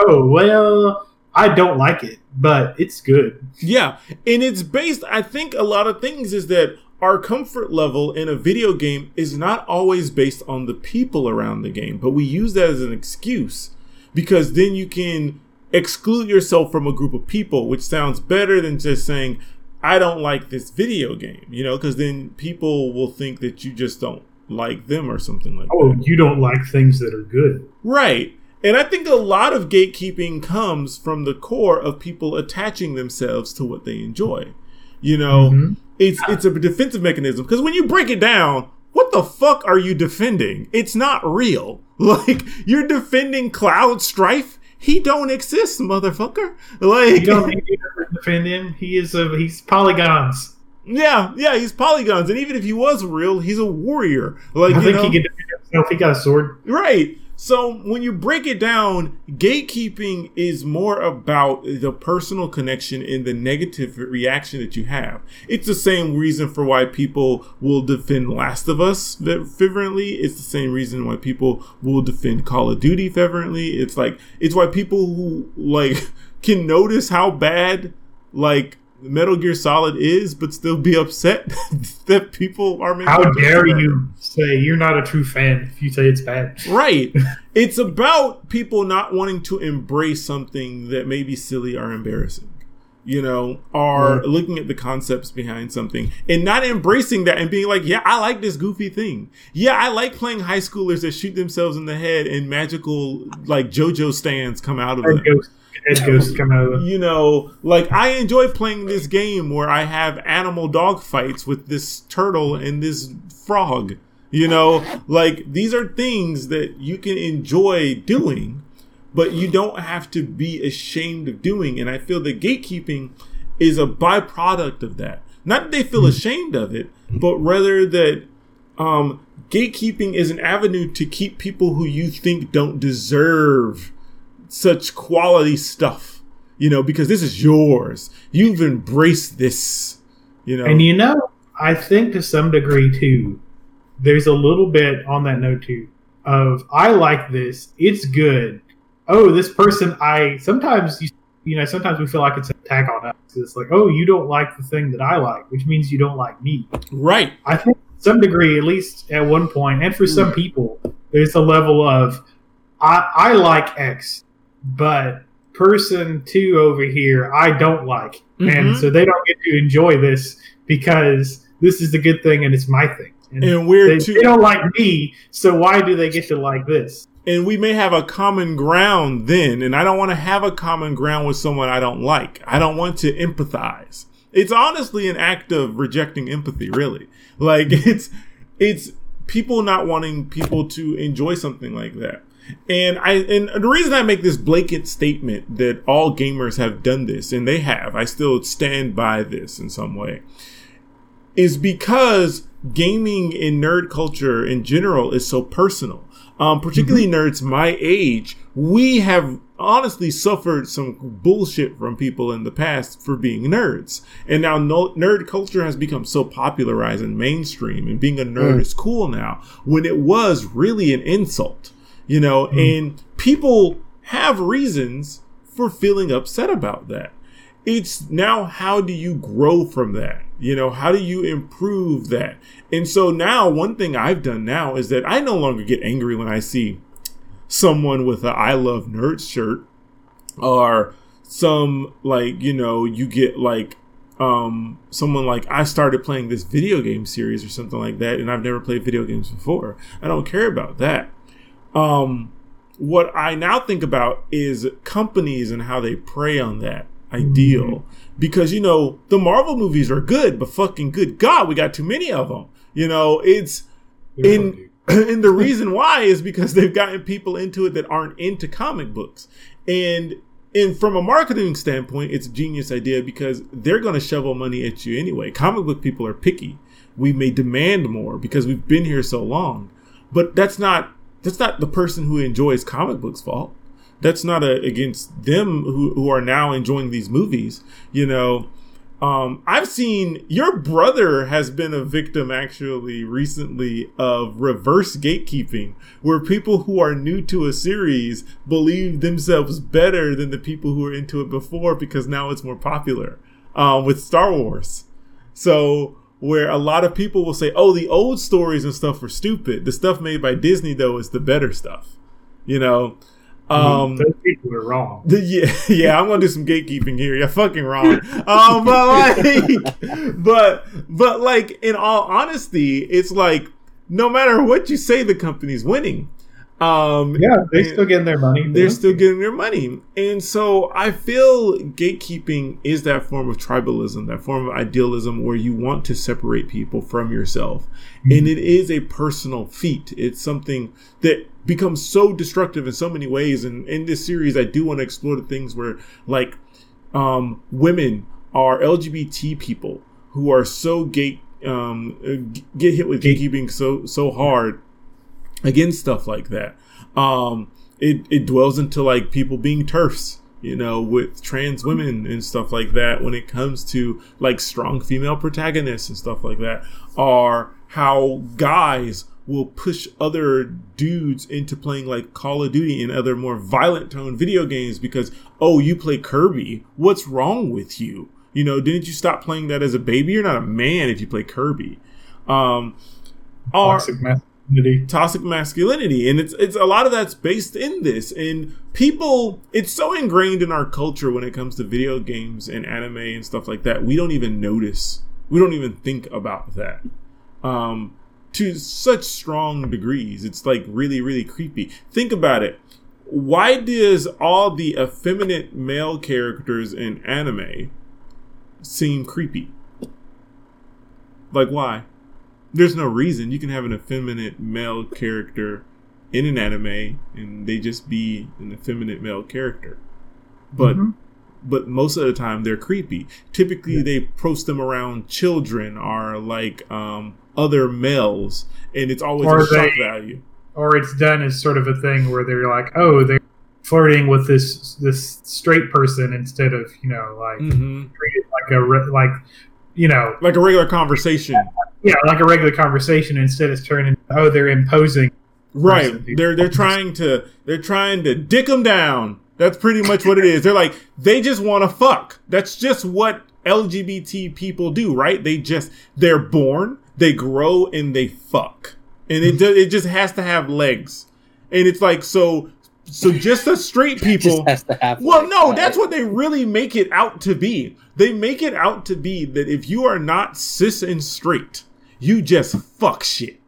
oh, well, I don't like it, but it's good. Yeah, and it's based, I think a lot of things is that our comfort level in a video game is not always based on the people around the game, but we use that as an excuse, because then you can exclude yourself from a group of people, which sounds better than just saying, I don't like this video game, you know, because then people will think that you just don't like them or something like oh, that. Oh, you don't like things that are good. Right. And I think a lot of gatekeeping comes from the core of people attaching themselves to what they enjoy. You know, mm-hmm. it's it's a defensive mechanism, because when you break it down, what the fuck are you defending? It's not real. Like, you're defending Cloud Strife. He don't exist, motherfucker. Like, you don't need to defend him. He is a, he's polygons. Yeah, yeah, he's polygons. And even if he was real, he's a warrior. Like, I you think know, he could defend himself. He got a sword. Right. So when you break it down, gatekeeping is more about the personal connection and the negative reaction that you have. It's the same reason for why people will defend Last of Us fervently. It's the same reason why people will defend Call of Duty fervently. It's like, it's why people who like can notice how bad like Metal Gear Solid is, but still be upset that people are making. How dare you say you're not a true fan if you say it's bad? Right. It's about people not wanting to embrace something that may be silly or embarrassing, you know, or right. looking at the concepts behind something and not embracing that and being like, yeah, I like this goofy thing. Yeah, I like playing high schoolers that shoot themselves in the head and magical, like, JoJo stands come out of them. Head ghosts come out of them. You know, like, I enjoy playing this game where I have animal dog fights with this turtle and this frog. You know, like, these are things that you can enjoy doing, but you don't have to be ashamed of doing. And I feel that gatekeeping is a byproduct of that. Not that they feel ashamed of it, but rather that um, gatekeeping is an avenue to keep people who you think don't deserve such quality stuff, you know, because this is yours. You've embraced this, you know. And, you know, I think to some degree, too, there's a little bit on that note, too, of I like this. It's good. Oh, this person, I sometimes you You know, sometimes we feel like it's an attack on us. It's like, oh, you don't like the thing that I like, which means you don't like me. Right. I think to some degree, at least at one point, and for some people, there's a level of, I, I like X, but person two over here, I don't like. Mm-hmm. And so they don't get to enjoy this because this is the good thing and it's my thing. And, and we're they, too- they don't like me, so why do they get to like this? And we may have a common ground then, and I don't want to have a common ground with someone I don't like. I don't want to empathize. It's honestly an act of rejecting empathy, really. Like, it's it's people not wanting people to enjoy something like that. And I and the reason I make this blanket statement that all gamers have done this, and they have, I still stand by this in some way, is because gaming and nerd culture in general is so personal. Um, particularly mm-hmm. nerds my age, we have honestly suffered some bullshit from people in the past for being nerds. And now no, nerd culture has become so popularized and mainstream, and being a nerd mm. is cool now, when it was really an insult, you know, mm. and people have reasons for feeling upset about that. It's now, how do you grow from that? You know, how do you improve that? And so now, one thing I've done now is that I no longer get angry when I see someone with a I love nerds shirt, or some, like, you know, you get like um, someone like, I started playing this video game series or something like that, and I've never played video games before. I don't care about that. Um, what I now think about is companies and how they prey on that ideal, because, you know, the Marvel movies are good, but fucking good God, we got too many of them. You know, it's in and the reason why is because they've gotten people into it that aren't into comic books. And and from a marketing standpoint, it's a genius idea, because they're going to shovel money at you anyway. Comic book people are picky. We may demand more because we've been here so long, but that's not that's not the person who enjoys comic books' fault. That's not a, against them who, who are now enjoying these movies. You know, um, I've seen your brother has been a victim actually recently of reverse gatekeeping, where people who are new to a series believe themselves better than the people who were into it before, because now it's more popular um, with Star Wars. So where a lot of people will say, oh, the old stories and stuff were stupid. The stuff made by Disney, though, is the better stuff, you know. Um, those people are wrong. The, yeah, yeah, I'm gonna do some gatekeeping here. You're fucking wrong. um, but like, but but like, in all honesty, it's like, no matter what you say, the company's winning. Um, yeah, they're still getting their money. They're still getting their money, and so I feel gatekeeping is that form of tribalism, that form of idealism, where you want to separate people from yourself, mm-hmm. and it is a personal feat. It's something that becomes so destructive in so many ways. And in this series, I do want to explore the things where, like, um, women are L G B T people who are so gate um, get hit with gatekeeping so so hard. Against stuff like that, um, it it dwells into, like, people being TERFs, you know, with trans women and stuff like that. When it comes to, like, strong female protagonists and stuff like that, are how guys will push other dudes into playing, like, Call of Duty and other more violent tone video games because, oh, you play Kirby, what's wrong with you? You know, didn't you stop playing that as a baby? You're not a man if you play Kirby. Um, Toxic masculinity. Toxic masculinity, and it's it's a lot of that's based in this, and people, it's so ingrained in our culture when it comes to video games and anime and stuff like that. We don't even notice, we don't even think about that um, to such strong degrees. It's like really, really creepy. Think about it. Why does all the effeminate male characters in anime seem creepy? Like, why? There's no reason. You can have an effeminate male character in an anime and they just be an effeminate male character. But mm-hmm. but most of the time they're creepy. Typically, yeah. they post them around children or like um, other males, and it's always or a they, shock value. Or it's done as sort of a thing where they're like, oh, they're flirting with this this straight person instead of, you know, like mm-hmm. treated like a re- like you know like a regular conversation. Yeah, like a regular conversation. Instead, it's turning oh, they're imposing. Right, they're they're trying to they're trying to dick them down. That's pretty much what it is. They're like, they just want to fuck. That's just what L G B T people do, right? They just, they're born, they grow, and they fuck. And it do, it just has to have legs. And it's like, so, so just the straight people. Has to have well, legs, no, right? That's what they really make it out to be. They make it out to be that if you are not cis and straight, you just fuck shit.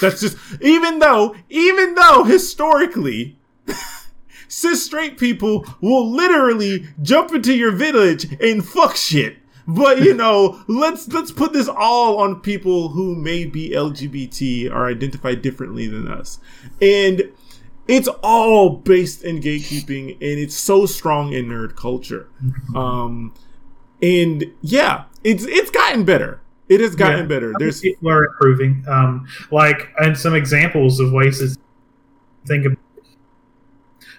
That's just, even though, even though historically... cis straight people will literally jump into your village and fuck shit. But, you know, let's let's put this all on people who may be L G B T or identify differently than us. And it's all based in gatekeeping, and it's so strong in nerd culture. Um, and, yeah, it's it's gotten better. It has gotten yeah, better. There's people are improving. Um, like, and some examples of ways to think about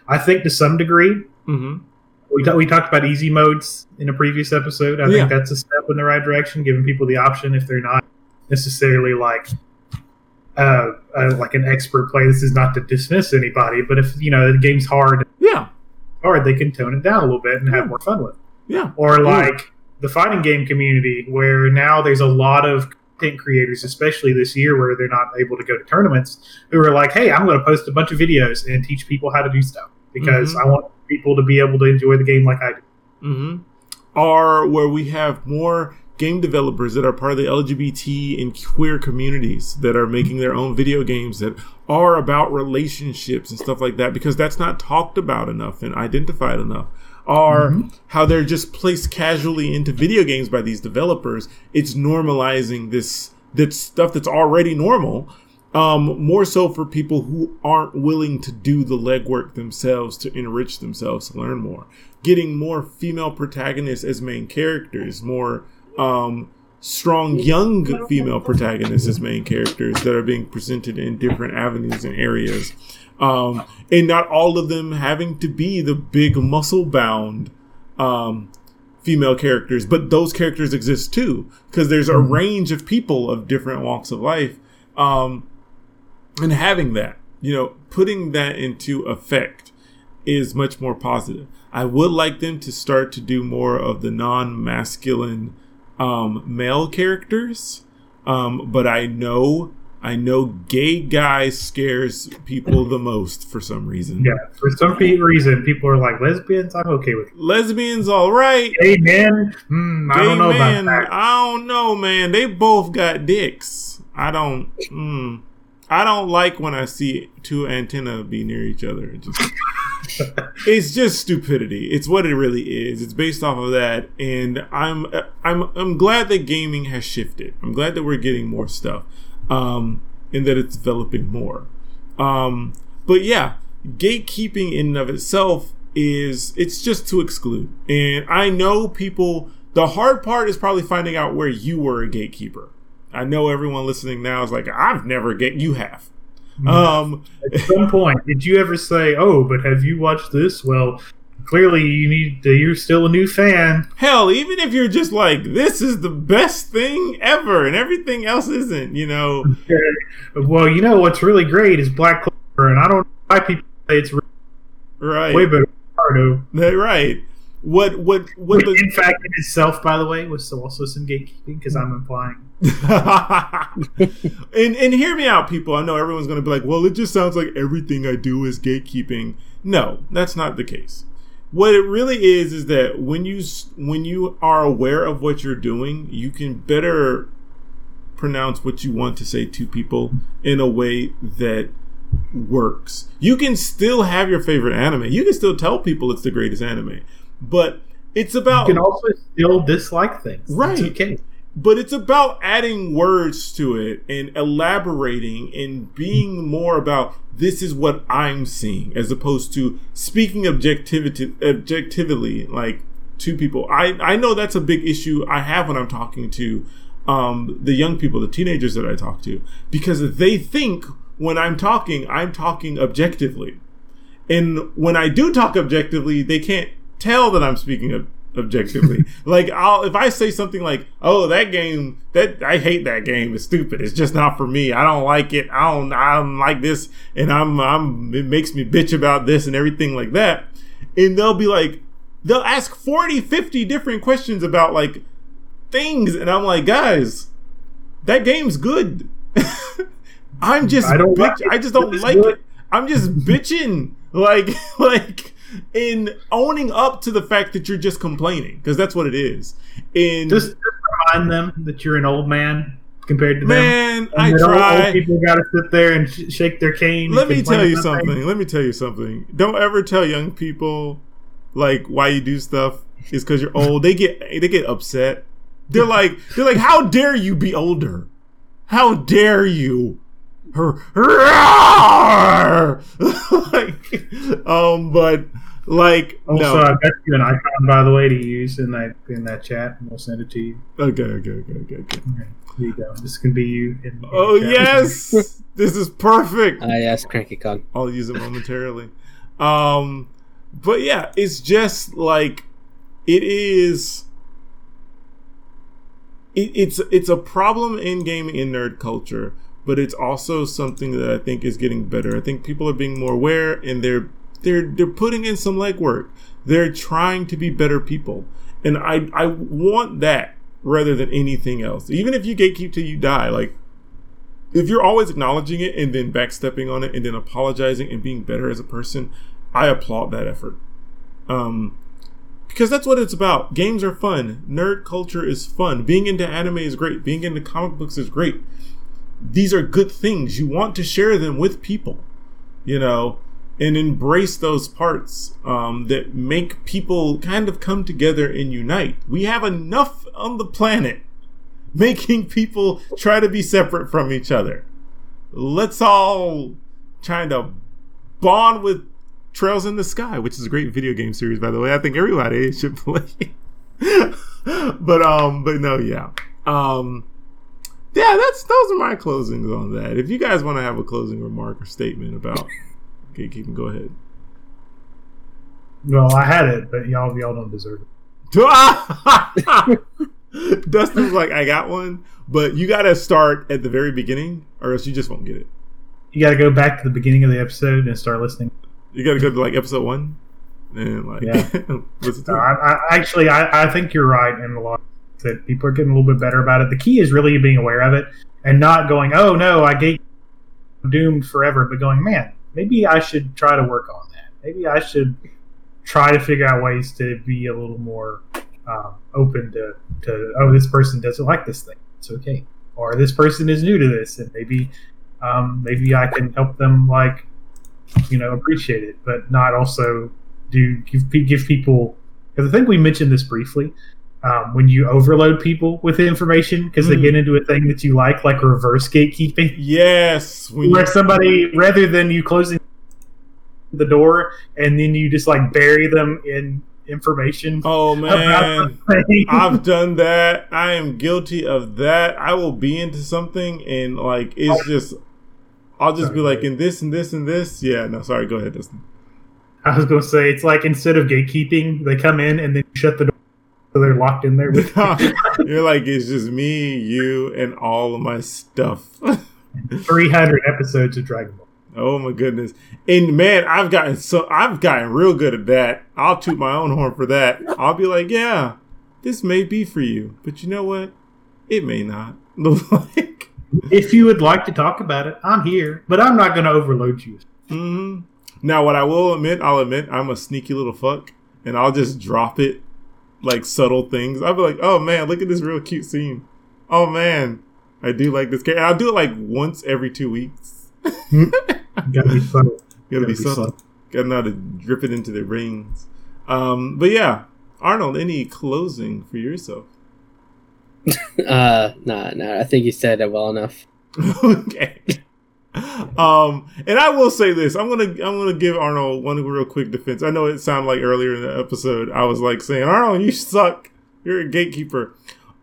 I think to some degree, mm-hmm. we t- we talked about easy modes in a previous episode. I yeah. think that's a step in the right direction, giving people the option if they're not necessarily like uh, uh, like an expert player. This is not to dismiss anybody, but if you know the game's hard, yeah, hard, they can tone it down a little bit and yeah. have more fun with it. Yeah, or like yeah. the fighting game community, where now there's a lot of content creators, especially this year, where they're not able to go to tournaments, who are like, "Hey, I'm going to post a bunch of videos and teach people how to do stuff." Because mm-hmm. I want people to be able to enjoy the game like I do. Mm-hmm. Or where we have more game developers that are part of the L G B T and queer communities that are making their own video games that are about relationships and stuff like that, because that's not talked about enough and identified enough. Or mm-hmm. how they're just placed casually into video games by these developers. It's normalizing this, this stuff that's already normal. Um, more so for people who aren't willing to do the legwork themselves to enrich themselves, to learn more. Getting more female protagonists as main characters, more um, strong young female protagonists as main characters that are being presented in different avenues and areas. Um, and not all of them having to be the big muscle-bound um, female characters, but those characters exist too, because there's a range of people of different walks of life. Um, And having that, you know, putting that into effect is much more positive. I would like them to start to do more of the non-masculine um, male characters. Um, but I know, I know gay guy scares people the most for some reason. Yeah, for some reason, people are like, lesbians, I'm okay with it. Lesbians, all right. Gay men, mm, I don't know man, about that. I don't know, man. They both got dicks. I don't... Mm. I don't like when I see two antennae be near each other. It just, it's just stupidity. It's what it really is. It's based off of that, and I'm I'm I'm glad that gaming has shifted. I'm glad that we're getting more stuff, um, and that it's developing more. Um, but yeah, gatekeeping in and of itself is it's just to exclude. And I know people. The hard part is probably finding out where you were a gatekeeper. I know everyone listening now is like, I've never get you have. Um, At some point, did you ever say, oh, but have you watched this? Well, clearly you need to, you're still a new fan. Hell, even if you're just like, this is the best thing ever and everything else isn't, you know. Well, you know, what's really great is Black Clover, and I don't know why people say it's really right. way better than Ricardo. Right. What what what? Which, the, in fact, in itself, by the way, was also some gatekeeping because I'm implying. and and hear me out, people. I know everyone's going to be like, "Well, it just sounds like everything I do is gatekeeping." No, that's not the case. What it really is is that when you when you are aware of what you're doing, you can better pronounce what you want to say to people in a way that works. You can still have your favorite anime. You can still tell people it's the greatest anime. But it's about... You can also still dislike things. Right. It's okay. But it's about adding words to it and elaborating and being more about this is what I'm seeing as opposed to speaking objectivity, objectively, like to people. I, I know that's a big issue I have when I'm talking to um, the young people, the teenagers that I talk to, because they think when I'm talking, I'm talking objectively. And when I do talk objectively, they can't tell that I'm speaking ob- objectively. Like, I'll, if I say something like, oh, that game, that I hate that game. It's stupid. It's just not for me. I don't like it. I don't, I don't like this. And I'm, I'm, it makes me bitch about this and everything like that. And they'll be like, they'll ask forty, fifty different questions about, like, things. And I'm like, guys, that game's good. I'm just, I, don't bitch- like I just don't like good. it. I'm just bitching. Like, like, in owning up to the fact that you're just complaining, because that's what it is. And just, just remind them that you're an old man compared to man, them. Man, I try. Old people got to sit there and sh- shake their cane. Let me tell you something. Thing. Let me tell you something. Don't ever tell young people like why you do stuff is because you're old. They get they get upset. They're like they're like, how dare you be older? How dare you? like, um, but like, also, no. I got you an icon, by the way, to use in that in that chat, and we'll send it to you. Okay, okay, okay, okay. okay. Right, here you go. This can be you. In, in oh yes, this is perfect. Ah uh, yes, Cranky Cog. I'll use it momentarily. um, but yeah, it's just like it is. It, it's it's a problem in gaming and nerd culture. But it's also something that I think is getting better. I think people are being more aware, and they're they're they're putting in some legwork. They're trying to be better people, and I I want that rather than anything else. Even if you gatekeep till you die, like if you're always acknowledging it and then backstepping on it and then apologizing and being better as a person, I applaud that effort. Um, because that's what it's about. Games are fun. Nerd culture is fun. Being into anime is great. Being into comic books is great. These are good things. You want to share them with people, you know, and embrace those parts um, that make people kind of come together and unite. We have enough on the planet making people try to be separate from each other. Let's all try to bond with Trails in the Sky, which is a great video game series, by the way. I think everybody should play it. but, um, but no, yeah. Um... Yeah, that's those are my closings on that. If you guys want to have a closing remark or statement about gatekeeping, go ahead. Well, I had it, but y'all y'all don't deserve it. Dustin's like, I got one, but you got to start at the very beginning, or else you just won't get it. You got to go back to the beginning of the episode and start listening. You got to go to like episode one, and like, yeah. What's it no, I, I, actually, I, I think you're right in a lot. That people are getting a little bit better about it. The key is really being aware of it and not going, oh no, I gave doomed forever, but going, man, maybe I should try to work on that. Maybe I should try to figure out ways to be a little more um, open to, to, oh, this person doesn't like this thing. It's okay. Or this person is new to this and maybe, um, maybe I can help them like, you know, appreciate it, but not also do give, give people, because I think we mentioned this briefly, Um, when you overload people with information because mm. they get into a thing that you like, like reverse gatekeeping. Yes. Where you- somebody, rather than you closing the door and then you just like bury them in information. Oh, man. I've done that. I am guilty of that. I will be into something and like it's oh. just, I'll just sorry. be like, in this and this and this. Yeah. No, sorry. Go ahead, Dustin. I was going to say, it's like instead of gatekeeping, they come in and then you shut the door. So they're locked in there with you. You're like, it's just me, you, and all of my stuff. three hundred episodes of Dragon Ball. Oh my goodness. And man, I've gotten so I've gotten real good at that. I'll toot my own horn for that. I'll be like, yeah, this may be for you, but you know what? It may not. Like, if you would like to talk about it, I'm here, but I'm not going to overload you. Mm-hmm. Now, what I will admit, I'll admit I'm a sneaky little fuck, and I'll just drop it. Like subtle things. I'll be like, oh man, look at this real cute scene. Oh man, I do like this character. I'll do it like once every two weeks. Gotta be subtle. Gotta, Gotta be, be subtle. subtle. Gotta know how to drip it into their brains. Um, but yeah, Arnold, any closing for yourself? uh, nah, nah. I think you said it well enough. Okay. Um, and I will say this: I'm gonna I'm gonna give Arnold one real quick defense. I know it sounded like earlier in the episode I was like saying, Arnold, you suck. You're a gatekeeper.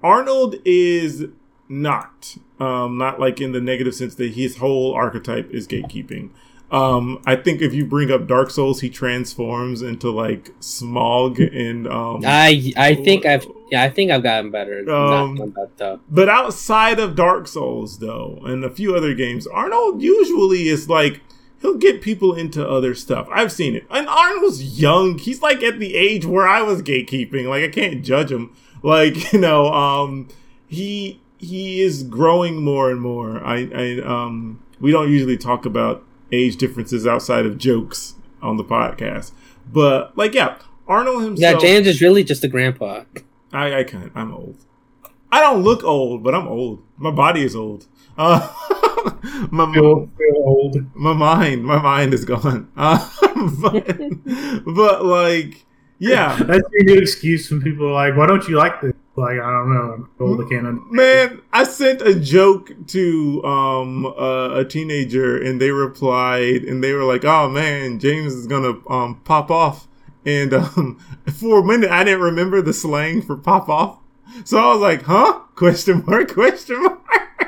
Arnold is not, um, not like in the negative sense that his whole archetype is gatekeeping. Um, I think if you bring up Dark Souls, he transforms into like Smog and um. I I think I've yeah I think I've gotten better. Um, about that. But outside of Dark Souls though, and a few other games, Arnold usually is like he'll get people into other stuff. I've seen it, and Arnold's young. He's like at the age where I was gatekeeping. Like I can't judge him. Like you know, um, he he is growing more and more. I I um we don't usually talk about age differences outside of jokes on the podcast, but like yeah Arnold himself, yeah, James is really just a grandpa. I, I can't I'm old. I don't look old, but I'm old. My body is old. Uh, my, feel, feel old. my mind my mind is gone. Uh, but, but like yeah that's a good excuse when people are like, why don't you like this? Like, I don't know. Old, I can't Man, I sent a joke to um uh, a teenager, and they replied, and they were like, oh, man, James is going to um pop off. And um for a minute, I didn't remember the slang for pop off. So I was like, huh? Question mark, question mark.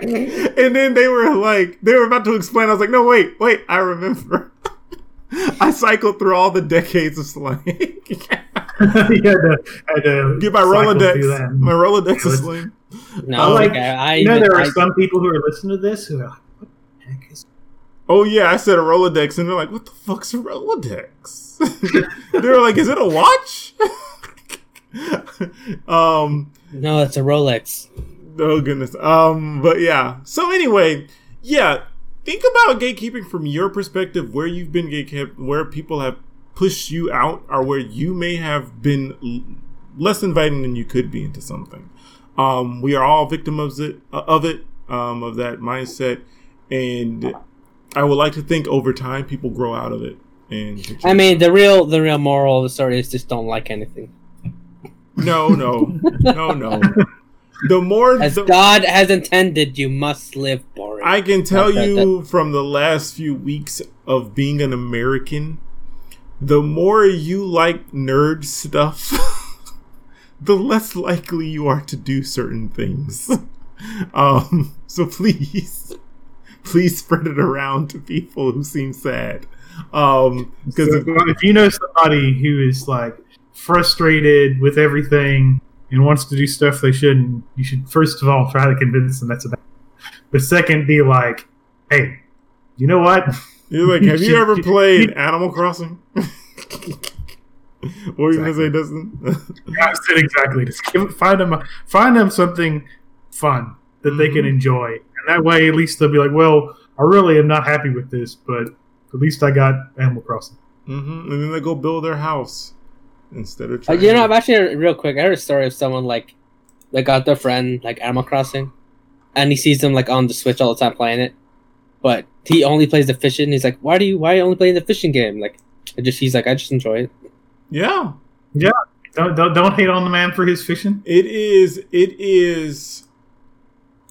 And then they were like, they were about to explain. I was like, no, wait, wait, I remember. I cycled through all the decades of slang. I had to, I had to get my Rolodex. My Rolodex is slim. No, I like, okay. I, you know, there I, are I, some people who are listening to this who are like, what the heck is... Oh, yeah, I said a Rolodex, and they're like, what the fuck's a Rolodex? They were like, is it a watch? um, No, it's a Rolex. Oh, goodness. Um, But, yeah. So, anyway, yeah, think about gatekeeping from your perspective, where you've been gatekept, where people have push you out, or where you may have been l- less inviting than you could be into something. Um, we are all victims of it, of, it um, of that mindset. And I would like to think over time people grow out of it. And I mean, the real the real moral of the story is just don't like anything. No, no, no, no. The more as the, God has intended, you must live boring. I can tell that, you that, that. From the last few weeks of being an American, the more you like nerd stuff, the less likely you are to do certain things. Um, so please, please spread it around to people who seem sad. Um, because so if, if you know somebody who is like frustrated with everything and wants to do stuff they shouldn't, you should first of all try to convince them that's a bad thing. But second, be like, hey, you know what? You're like, have you ever played Animal Crossing? What were you exactly. gonna say, Dustin? Yeah, I said exactly. Just give, find them, find them something fun that mm-hmm. they can enjoy, and that way, at least they'll be like, "Well, I really am not happy with this, but at least I got Animal Crossing." Mm-hmm. And then they go build their house instead of. Trying uh, you know, to... I'm actually real quick. I heard a story of someone like, they got their friend like Animal Crossing, and he sees them like on the Switch all the time playing it, but he only plays the fishing. He's like, why do you? Why are you only playing the fishing game? Like, I just he's like, I just enjoy it. Yeah, yeah. Don't, don't don't hate on the man for his fishing. It is it is.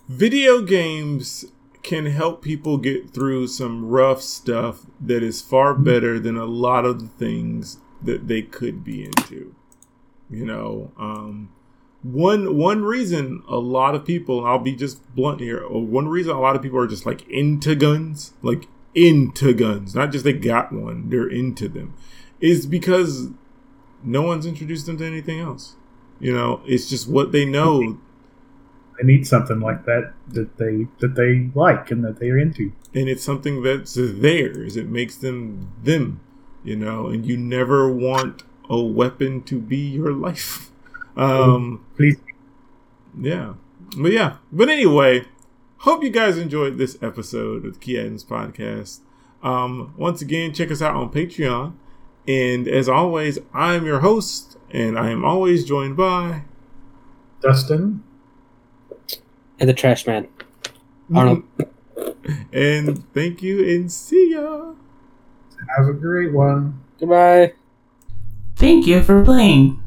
Video games can help people get through some rough stuff that is far better than a lot of the things that they could be into. You know, um, one one reason a lot of people, I'll be just blunt here, one reason a lot of people are just like into guns, like into guns, not just they got one, they're into them, is because no one's introduced them to anything else. You know, it's just what they know. They need something like that that they that they like and that they're into, and it's something that's theirs. It makes them them, you know. And you never want a weapon to be your life. Um, please, yeah, but yeah, but anyway, hope you guys enjoyed this episode of the Key Items Podcast. Um, once again, check us out on Patreon, and as always, I'm your host, and I am always joined by Dustin and the Trash Man, Arnold. And thank you, and see ya. Have a great one. Goodbye. Thank you for playing.